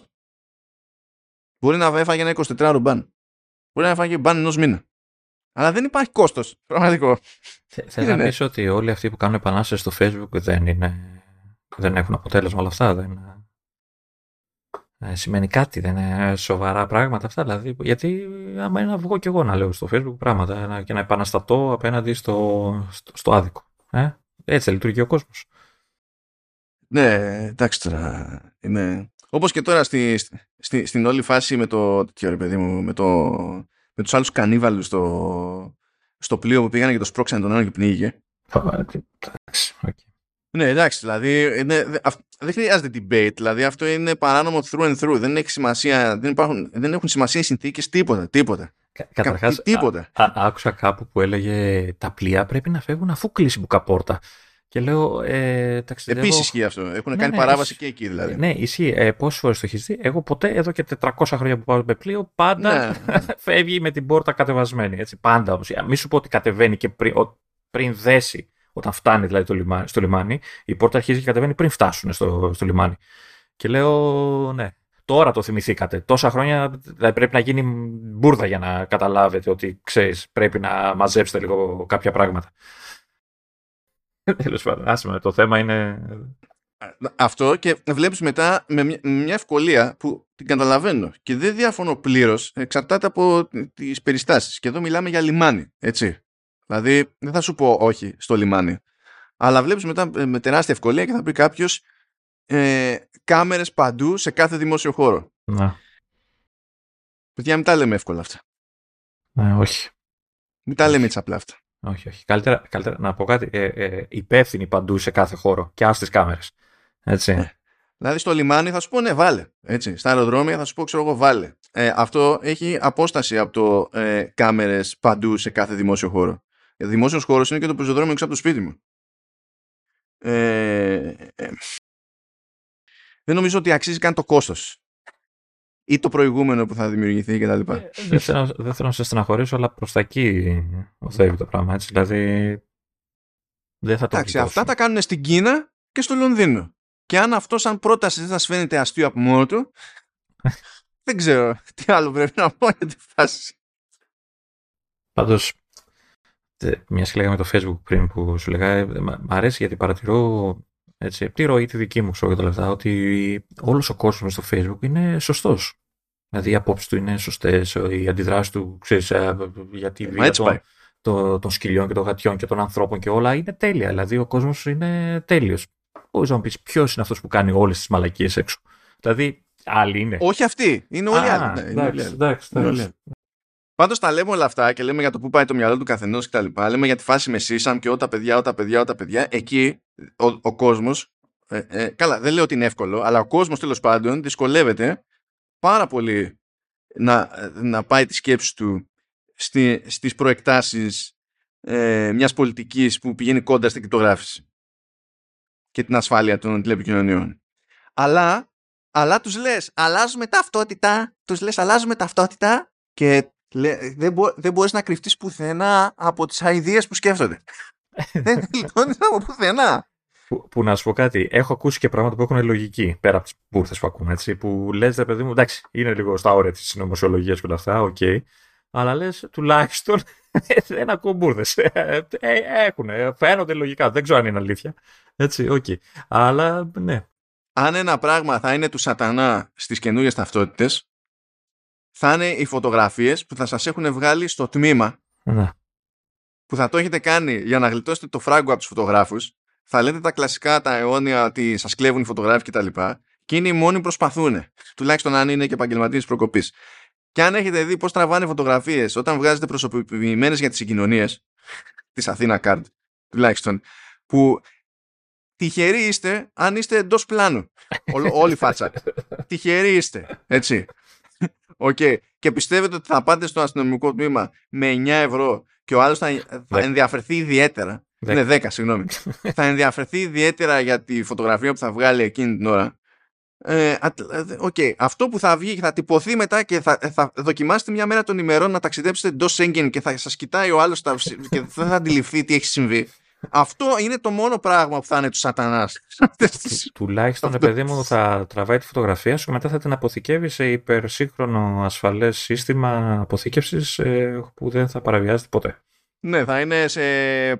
Μπορεί να έφαγε ένα 24ωρο μπαν. Μπορεί να έφαγε μπαν ενός μήνα. Αλλά δεν υπάρχει κόστος. Πραγματικό. Θέλω να πεις ότι όλοι αυτοί που κάνουν επανάσταση στο Facebook δεν έχουν αποτέλεσμα όλα αυτά. Δεν σημαίνει κάτι, δεν είναι σοβαρά πράγματα αυτά, δηλαδή, γιατί άμα είναι να βγω και εγώ να λέω στο Facebook πράγματα και να επαναστατώ απέναντι στο άδικο. Έτσι λειτουργεί ο κόσμος. Ναι, εντάξει τώρα. Είναι... Όπως και τώρα στην όλη φάση με το... Ρε παιδί μου, με τους άλλους κανίβαλους στο πλοίο που πήγανε και το σπρώξανε τον ένα και πνίγηκε. Εντάξει, okay. Ναι, εντάξει, δηλαδή δεν χρειάζεται debate, δηλαδή αυτό είναι παράνομο through and through, δεν έχει σημασία, δεν έχουν σημασία οι συνθήκες, τίποτα. Καταρχάς, τίποτα. Άκουσα κάπου που έλεγε τα πλοία πρέπει να φεύγουν αφού κλείσει μπουκαπόρτα. Και λέω, ταξιδεύω... Επίσης ισχύει αυτό, έχουν κάνει παράβαση και εκεί δηλαδή. Ναι, ισχύει, πόσες φορές το έχεις δει, εγώ ποτέ εδώ και 400 χρόνια που πάω με πλοίο, πάντα φεύγει με την πόρτα κατεβασμένη, έτσι, πάντα όμως. Μη σου πω ότι κατεβαίνει και πριν δέσει. Όταν φτάνει δηλαδή στο λιμάνι, η πόρτα αρχίζει και κατεβαίνει πριν φτάσουν στο λιμάνι. Και λέω, ναι, τώρα το θυμηθήκατε. Τόσα χρόνια δηλαδή, πρέπει να γίνει μπουρδα για να καταλάβετε ότι, ξέρεις, πρέπει να μαζέψετε λίγο κάποια πράγματα. Τέλος πάντων, άσχημα, το θέμα είναι... Αυτό, και βλέπεις μετά με μια ευκολία που την καταλαβαίνω και δεν διαφωνώ πλήρως, εξαρτάται από τις περιστάσεις. Και εδώ μιλάμε για λιμάνι, έτσι. Δηλαδή, δεν θα σου πω όχι στο λιμάνι. Αλλά βλέπεις μετά με τεράστια ευκολία και θα πει κάποιος κάμερες παντού σε κάθε δημόσιο χώρο. Να. Παιδιά, μην τα λέμε εύκολα αυτά. Όχι. Μην τα λέμε έτσι απλά αυτά. Όχι. Καλύτερα να πω κάτι. Υπεύθυνοι παντού σε κάθε χώρο και ας τις κάμερες. Έτσι. Δηλαδή, στο λιμάνι θα σου πω ναι, βάλε. Έτσι. Στα αεροδρόμια θα σου πω, ξέρω εγώ, βάλε. Αυτό έχει απόσταση από το κάμερες παντού σε κάθε δημόσιο χώρο. Δημόσιος χώρος είναι και το πεζοδρόμιο έξω από το σπίτι μου. Δεν νομίζω ότι αξίζει καν το κόστος ή το προηγούμενο που θα δημιουργηθεί κτλ. Δεν θέλω να σε στεναχωρήσω, αλλά προς τα εκεί οδεύει το πράγμα. Έτσι. Δηλαδή, δεν θα το Εντάξει, αυτά τα κάνουν στην Κίνα και στο Λονδίνο. Και αν αυτό σαν πρόταση δεν σας φαίνεται αστείο από μόνο του, δεν ξέρω τι άλλο πρέπει να πω για τη φάση. Πάντως, μιας και λέγαμε το Facebook πριν που σου λέγα, μ' αρέσει γιατί παρατηρώ τη ροή τη δική μου όλα τα λεφτά, ότι όλος ο κόσμος στο Facebook είναι σωστός. Δηλαδή οι απόψεις του είναι σωστές, οι αντιδράσεις του, ξέρεις, για τη βία των σκυλιών και των γατιών και των ανθρώπων και όλα είναι τέλεια. Δηλαδή ο κόσμος είναι τέλειος. Μπορείς να μου πεις ποιος είναι αυτός που κάνει όλες τις μαλακίες έξω. Δηλαδή άλλοι είναι. Όχι αυτοί, είναι όλοι άλλοι. Εντάξει. Πάντως τα λέμε όλα αυτά και λέμε για το που πάει το μυαλό του καθενός κτλ. Λέμε για τη φάση με Σύσαμ και ό τα παιδιά. Εκεί ο κόσμος, καλά δεν λέω ότι είναι εύκολο, αλλά ο κόσμος τέλος πάντων δυσκολεύεται πάρα πολύ να πάει τη σκέψη του στις προεκτάσεις μιας πολιτικής που πηγαίνει κόντρα στην κρυπτογράφηση και την ασφάλεια των τηλεπικοινωνιών. Αλλά τους λες, αλλάζουμε ταυτότητα και δεν μπορείς να κρυφτείς πουθενά από τις αηδίες που σκέφτονται. Δεν γλιτώνεις από πουθενά. Που να σου πω κάτι, έχω ακούσει και πράγματα που έχουν λογική πέρα από τις μπουρθες που ακούμε. Έτσι, που λες, ρε παιδί μου, εντάξει, είναι λίγο στα όρια της συνωμοσιολογίας και όλα αυτά, οκ. Okay, αλλά λες, τουλάχιστον δεν ακούω μπουρθες. Έχουν, φαίνονται λογικά, δεν ξέρω αν είναι αλήθεια. Έτσι, οκ. Okay. Αλλά ναι. Αν ένα πράγμα θα είναι του σατανά στις καινούριες ταυτότητες, θα είναι οι φωτογραφίες που θα σας έχουν βγάλει στο τμήμα που θα το έχετε κάνει για να γλιτώσετε το φράγκο από τους φωτογράφους. Θα λέτε τα κλασικά, τα αιώνια, ότι σας κλέβουν οι φωτογράφοι κτλ. Και είναι οι μόνοι που προσπαθούν. Τουλάχιστον αν είναι και επαγγελματίες προκοπής. Και αν έχετε δει πώς τραβάνε φωτογραφίες όταν βγάζετε προσωποποιημένες για τις συγκοινωνίες της Αθήνα Card, τουλάχιστον, που τυχεροί είστε αν είστε εντός πλάνου. Όλη φάτσα. Τυχεροί είστε. Έτσι. Okay. Και πιστεύετε ότι θα πάτε στο αστυνομικό τμήμα με 9 ευρώ και ο άλλος θα ενδιαφερθεί ιδιαίτερα. 10, συγγνώμη. Θα ενδιαφερθεί ιδιαίτερα για τη φωτογραφία που θα βγάλει εκείνη την ώρα. Okay. Αυτό που θα βγει, θα τυπωθεί μετά και θα δοκιμάσετε μια μέρα των ημερών να ταξιδέψετε εντός Σέγγεν και θα σας κοιτάει ο άλλος και δεν θα αντιληφθεί τι έχει συμβεί. Αυτό είναι το μόνο πράγμα που θα είναι του σατανάς. Τουλάχιστον, παιδί μου, θα τραβάει τη φωτογραφία σου και μετά θα την αποθηκεύει σε υπερσύγχρονο ασφαλές σύστημα αποθήκευσης που δεν θα παραβιάζεται ποτέ. Ναι, θα είναι σε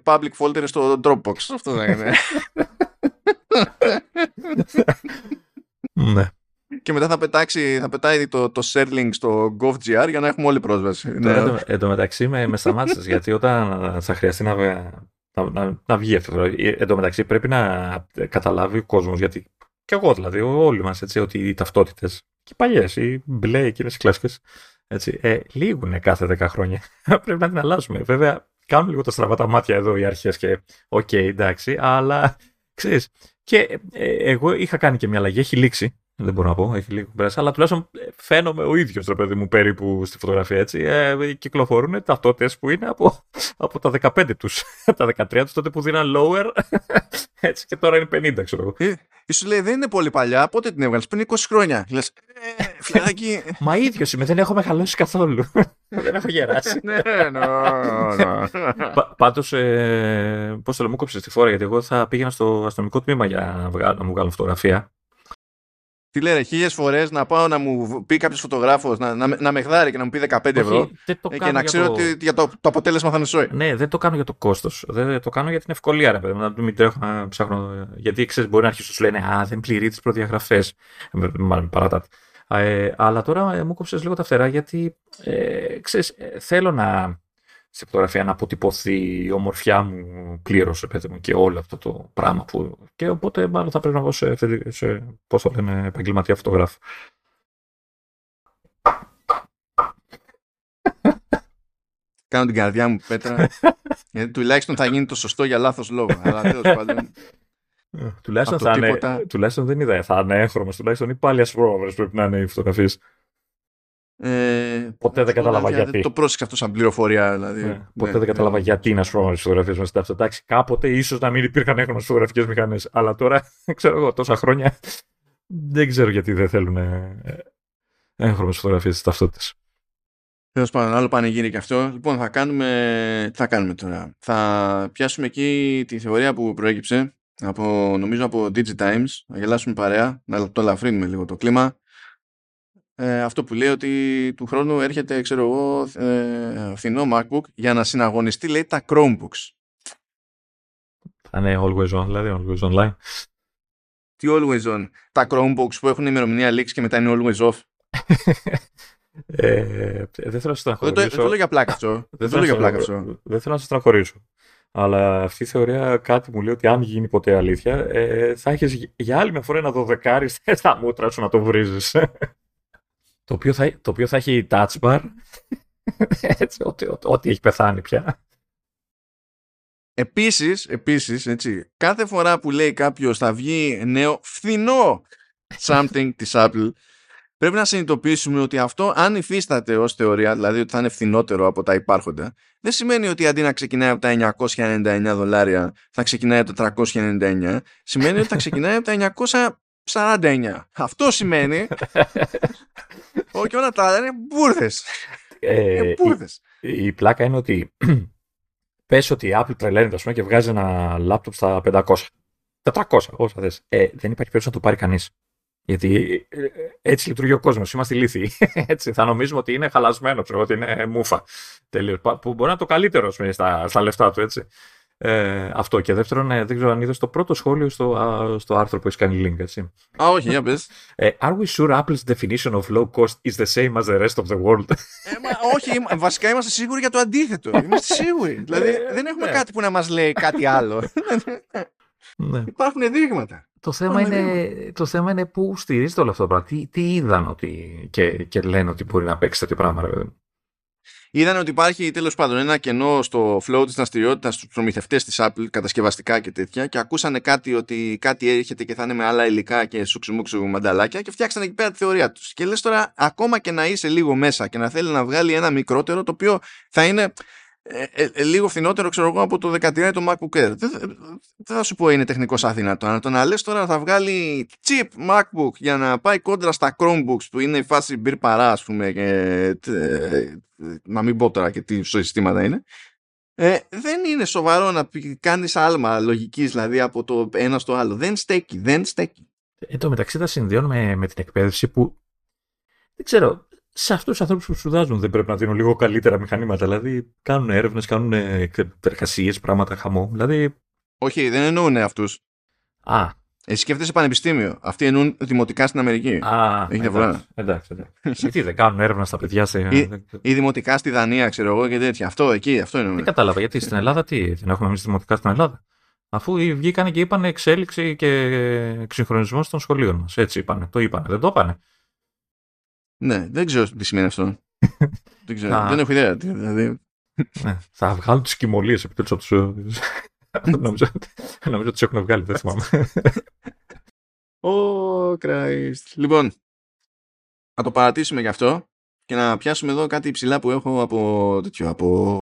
public folder στο Dropbox. Αυτό θα είναι. Ναι. Και μετά θα πετάει το sharing στο gov.gr για να έχουμε όλη πρόσβαση. Εν τω μεταξύ με σταμάτησες, γιατί όταν θα χρειαστεί να βγει αυτό. Εν τω μεταξύ πρέπει να καταλάβει ο κόσμος, γιατί και εγώ δηλαδή, όλοι μας, έτσι, ότι οι ταυτότητες και οι παλιές, οι μπλε, εκείνες οι κλασικές, έτσι, λήγουνε κάθε 10 χρόνια. Πρέπει να την αλλάζουμε. Βέβαια, κάνουν λίγο τα στραβά τα μάτια εδώ οι αρχές και οκ, εντάξει, αλλά ξέρεις. Και εγώ είχα κάνει και μια αλλαγή, έχει λήξει. Δεν μπορώ να πω, έχει λίγο πέρασει, αλλά τουλάχιστον φαίνομαι ο ίδιος, ρε παιδί μου, περίπου στη φωτογραφία, έτσι. Κυκλοφορούν ταυτότητες που είναι από τα 15 τους, τα 13 τους, τότε που δίναν lower, έτσι, και τώρα είναι 50, ξέρω εγώ. Σου λέει, δεν είναι πολύ παλιά, πότε την έβγαλες, πριν 20 χρόνια. Λες, φιλάκι. Μα ίδιος είμαι, δεν έχω μεγαλώσει καθόλου. Δεν έχω γεράσει. Πάντως, πώς θέλω, μου κόψες τη φόρα, γιατί εγώ θα πήγαινα στο αστυνομικό τμήμα για να μου βγάλω φωτογραφία. Τι λένε, 1000 φορές να πάω να μου πει κάποιος φωτογράφος να με χδάρει και να μου πει 15 ευρώ και να ξέρω ότι για το αποτέλεσμα θα με σώει. Ναι, δεν το κάνω για το κόστος. Δεν το κάνω για την ευκολία, ρε παιδί μου. Να μην τρέχω να ψάχνω. Γιατί ξέρεις, μπορεί να αρχίσει να σου λένε «Α, δεν πληρεί τις προδιαγραφές». Μάλλον παρατάτε. Αλλά τώρα μου κόψες λίγο τα φτερά, γιατί ξέρεις, θέλω να. Στη φωτογραφία να αποτυπωθεί η ομορφιά μου πλήρως, παιδί μου, και όλο αυτό το πράγμα που. Και οπότε μάλλον θα πρέπει να βγω σε πώς το λένε, επαγγελματία φωτογράφο. Κάνω την καρδιά μου πέτρα. Γιατί τουλάχιστον θα γίνει το σωστό για λάθος λόγο. Αλλά τέλος πάντων. Τουλάχιστον δεν είδα. Θα είναι έγχρωμες. Τουλάχιστον οι πάλι ασπρόμαυρες πρέπει να είναι οι φωτογραφίες. Ποτέ δεν κατάλαβα γιατί. Δεν το πρόσεξα αυτό σαν πληροφορία. Δηλαδή. Ποτέ δεν κατάλαβα γιατί είναι ασφρόνες φωτογραφίες μας στην ταυτότητα. Εντάξει, κάποτε ίσως να μην υπήρχαν έγχρωμες φωτογραφικές μηχανές. Αλλά τώρα, ξέρω εγώ, τόσα χρόνια δεν ξέρω γιατί δεν θέλουν έγχρωμες φωτογραφίες στις ταυτότητες. Τέλος πάντων, άλλο πανηγύρι και αυτό. Λοιπόν, θα κάνουμε τώρα. Θα πιάσουμε εκεί τη θεωρία που προέκυψε νομίζω από Digitimes. Να γελάσουμε παρέα, να το ελαφρύνουμε λίγο το κλίμα. αυτό που λέει ότι του χρόνου έρχεται, ξέρω εγώ, φθηνό MacBook για να συναγωνιστεί, λέει, τα Chromebooks. Α, ναι, always on, δηλαδή, always online. Τι always on? Τα Chromebooks που έχουν ημερομηνία leaks και μετά είναι always off. Δεν θέλω να στεναχωρήσω. Δεν το λέω για πλάκα αυτό. Δεν θέλω να στεναχωρήσω. Αλλά αυτή η θεωρία κάτι μου λέει ότι αν γίνει ποτέ αλήθεια, θα έχεις για άλλη μια φορά ένα δωδεκάρι στα μούτρα σου να το βρίζεις. Το οποίο θα έχει touch bar. Ό,τι έχει πεθάνει πια. Επίσης, έτσι, κάθε φορά που λέει κάποιος θα βγει νέο φθηνό something της Apple, πρέπει να συνειδητοποιήσουμε ότι αυτό, αν υφίσταται ως θεωρία, δηλαδή ότι θα είναι φθηνότερο από τα υπάρχοντα, δεν σημαίνει ότι αντί να ξεκινάει από τα $999 θα ξεκινάει από τα $399, σημαίνει ότι θα ξεκινάει από τα $949. Αυτό σημαίνει ότι όλα τα άλλα είναι μπουρδες. Η πλάκα είναι ότι πες ότι η Apple τρελαίνεται, ας πούμε, και βγάζει ένα λάπτοπ στα 500, 400, όσα θες. Δεν υπάρχει περίπτωση να το πάρει κανείς. Γιατί έτσι λειτουργεί ο κόσμος. Είμαστε λύθοι. Έτσι, θα νομίζουμε ότι είναι χαλασμένο, ξέρω, ότι είναι μούφα. Τελείως. Που μπορεί να είναι το καλύτερο στα λεφτά του, έτσι. Αυτό. Και δεύτερον, δεν ξέρω αν είδες το πρώτο σχόλιο στο άρθρο που έχει κάνει link, έτσι. Α, όχι, για πες. Are we sure Apple's definition of low cost is the same as the rest of the world? Όχι, βασικά είμαστε σίγουροι για το αντίθετο. Είμαστε σίγουροι. Δηλαδή δεν έχουμε κάτι που να μας λέει κάτι άλλο. Ναι. Υπάρχουν δείγματα. Το θέμα είναι πού στηρίζεται όλο αυτό το πράγμα. Τι είδαν ότι και λένε ότι μπορεί να παίξει τέτοιο πράγμα, ρε. Είδαν ότι υπάρχει, τέλος πάντων, ένα κενό στο flow της δραστηριότητας στους προμηθευτές της Apple, κατασκευαστικά και τέτοια, και ακούσανε κάτι ότι κάτι έρχεται και θα είναι με άλλα υλικά και σουξουμούξου μανταλάκια και φτιάξανε εκεί πέρα τη θεωρία τους. Και λες τώρα, ακόμα και να είσαι λίγο μέσα και να θέλει να βγάλει ένα μικρότερο, το οποίο θα είναι λίγο φθηνότερο, ξέρω εγώ, από το 13 το MacBook Air. Δεν θα σου πω είναι τεχνικώς αδύνατο. Αν το να λες τώρα θα βγάλει cheap MacBook για να πάει κόντρα στα Chromebooks που είναι η φάση μπιρ παρά, ας πούμε, να μην πω τώρα και τι συστήματα είναι, δεν είναι σοβαρό να κάνεις άλμα λογικής, δηλαδή, από το ένα στο άλλο. Δεν στέκει. Εν τω μεταξύ τα συνδυώνουμε με την εκπαίδευση που δεν ξέρω. Σε αυτούς τους ανθρώπους που σπουδάζουν δεν πρέπει να δίνουν λίγο καλύτερα μηχανήματα? Δηλαδή κάνουν έρευνες, κάνουν εργασίες, πράγματα, χαμό. Δηλαδή... Όχι, δεν εννοούν αυτούς. Α. Εσύ σκέφτεσαι πανεπιστήμιο. Αυτοί εννοούν δημοτικά στην Αμερική. Α, εντάξει. Γιατί δεν κάνουν έρευνα στα παιδιά σε... ή δημοτικά στη Δανία, ξέρω εγώ, και τέτοια. Αυτό εννοούν. Δεν κατάλαβα γιατί στην Ελλάδα δεν έχουμε εμείς δημοτικά στην Ελλάδα. Αφού βγήκαν και είπαν εξέλιξη και εξυγχρονισμό των σχολείων μας. Έτσι είπαν. Το είπαν. Δεν το είπαν. Ναι, δεν ξέρω τι σημαίνει αυτό. Δεν ξέρω, δεν έχω ιδέα. Δηλαδή... Ναι, θα βγάλουν τις κοιμωλίες επιτέλους από τους... νομίζω ότι τους έχουν βγάλει, δεν θυμάμαι. Λοιπόν, να το παρατήσουμε γι' αυτό και να πιάσουμε εδώ κάτι υψηλά που έχω από τέτοιο, από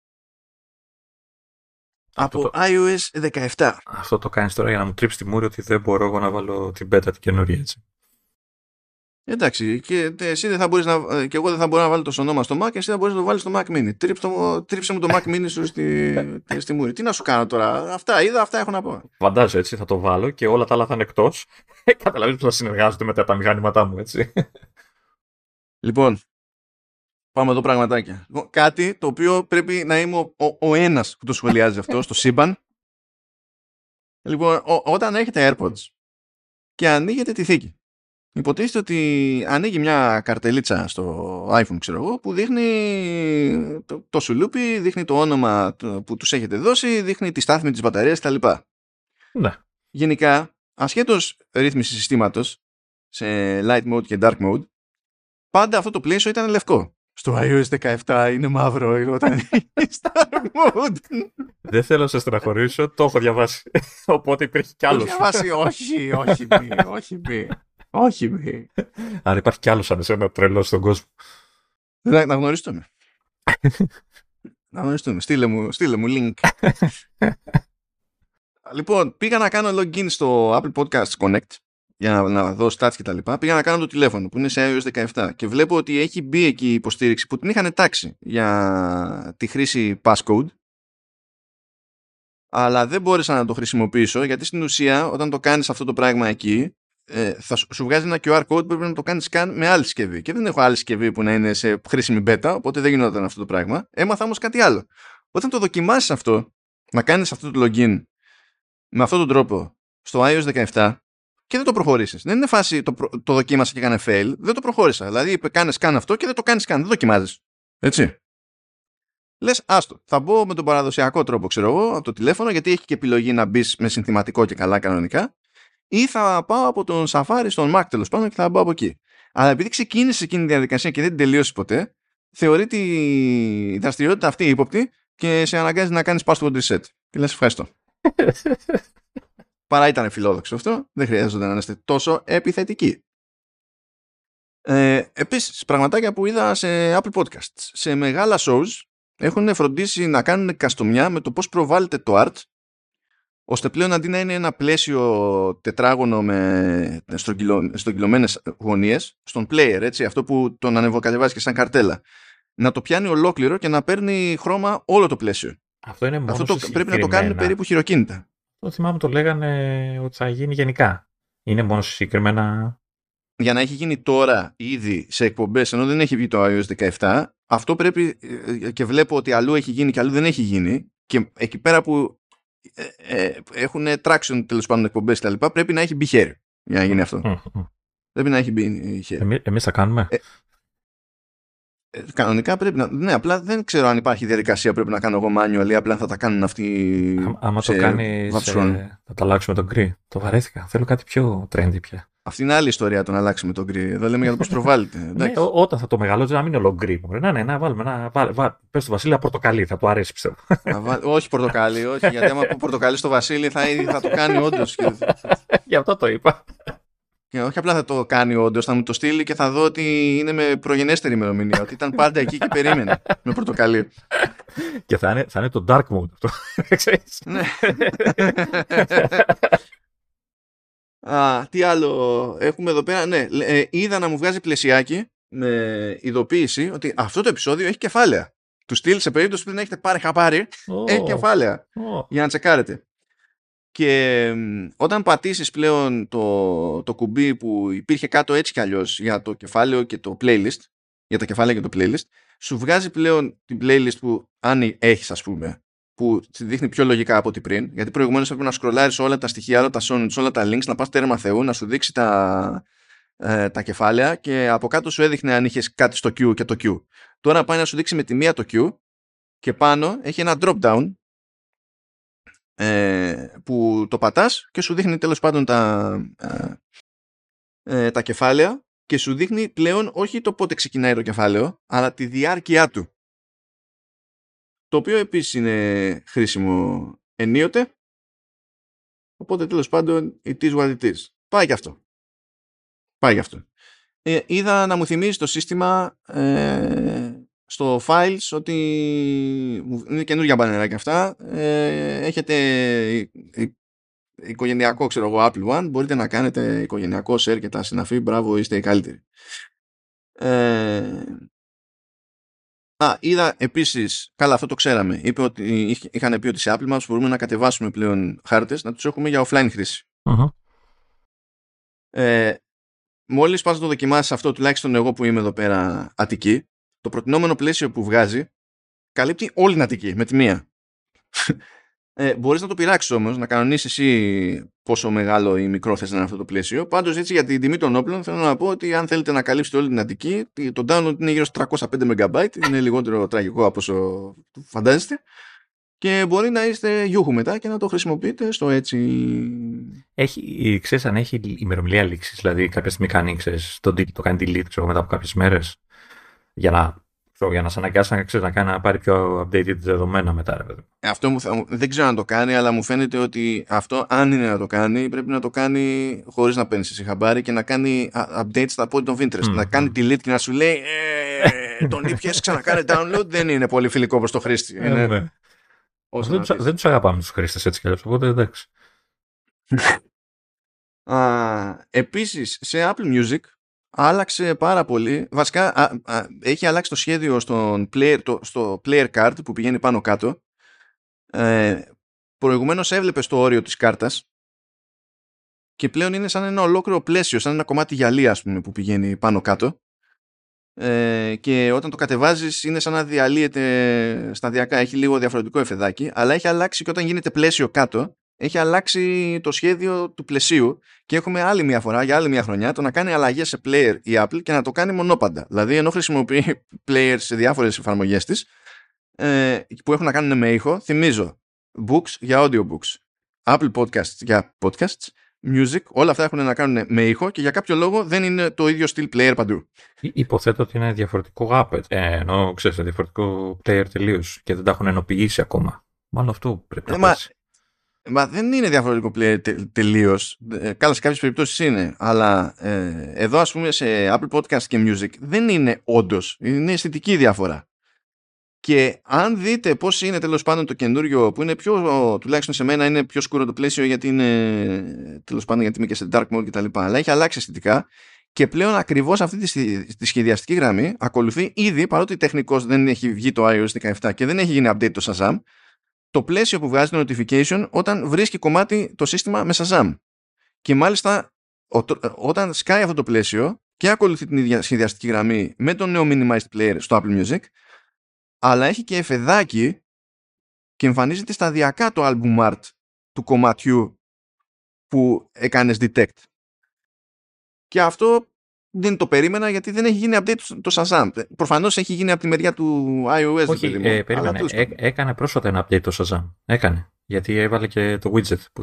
iOS 17. Αυτό το κάνεις τώρα για να μου τρίψει τη μούρη ότι δεν μπορώ εγώ να βάλω την beta την καινούργια, έτσι. Εντάξει, και εσύ δεν θα μπορείς να... και εγώ δεν θα μπορώ να βάλω το σονόμα στο Mac και εσύ θα μπορείς να το βάλεις στο Mac Mini. Τρίψε μου το Mac Mini σου στη μούρη. Τι να σου κάνω τώρα? Αυτά είδα, αυτά έχω να πω. Φαντάζομαι, έτσι, θα το βάλω και όλα τα άλλα θα είναι εκτός. Καταλαβαίνεις πως θα συνεργάζονται μετά τα μηχανήματά μου, έτσι. Λοιπόν, πάμε εδώ πραγματάκια. Κάτι το οποίο πρέπει να είμαι ο ένας που το σχολιάζει αυτό στο σύμπαν. Λοιπόν, όταν έχετε AirPods και ανοίγετε τη θήκη, υποτίθεται ότι ανοίγει μια καρτελίτσα στο iPhone, ξέρω εγώ, που δείχνει το σουλούπι, δείχνει το όνομα που τους έχετε δώσει, δείχνει τη στάθμη της μπαταρίας κτλ. Ναι. Γενικά, ασχέτως ρύθμιση συστήματος σε light mode και dark mode, πάντα αυτό το πλαίσιο ήταν λευκό. Στο iOS 17 είναι μαύρο όταν είναι Star Mode. Δεν θέλω να σε στεναχωρήσω, το έχω διαβάσει. Οπότε υπήρχε κι άλλος. Το έχω διαβάσει, όχι. Άρα υπάρχει κι άλλο σαν εσένα τρελό στον κόσμο. Να γνωριστούμε. Στείλε μου link. Λοιπόν, πήγα να κάνω login στο Apple Podcasts Connect για να δω stats και τα λοιπά. Πήγα να κάνω το τηλέφωνο που είναι σε iOS 17 και βλέπω ότι έχει μπει εκεί η υποστήριξη που την είχαν τάξει για τη χρήση passcode, αλλά δεν μπόρεσα να το χρησιμοποιήσω γιατί στην ουσία όταν το κάνεις αυτό το πράγμα εκεί θα σου βγάζει ένα QR code που πρέπει να το κάνεις scan με άλλη συσκευή. Και δεν έχω άλλη συσκευή που να είναι σε χρήσιμη beta, οπότε δεν γινόταν αυτό το πράγμα. Έμαθα όμως κάτι άλλο. Όταν το δοκιμάσεις αυτό, να κάνεις αυτό το login με αυτόν τον τρόπο στο iOS 17 και δεν το προχωρήσεις. Δεν είναι φάση το δοκίμασα και έκανε fail, δεν το προχώρησα. Δηλαδή είπε κάνεις scan αυτό και δεν το κάνεις scan, δεν δοκιμάζεις. Έτσι. Λες, άστο, θα μπω με τον παραδοσιακό τρόπο, ξέρω εγώ, από το τηλέφωνο, γιατί έχει και επιλογή να μπεις με συνθηματικό και καλά κανονικά. Ή θα πάω από τον Safari στον Mac τέλος πάντων και θα μπω από εκεί. Αλλά επειδή ξεκίνησε εκείνη τη διαδικασία και δεν την τελείωσε ποτέ, θεωρεί τη δραστηριότητα αυτή ύποπτη και σε αναγκάζει να κάνεις password reset. Και λες, ευχαριστώ. Παρά ήταν φιλόδοξο αυτό, δεν χρειάζεται να είστε τόσο επιθετικοί. Επίσης, πραγματάκια που είδα σε Apple Podcasts, σε μεγάλα shows, έχουν φροντίσει να κάνουν καστομιά με το πώς προβάλλεται το art, ώστε πλέον αντί να είναι ένα πλαίσιο τετράγωνο με στρογγυλωμένες γωνίες, στον player, έτσι, αυτό που τον ανεβοκατεβάζει και σαν καρτέλα, να το πιάνει ολόκληρο και να παίρνει χρώμα όλο το πλαίσιο. Αυτό είναι μόνο αυτό το, πρέπει να το κάνουν περίπου χειροκίνητα. Το θυμάμαι το λέγανε ότι θα γίνει γενικά. Είναι μόνο συγκεκριμένα... Για να έχει γίνει τώρα ήδη σε εκπομπές, ενώ δεν έχει βγει το iOS 17, αυτό πρέπει, και βλέπω ότι αλλού έχει γίνει και αλλού δεν έχει γίνει, και εκεί πέρα που έχουν traction τέλος πάντων εκπομπές κτλ., πρέπει να έχει μπει χέρι για να γίνει αυτό. Πρέπει να έχει μπει χέρι. Εμείς θα κάνουμε. Κανονικά πρέπει να. Ναι, απλά δεν ξέρω αν υπάρχει διαδικασία που πρέπει να κάνω εγώ manual, απλά θα τα κάνουν αυτοί. Άμα το κάνει. Θα τα αλλάξουμε τον γκρι. Το βαρέθηκα. Θέλω κάτι πιο trendy πια. Αυτή είναι άλλη ιστορία το να αλλάξουμε τον γκρι. Εδώ λέμε για το πώς προβάλλεται. Ναι, όταν θα το μεγαλώσει, να μην είναι όλο γκρι. Να βάλουμε ένα. Πες στο Βασίλη πορτοκαλί, θα του αρέσει, πιστεύω. Όχι πορτοκαλί, όχι. Γιατί άμα πω πορτοκαλί στο Βασίλη θα το κάνει όντως. Γι' αυτό το είπα. Και όχι απλά θα το κάνει όντως, θα μου το στείλει και θα δω ότι είναι με προγενέστερη ημερομηνία. Ότι ήταν πάντα εκεί και περίμενε με πορτοκαλί. Και θα είναι το dark mode αυτό. Ναι. Τι άλλο έχουμε εδώ πέρα. Ναι, είδα να μου βγάζει πλαισιάκι με ειδοποίηση ότι αυτό το επεισόδιο έχει κεφάλαια. Του στυλ σε περίπτωση που δεν έχετε πάρει χαπάρι, έχει κεφάλαια. Για να τσεκάρετε. Και όταν πατήσεις πλέον το κουμπί που υπήρχε κάτω έτσι κι αλλιώς για το κεφάλαιο και το playlist, για τα κεφάλαια και το playlist, σου βγάζει πλέον την playlist που αν έχεις, ας πούμε, που τη δείχνει πιο λογικά από ό,τι πριν, γιατί προηγουμένως έπρεπε να σκρολάρεις όλα τα στοιχεία, όλα τα songs, όλα τα links, να πας τέρμα Θεού, να σου δείξει τα κεφάλαια και από κάτω σου έδειχνε αν είχες κάτι στο Q και το Q. Τώρα πάει να σου δείξει με τη μία το Q και πάνω έχει ένα drop down που το πατάς και σου δείχνει τέλος πάντων τα κεφάλαια και σου δείχνει πλέον όχι το πότε ξεκινάει το κεφάλαιο αλλά τη διάρκεια του, το οποίο επίσης είναι χρήσιμο ενίοτε, οπότε τέλος πάντων it is what it is. Πάει και αυτό. Είδα να μου θυμίζει το σύστημα στο files ότι είναι καινούργια μπανεράκια αυτά, έχετε οικογενειακό, ξέρω εγώ, Apple One, μπορείτε να κάνετε οικογενειακό share και τα συναφή, μπράβο, είστε οι καλύτεροι. Είδα επίσης, καλά αυτό το ξέραμε, είπε ότι είχαν πει ότι σε Apple Maps μπορούμε να κατεβάσουμε πλέον χάρτες, να τους έχουμε για offline χρήση. Μόλις πας να το δοκιμάσεις αυτό, τουλάχιστον εγώ που είμαι εδώ πέρα Αττική, το προτινόμενο πλαίσιο που βγάζει καλύπτει όλη την Αττική με τη μία. Μπορείς να το πειράξεις όμως, να κανονίσεις εσύ πόσο μεγάλο ή μικρό θες να είναι αυτό το πλαίσιο. Πάντως, έτσι για την τιμή των όπλων, θέλω να πω ότι αν θέλετε να καλύψετε όλη την Αττική, το download είναι γύρω στα 305 MB, είναι λιγότερο τραγικό από όσο φαντάζεστε. Και μπορεί να είστε γιούχου μετά και να το χρησιμοποιείτε στο έτσι. Ξέρεις αν έχει ημερομηνία λήξη, δηλαδή κάποια στιγμή κάνει, ξέρεις, το κάνει delete, ξέρω, μετά από κάποιες μέρες. Για να σε αναγκάσει να πάρει πιο updated δεδομένα μετά. Αυτό δεν ξέρω αν το κάνει, αλλά μου φαίνεται ότι αυτό, αν είναι να το κάνει, πρέπει να το κάνει χωρίς να παίρνει εσύ χαμπάρι και να κάνει updates στα point of interest. Να κάνει delete και να σου λέει τον ήπιες, ξανακάνε download. Δεν είναι πολύ φιλικό προς το χρήστη. Δεν τους αγαπάμε τους χρήστες έτσι κι αλλιώς, οπότε εντάξει. Επίσης, σε Apple Music άλλαξε πάρα πολύ. Βασικά έχει αλλάξει το σχέδιο στο player card που πηγαίνει πάνω κάτω. Προηγουμένως έβλεπες το όριο της κάρτας και πλέον είναι σαν ένα ολόκληρο πλαίσιο, σαν ένα κομμάτι γυαλί, ας πούμε, που πηγαίνει πάνω κάτω, και όταν το κατεβάζεις είναι σαν να διαλύεται σταδιακά, έχει λίγο διαφορετικό εφεδάκι, αλλά έχει αλλάξει, και όταν γίνεται πλαίσιο κάτω έχει αλλάξει το σχέδιο του πλαισίου, και έχουμε άλλη μια φορά, για άλλη μια χρονιά, το να κάνει αλλαγές σε player η Apple και να το κάνει μονόπαντα. Δηλαδή, ενώ χρησιμοποιεί player σε διάφορες εφαρμογές της που έχουν να κάνουν με ήχο, θυμίζω, books για audiobooks, Apple Podcasts για podcasts, music, όλα αυτά έχουν να κάνουν με ήχο, και για κάποιο λόγο δεν είναι το ίδιο στυλ player παντού. Υποθέτω ότι είναι διαφορετικό app, ενώ ξέρεις, διαφορετικό player τελείως, και δεν τα έχουν ενοποιήσει ακόμα. Μάλλον αυτό πρέπει να πέσει. Μα δεν είναι διαφορετικό player τελείως. Καλά, σε κάποιες περιπτώσεις είναι. Αλλά εδώ, ας πούμε, σε Apple Podcast και Music δεν είναι όντως. Είναι αισθητική διαφορά. Και αν δείτε πώς είναι, τέλος πάντων, το καινούριο, που είναι πιο, τουλάχιστον σε μένα, είναι πιο σκούρο το πλαίσιο, γιατί είναι, τέλος πάντων, γιατί είμαι και σε dark mode κτλ. Αλλά έχει αλλάξει αισθητικά. Και πλέον ακριβώς αυτή τη σχεδιαστική γραμμή ακολουθεί ήδη, παρότι τεχνικώς δεν έχει βγει το iOS 17 και δεν έχει γίνει update το Shazam, το πλαίσιο που βγάζει το notification όταν βρίσκει κομμάτι το σύστημα με Shazam. Και μάλιστα όταν σκάει αυτό το πλαίσιο και ακολουθεί την ίδια σχεδιαστική γραμμή με το νέο minimized player στο Apple Music, αλλά έχει και εφεδάκι και εμφανίζεται σταδιακά το album art του κομματιού που έκανες detect. Και αυτό δεν το περίμενα, γιατί δεν έχει γίνει update το Shazam. Προφανώς έχει γίνει από τη μεριά του iOS. Όχι, περίμενε. Έκανε πρόσφατα ένα update το Shazam. Έκανε. Γιατί έβαλε και το widget που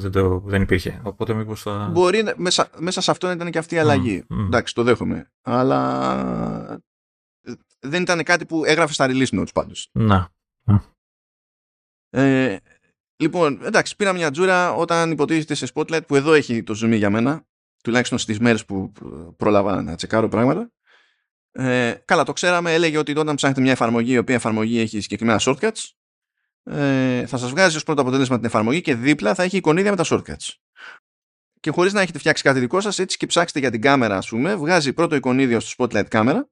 δεν υπήρχε. Οπότε μήπως θα... Μπορεί μέσα σε αυτό να ήταν και αυτή η αλλαγή. Εντάξει, το δέχομαι. Αλλά δεν ήταν κάτι που έγραφε στα release notes πάντως. Να. Λοιπόν, εντάξει, πήρα μια τζούρα όταν υποτίθεται σε Spotlight, που εδώ έχει το zoom για μένα, τουλάχιστον στις μέρες που πρόλαβα να τσεκάρω πράγματα. Καλά, το ξέραμε, έλεγε ότι όταν ψάχνετε μια εφαρμογή, η οποία εφαρμογή έχει συγκεκριμένα shortcuts, θα σας βγάζει ως πρώτο αποτέλεσμα την εφαρμογή και δίπλα θα έχει εικονίδια με τα shortcuts. Και χωρίς να έχετε φτιάξει κάτι δικό σας, έτσι και ψάξετε για την κάμερα, ας πούμε, βγάζει πρώτο εικονίδιο στο Spotlight κάμερα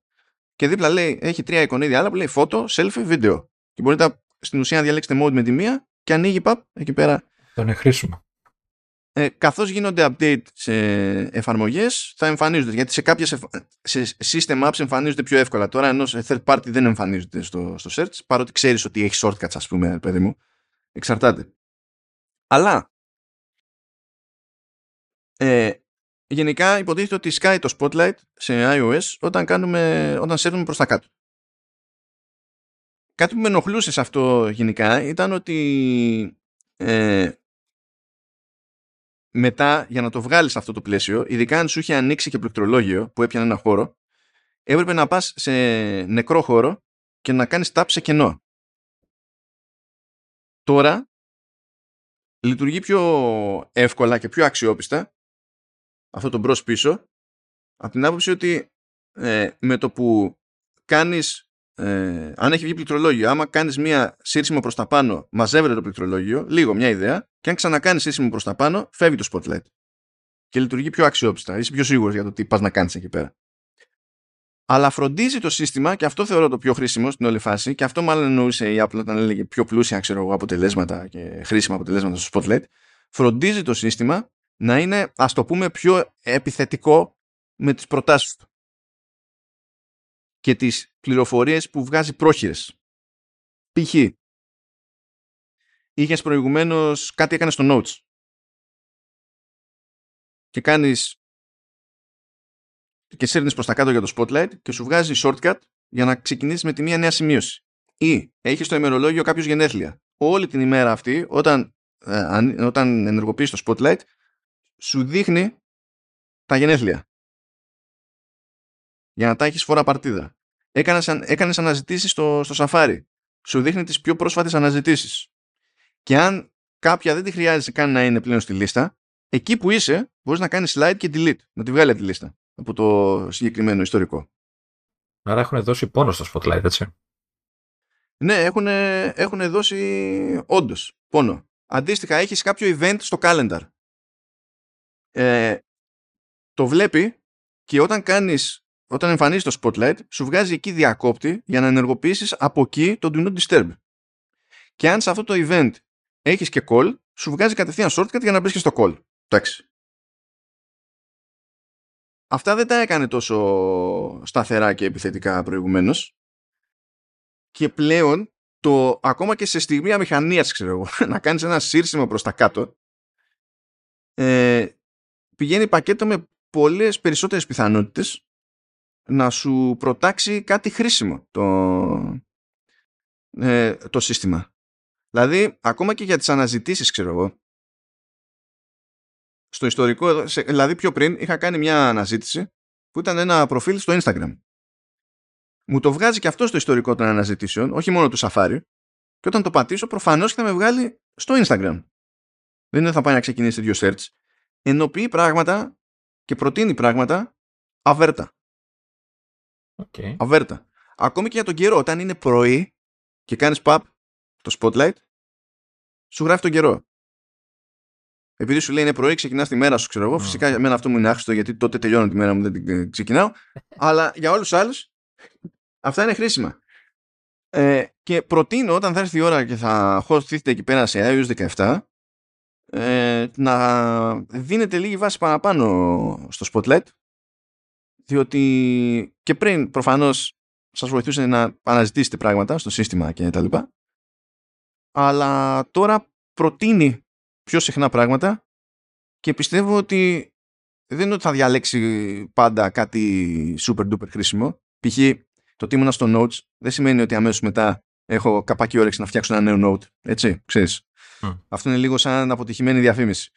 και δίπλα λέει, έχει τρία εικονίδια άλλα που λέει photo, selfie, video. Και μπορείτε στην ουσία να διαλέξετε mode με τη μία και ανοίγει pub εκεί πέρα. Θα είναι χρήσιμο. Καθώς γίνονται update σε εφαρμογές, θα εμφανίζονται. Γιατί σε κάποιες σε system apps εμφανίζονται πιο εύκολα. Τώρα, ενώ σε third party δεν εμφανίζονται στο search, παρότι ξέρεις ότι έχει shortcuts, ας πούμε, παιδί μου. Εξαρτάται. Αλλά γενικά υποτίθεται ότι σκάει το spotlight σε iOS όταν σέρνουμε προς τα κάτω. Κάτι που με ενοχλούσε σε αυτό γενικά ήταν ότι μετά, για να το βγάλεις αυτό το πλαίσιο, ειδικά αν σου είχε ανοίξει και πληκτρολόγιο που έπιανε ένα χώρο, έπρεπε να πας σε νεκρό χώρο και να κάνεις tap σε κενό. Τώρα λειτουργεί πιο εύκολα και πιο αξιόπιστα αυτό το μπρος πίσω, από την άποψη ότι με το που κάνεις, αν έχει βγει πληκτρολόγιο, άμα κάνεις μία σύρσιμο προς τα πάνω, μαζεύεται το πληκτρολόγιο, λίγο μια ιδέα, και αν ξανακάνεις σύρσιμο προς τα πάνω, φεύγει το spotlight. Και λειτουργεί πιο αξιόπιστα. Είσαι πιο σίγουρος για το τι πας να κάνεις εκεί πέρα. Αλλά φροντίζει το σύστημα, και αυτό θεωρώ το πιο χρήσιμο στην όλη φάση, και αυτό μάλλον εννοούσε η Apple όταν έλεγε πιο πλούσια, ξέρω εγώ, αποτελέσματα και χρήσιμα αποτελέσματα στο spotlight. Φροντίζει το σύστημα να είναι, ας το πούμε, πιο επιθετικό με τις προτάσεις του και τις πληροφορίες που βγάζει πρόχειρες. Π.χ. είχες προηγουμένως κάτι έκανες στο Notes και κάνεις και σέρνεις προς τα κάτω για το Spotlight και σου βγάζει shortcut για να ξεκινήσεις με τη μία νέα σημείωση, ή έχεις στο ημερολόγιο κάποιος γενέθλια, όλη την ημέρα αυτή όταν ενεργοποιείς το Spotlight σου δείχνει τα γενέθλια για να τα έχεις φορά παρτίδα. Έκανες αναζητήσεις στο Safari. Σου δείχνει τις πιο πρόσφατες αναζητήσεις. Και αν κάποια δεν τη χρειάζεσαι καν να είναι πλέον στη λίστα, εκεί που είσαι μπορείς να κάνεις slide και delete. Να τη βγάλει από τη λίστα. Από το συγκεκριμένο ιστορικό. Άρα έχουν δώσει πόνο στο Spotlight, έτσι. Ναι, έχουν δώσει όντως πόνο. Αντίστοιχα, έχεις κάποιο event στο calendar. Το βλέπει και όταν εμφανίζεις το spotlight, σου βγάζει εκεί διακόπτη για να ενεργοποιήσεις από εκεί το do not disturb. Και αν σε αυτό το event έχεις και call, σου βγάζει κατευθείαν shortcut για να μπεις και στο call. Εντάξει. αυτά δεν τα έκανε τόσο σταθερά και επιθετικά προηγουμένως. Και πλέον, το, ακόμα και σε στιγμή αμηχανίας, ξέρω εγώ, να κάνεις ένα σύρσιμο προς τα κάτω, πηγαίνει πακέτο με πολλές περισσότερες πιθανότητες να σου προτάξει κάτι χρήσιμο το σύστημα. Δηλαδή, ακόμα και για τις αναζητήσεις, ξέρω εγώ, στο ιστορικό, δηλαδή πιο πριν είχα κάνει μια αναζήτηση που ήταν ένα προφίλ στο Instagram. Μου το βγάζει και αυτό στο ιστορικό των αναζητήσεων, όχι μόνο του Safari, και όταν το πατήσω προφανώς θα με βγάλει στο Instagram. Δεν είναι θα πάει να ξεκινήσει δύο search. Ενοποιεί πράγματα και προτείνει πράγματα αβέρτα. Okay. Αβέρτα. Ακόμη και για τον καιρό, όταν είναι πρωί και κάνεις pub το spotlight, σου γράφει τον καιρό. Επειδή σου λέει είναι πρωί, ξεκινάς τη μέρα σου, ξέρω εγώ. Φυσικά για μένα αυτό μου είναι άχρηστο, γιατί τότε τελειώνω τη μέρα μου, δεν την ξεκινάω. Αλλά για όλους τους άλλους αυτά είναι χρήσιμα. Και προτείνω, όταν θα έρθει η ώρα και θα hostηθείτε εκεί πέρα σε iOS 17, να δίνετε λίγη βάση παραπάνω στο spotlight, διότι και πριν προφανώς σας βοηθούσε να αναζητήσετε πράγματα στο σύστημα και τα λοιπά, αλλά τώρα προτείνει πιο συχνά πράγματα και πιστεύω ότι δεν είναι ότι θα διαλέξει πάντα κάτι super duper χρήσιμο. Π.χ. το τι ήμουνα στο Notes δεν σημαίνει ότι αμέσως μετά έχω καπάκι όρεξη να φτιάξω ένα νέο Note. Έτσι, ξέρεις. Αυτό είναι λίγο σαν αποτυχημένη διαφήμιση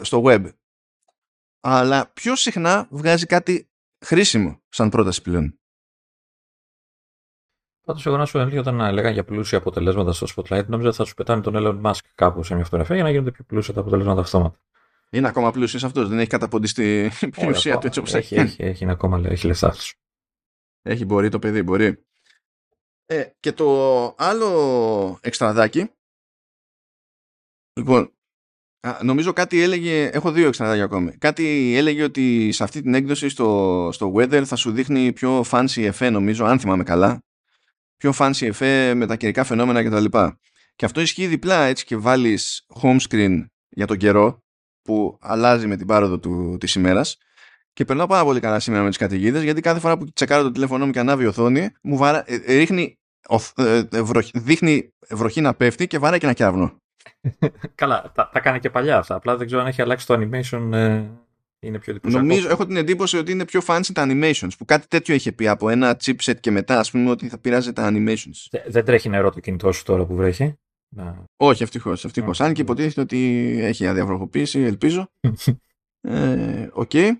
στο web. Αλλά πιο συχνά βγάζει κάτι χρήσιμο σαν πρόταση πλέον. Πάντως εγώ να σου έλεγα, όταν έλεγα για πλούσια αποτελέσματα στο Spotlight, νόμιζα ότι θα σου πετάνε τον Elon Musk κάπου σε μια φωτογραφία για να γίνονται πιο πλούσια τα αποτελέσματα αυτόματα. Είναι ακόμα πλούσιος αυτός, δεν έχει καταποντιστεί η πλουσία του έτσι όπως έχει. Έχει ακόμα, έχει λεφτά αυτός. Έχει, μπορεί το παιδί, μπορεί. Και το άλλο εξτραδάκι. Λοιπόν, νομίζω κάτι έλεγε. Έχω δύο εξτραδάκια ακόμη. Κάτι έλεγε ότι σε αυτή την έκδοση στο Weather θα σου δείχνει πιο fancy εφέ, νομίζω, αν θυμάμαι καλά. Πιο fancy εφέ με τα καιρικά φαινόμενα κτλ. Και αυτό ισχύει διπλά, έτσι, και βάλεις home screen για τον καιρό που αλλάζει με την πάροδο της ημέρας. Και περνάω πάρα πολύ καλά σήμερα με τις καταιγίδες, γιατί κάθε φορά που τσεκάρω το τηλέφωνό μου και ανάβει η οθόνη, μου δείχνει βροχή να πέφτει και βάράει και ένα κεραυνό. Καλά, τα κάνει και παλιά αυτά. Απλά δεν ξέρω αν έχει αλλάξει το animation. Είναι πιο εντυπωσιακό. Νομίζω, έχω την εντύπωση ότι είναι πιο fancy τα animations. Που κάτι τέτοιο είχε πει από ένα chipset και μετά, ας πούμε, ότι θα πειράζει τα animations. Δεν τρέχει νερό το κινητό σου τώρα που βρέχει. Να. Όχι, ευτυχώς. Αν και υποτίθεται ότι έχει αδιαβροχοποίηση, ελπίζω. Οκ. Okay.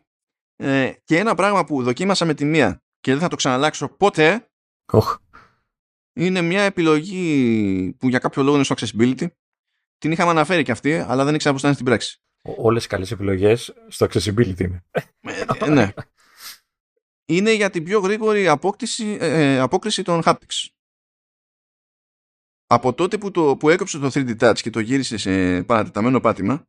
Και ένα πράγμα που δοκίμασα με τη μία και δεν θα το ξαναλλάξω ποτέ. Είναι μια επιλογή που για κάποιο λόγο είναι στο accessibility. Την είχαμε αναφέρει και αυτή, αλλά δεν ήξερα πώς θα είναι στην πράξη. Όλες οι καλές επιλογές στο accessibility είναι. Ναι. Είναι για την πιο γρήγορη απόκριση των haptics. Από τότε που έκοψε το 3D Touch και το γύρισε σε παρατεταμένο πάτημα,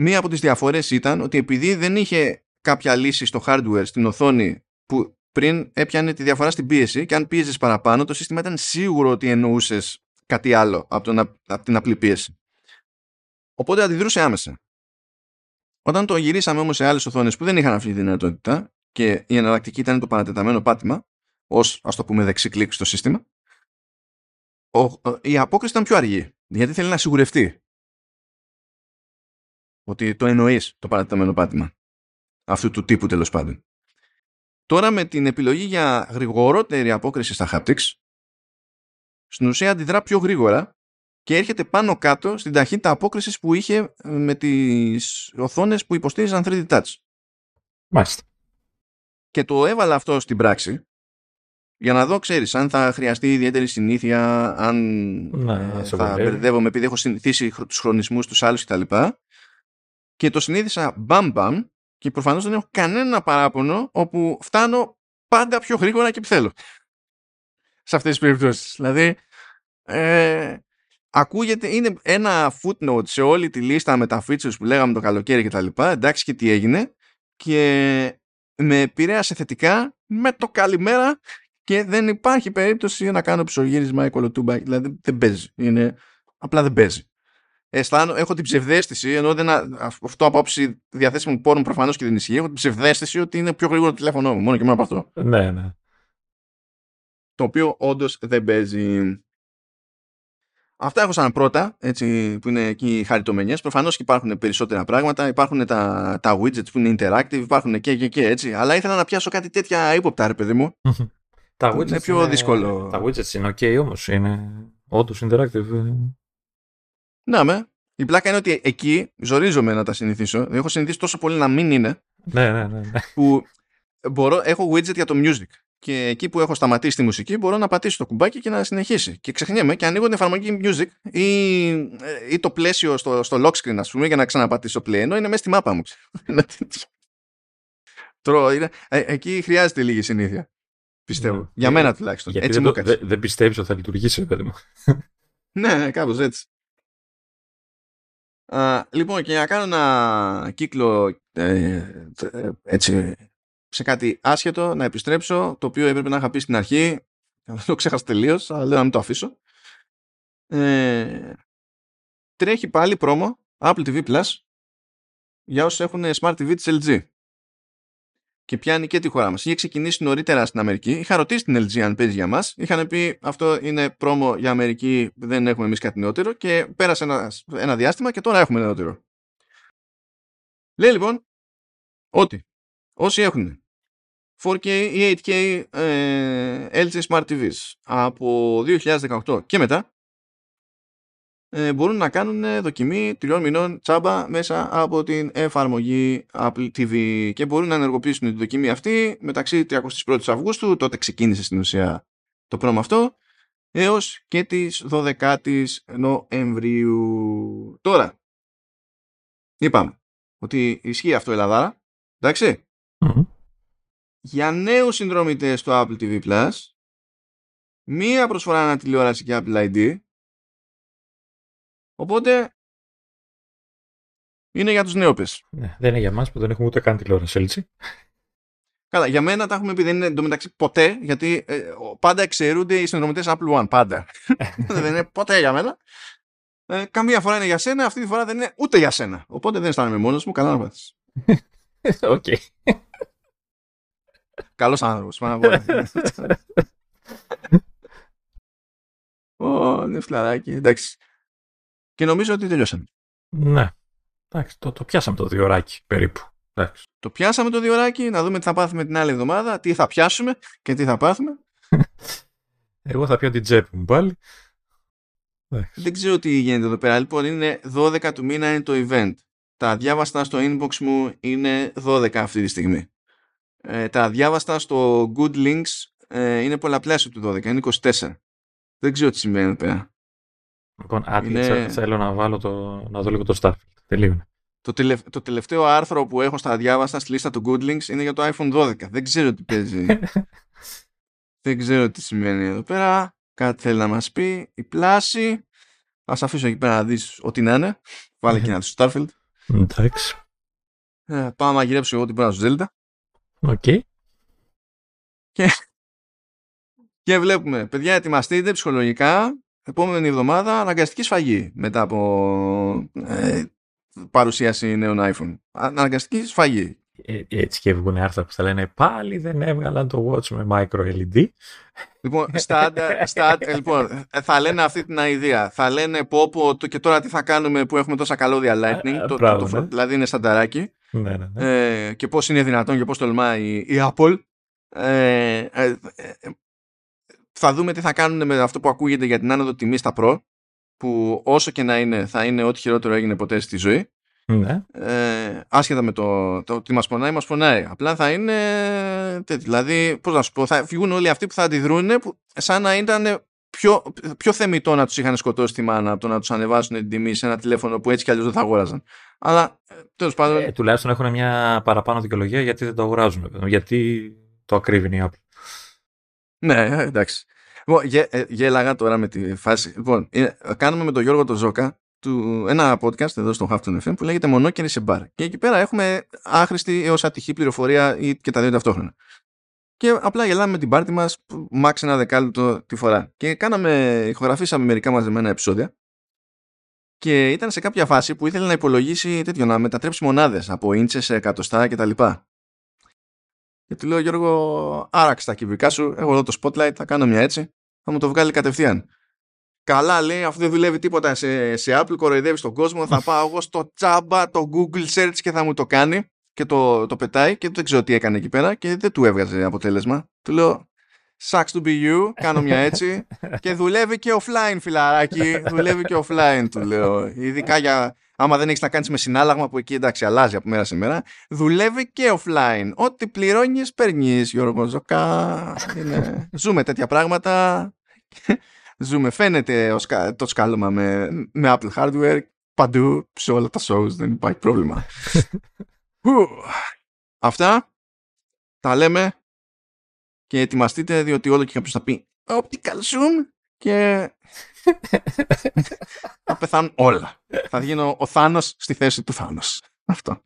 μία από τις διαφορές ήταν ότι επειδή δεν είχε κάποια λύση στο hardware, στην οθόνη, που πριν έπιανε τη διαφορά στην πίεση, και αν πίεζες παραπάνω, το σύστημα ήταν σίγουρο ότι εννοούσες κάτι άλλο από την απλή πίεση. Οπότε αντιδρούσε άμεσα. Όταν το γυρίσαμε όμως σε άλλες οθόνες που δεν είχαν αυτή τη δυνατότητα και η εναλλακτική ήταν το παρατεταμένο πάτημα, ως, ας το πούμε, δεξί κλικ στο σύστημα, η απόκριση ήταν πιο αργή, γιατί θέλει να σιγουρευτεί ότι το εννοείς το παρατεταμένο πάτημα αυτού του τύπου, τέλος πάντων. Τώρα με την επιλογή για γρηγορότερη απόκριση στα haptics, στην ουσία αντιδρά πιο γρήγορα και έρχεται πάνω κάτω στην ταχύτητα απόκρισης που είχε με τις οθόνες που υποστήριζαν 3D Touch. Μάλιστα. Και το έβαλα αυτό στην πράξη για να δω, ξέρεις, αν θα χρειαστεί ιδιαίτερη συνήθεια, αν θα μπερδεύομαι, επειδή έχω συνηθίσει τους χρονισμούς τους άλλους κτλ. Και το συνήθισα μπαμ και προφανώς δεν έχω κανένα παράπονο, όπου φτάνω πάντα πιο γρήγορα και που θέλω. Σε αυτές τις περιπτώσεις. Δηλαδή, ακούγεται, είναι ένα footnote σε όλη τη λίστα με τα features που λέγαμε το καλοκαίρι και τα λοιπά, εντάξει, και τι έγινε, και με επηρέασε θετικά με το καλημέρα και δεν υπάρχει περίπτωση να κάνω ψωγύρισμα ή κολοτούμπα, δηλαδή δεν παίζει, απλά δεν παίζει. έχω την ψευδαίσθηση, ενώ δεν, αυτό από άψη διαθέσιμων πόρων προφανώς και δεν ισχύει, έχω την ψευδαίσθηση ότι είναι πιο γρήγορο το τηλέφωνο μου, μόνο και μόνο από αυτό. Ναι, ναι. Το οποίο όντως δεν παίζει. Αυτά έχω σαν πρώτα, έτσι, που είναι εκεί χαριτωμένιες. Προφανώς και υπάρχουν περισσότερα πράγματα, υπάρχουν τα widgets που είναι interactive, υπάρχουν και έτσι. Αλλά ήθελα να πιάσω κάτι τέτοια ύποπτα, ρε παιδί μου. Τα widgets είναι πιο δύσκολο. Τα widgets είναι ok όμως, είναι όντως interactive. Να με. Η πλάκα είναι ότι εκεί ζορίζομαι να τα συνηθίσω. Έχω συνηθίσει τόσο πολύ να μην είναι. Ναι, ναι, ναι. Που έχω widget για το music. Και εκεί που έχω σταματήσει τη μουσική, μπορώ να πατήσω το κουμπάκι και να συνεχίσει. Και ξεχνιέμαι και ανοίγω την εφαρμογή music ή το πλαίσιο στο lock screen, ας πούμε, για να ξαναπατήσω play. Ενώ είναι μέσα στη μάπα μου. Εκεί χρειάζεται λίγη συνήθεια. Πιστεύω. Για μένα τουλάχιστον. Έτσι μου έκατσε. Δεν πιστεύεις ότι θα λειτουργήσει, παιδί μου. Ναι, κάπως έτσι. Λοιπόν, και να κάνω ένα κύκλο έτσι σε κάτι άσχετο, να επιστρέψω, το οποίο έπρεπε να είχα πει στην αρχή, το ξέχασα τελείως, αλλά λέω να μην το αφήσω. Τρέχει πάλι πρόμο Apple TV Plus για όσους έχουν Smart TV της LG και πιάνει και τη χώρα μας. Είχε ξεκινήσει νωρίτερα στην Αμερική, είχα ρωτήσει την LG αν παίζει για μας, είχαν πει αυτό είναι πρόμο για Αμερική, δεν έχουμε εμείς κάτι νεότερο, και πέρασε ένα διάστημα και τώρα έχουμε νεότερο. Λέει λοιπόν ότι όσοι έχουν 4K ή 8K LG Smart TVs από 2018 και μετά μπορούν να κάνουν δοκιμή 3 μηνών τσάμπα μέσα από την εφαρμογή Apple TV και μπορούν να ενεργοποιήσουν τη δοκιμή αυτή μεταξύ 31 Αυγούστου, τότε ξεκίνησε στην ουσία το πρόμο αυτό, έως και τις 12 Νοεμβρίου. Τώρα, είπαμε ότι ισχύει αυτό η Ελλαδάρα, εντάξει. Mm-hmm. Για νέους συνδρομητές του Apple TV Plus, μία προσφορά ανά τηλεόραση και Apple ID, οπότε είναι για τους νεόπες. Ναι, δεν είναι για μας που δεν έχουμε ούτε καν τηλεόραση, έτσι. Καλά, για μένα τα έχουμε πει, δεν είναι εντωμεταξύ ποτέ, γιατί πάντα εξαιρούνται οι συνδρομητές Apple One, πάντα. Δεν είναι ποτέ για μένα. Καμία φορά είναι για σένα, αυτή τη φορά δεν είναι ούτε για σένα. Οπότε δεν αισθάνομαι μόνος μου, καλά να πάθεις. Okay. Καλός άνθρωπος. Νεφλαράκι. Εντάξει. Και νομίζω ότι τελειώσαμε. Ναι. Εντάξει, το πιάσαμε το διωράκι περίπου. Εντάξει. Το πιάσαμε το διωράκι. Να δούμε τι θα πάθουμε την άλλη εβδομάδα. Τι θα πιάσουμε και τι θα πάθουμε. Εγώ θα πιω την τσέπη μου πάλι. Εντάξει. Δεν ξέρω τι γίνεται εδώ πέρα. Λοιπόν, είναι 12 του μήνα είναι το event. Τα διάβαστα στο inbox μου είναι 12 αυτή τη στιγμή. Τα διάβαστα στο good links είναι πολλαπλάσιο του 12, είναι 24. Δεν ξέρω τι σημαίνει πέρα. Λοιπόν, θέλω να βάλω να δω λίγο το Starfield. Τελείωνε. Το τελευταίο άρθρο που έχω στα διάβαστα στη λίστα του good links είναι για το iPhone 12. Δεν ξέρω τι παίζει. Δεν ξέρω τι σημαίνει εδώ πέρα. Κάτι θέλει να μας πει. Η πλάση. Ας αφήσω εκεί πέρα να δεις ό,τι να είναι. Βάλε και να δεις το Starfield. Εντάξει. Πάω να μαγειρέψω εγώ την πράγμα στο Zelda. Οκ. Okay. Και βλέπουμε. Παιδιά, ετοιμαστείτε ψυχολογικά. Επόμενη εβδομάδα αναγκαστική σφαγή μετά από παρουσίαση νέων iPhone. Αναγκαστική σφαγή. Έτσι και βγουν άρθρα που θα λένε πάλι δεν έβγαλαν το Watch με micro LED. Λοιπόν, λοιπόν θα λένε αυτή την ιδέα. Θα λένε πω και τώρα τι θα κάνουμε που έχουμε τόσα καλώδια Lightning. Ναι. Δηλαδή είναι σανταράκι. Ναι, ναι, ναι. Και πώς είναι δυνατόν και πώς τολμάει η Apple. Θα δούμε τι θα κάνουν με αυτό που ακούγεται για την άνοδο τιμή στα Pro. Που όσο και να είναι, θα είναι ό,τι χειρότερο έγινε ποτέ στη ζωή. Ναι. Άσχετα με το τι μας πονάει, απλά θα είναι τέτοι, δηλαδή πώς να σου πω, θα φυγούν όλοι αυτοί που θα αντιδρούν σαν να ήταν πιο θεμητό να τους είχαν σκοτώσει τη μάνα από το να τους ανεβάσουν την τιμή σε ένα τηλέφωνο που έτσι κι αλλιώς δεν θα αγόραζαν, αλλά τέλος πάντων τουλάχιστον έχουν μια παραπάνω δικαιολογία γιατί δεν το αγοράζουν, γιατί το ακρίβει η Apple. Ναι, εντάξει. Λοιπόν, γέλαγα τώρα με τη φάση. Λοιπόν, κάνουμε με τον Γιώργο τον Τζόκα ένα podcast εδώ στο Halftone FM που λέγεται Μονόκερη σε μπαρ. Και εκεί πέρα έχουμε άχρηστη έως ατυχή πληροφορία ή και τα δύο ταυτόχρονα. Και απλά γελάμε με την πάρτι μας, max ένα δεκάλεπτο τη φορά. Και ηχογραφήσαμε μερικά μαζεμένα επεισόδια και ήταν σε κάποια φάση που ήθελε να υπολογίσει τέτοιο, να μετατρέψει μονάδες από ίντσες σε εκατοστά κτλ. Και του λέω, Γιώργο, άραξε τα κυβικά σου, έχω εδώ το spotlight, θα κάνω μια έτσι, θα μου το βγάλει κατευθείαν. Καλά, λέει, αφού δεν δουλεύει τίποτα σε Apple, κοροϊδεύει τον κόσμο, θα πάω εγώ στο τσάμπα, το Google Search και θα μου το κάνει. Και το πετάει και δεν ξέρω τι έκανε εκεί πέρα και δεν του έβγαζε αποτέλεσμα. Του λέω, sucks to be you, κάνω μια έτσι και δουλεύει και offline, φιλαράκι, δουλεύει και offline, του λέω. Ειδικά για, άμα δεν έχεις να κάνεις με συνάλλαγμα που εκεί εντάξει αλλάζει από μέρα σε μέρα, δουλεύει και offline. Ό,τι πληρώνεις, παίρνεις, Γιώργο Τζόκα. Ζούμε τέτοια πράγματα. Ζούμε, φαίνεται το σκάλωμα με Apple hardware παντού, σε όλα τα shows, δεν υπάρχει πρόβλημα. Αυτά τα λέμε και ετοιμαστείτε, διότι όλο και κάποιος θα πει optical zoom και θα πεθάνουν όλα. Θα γίνω ο Θάνος στη θέση του Θάνος. Αυτό.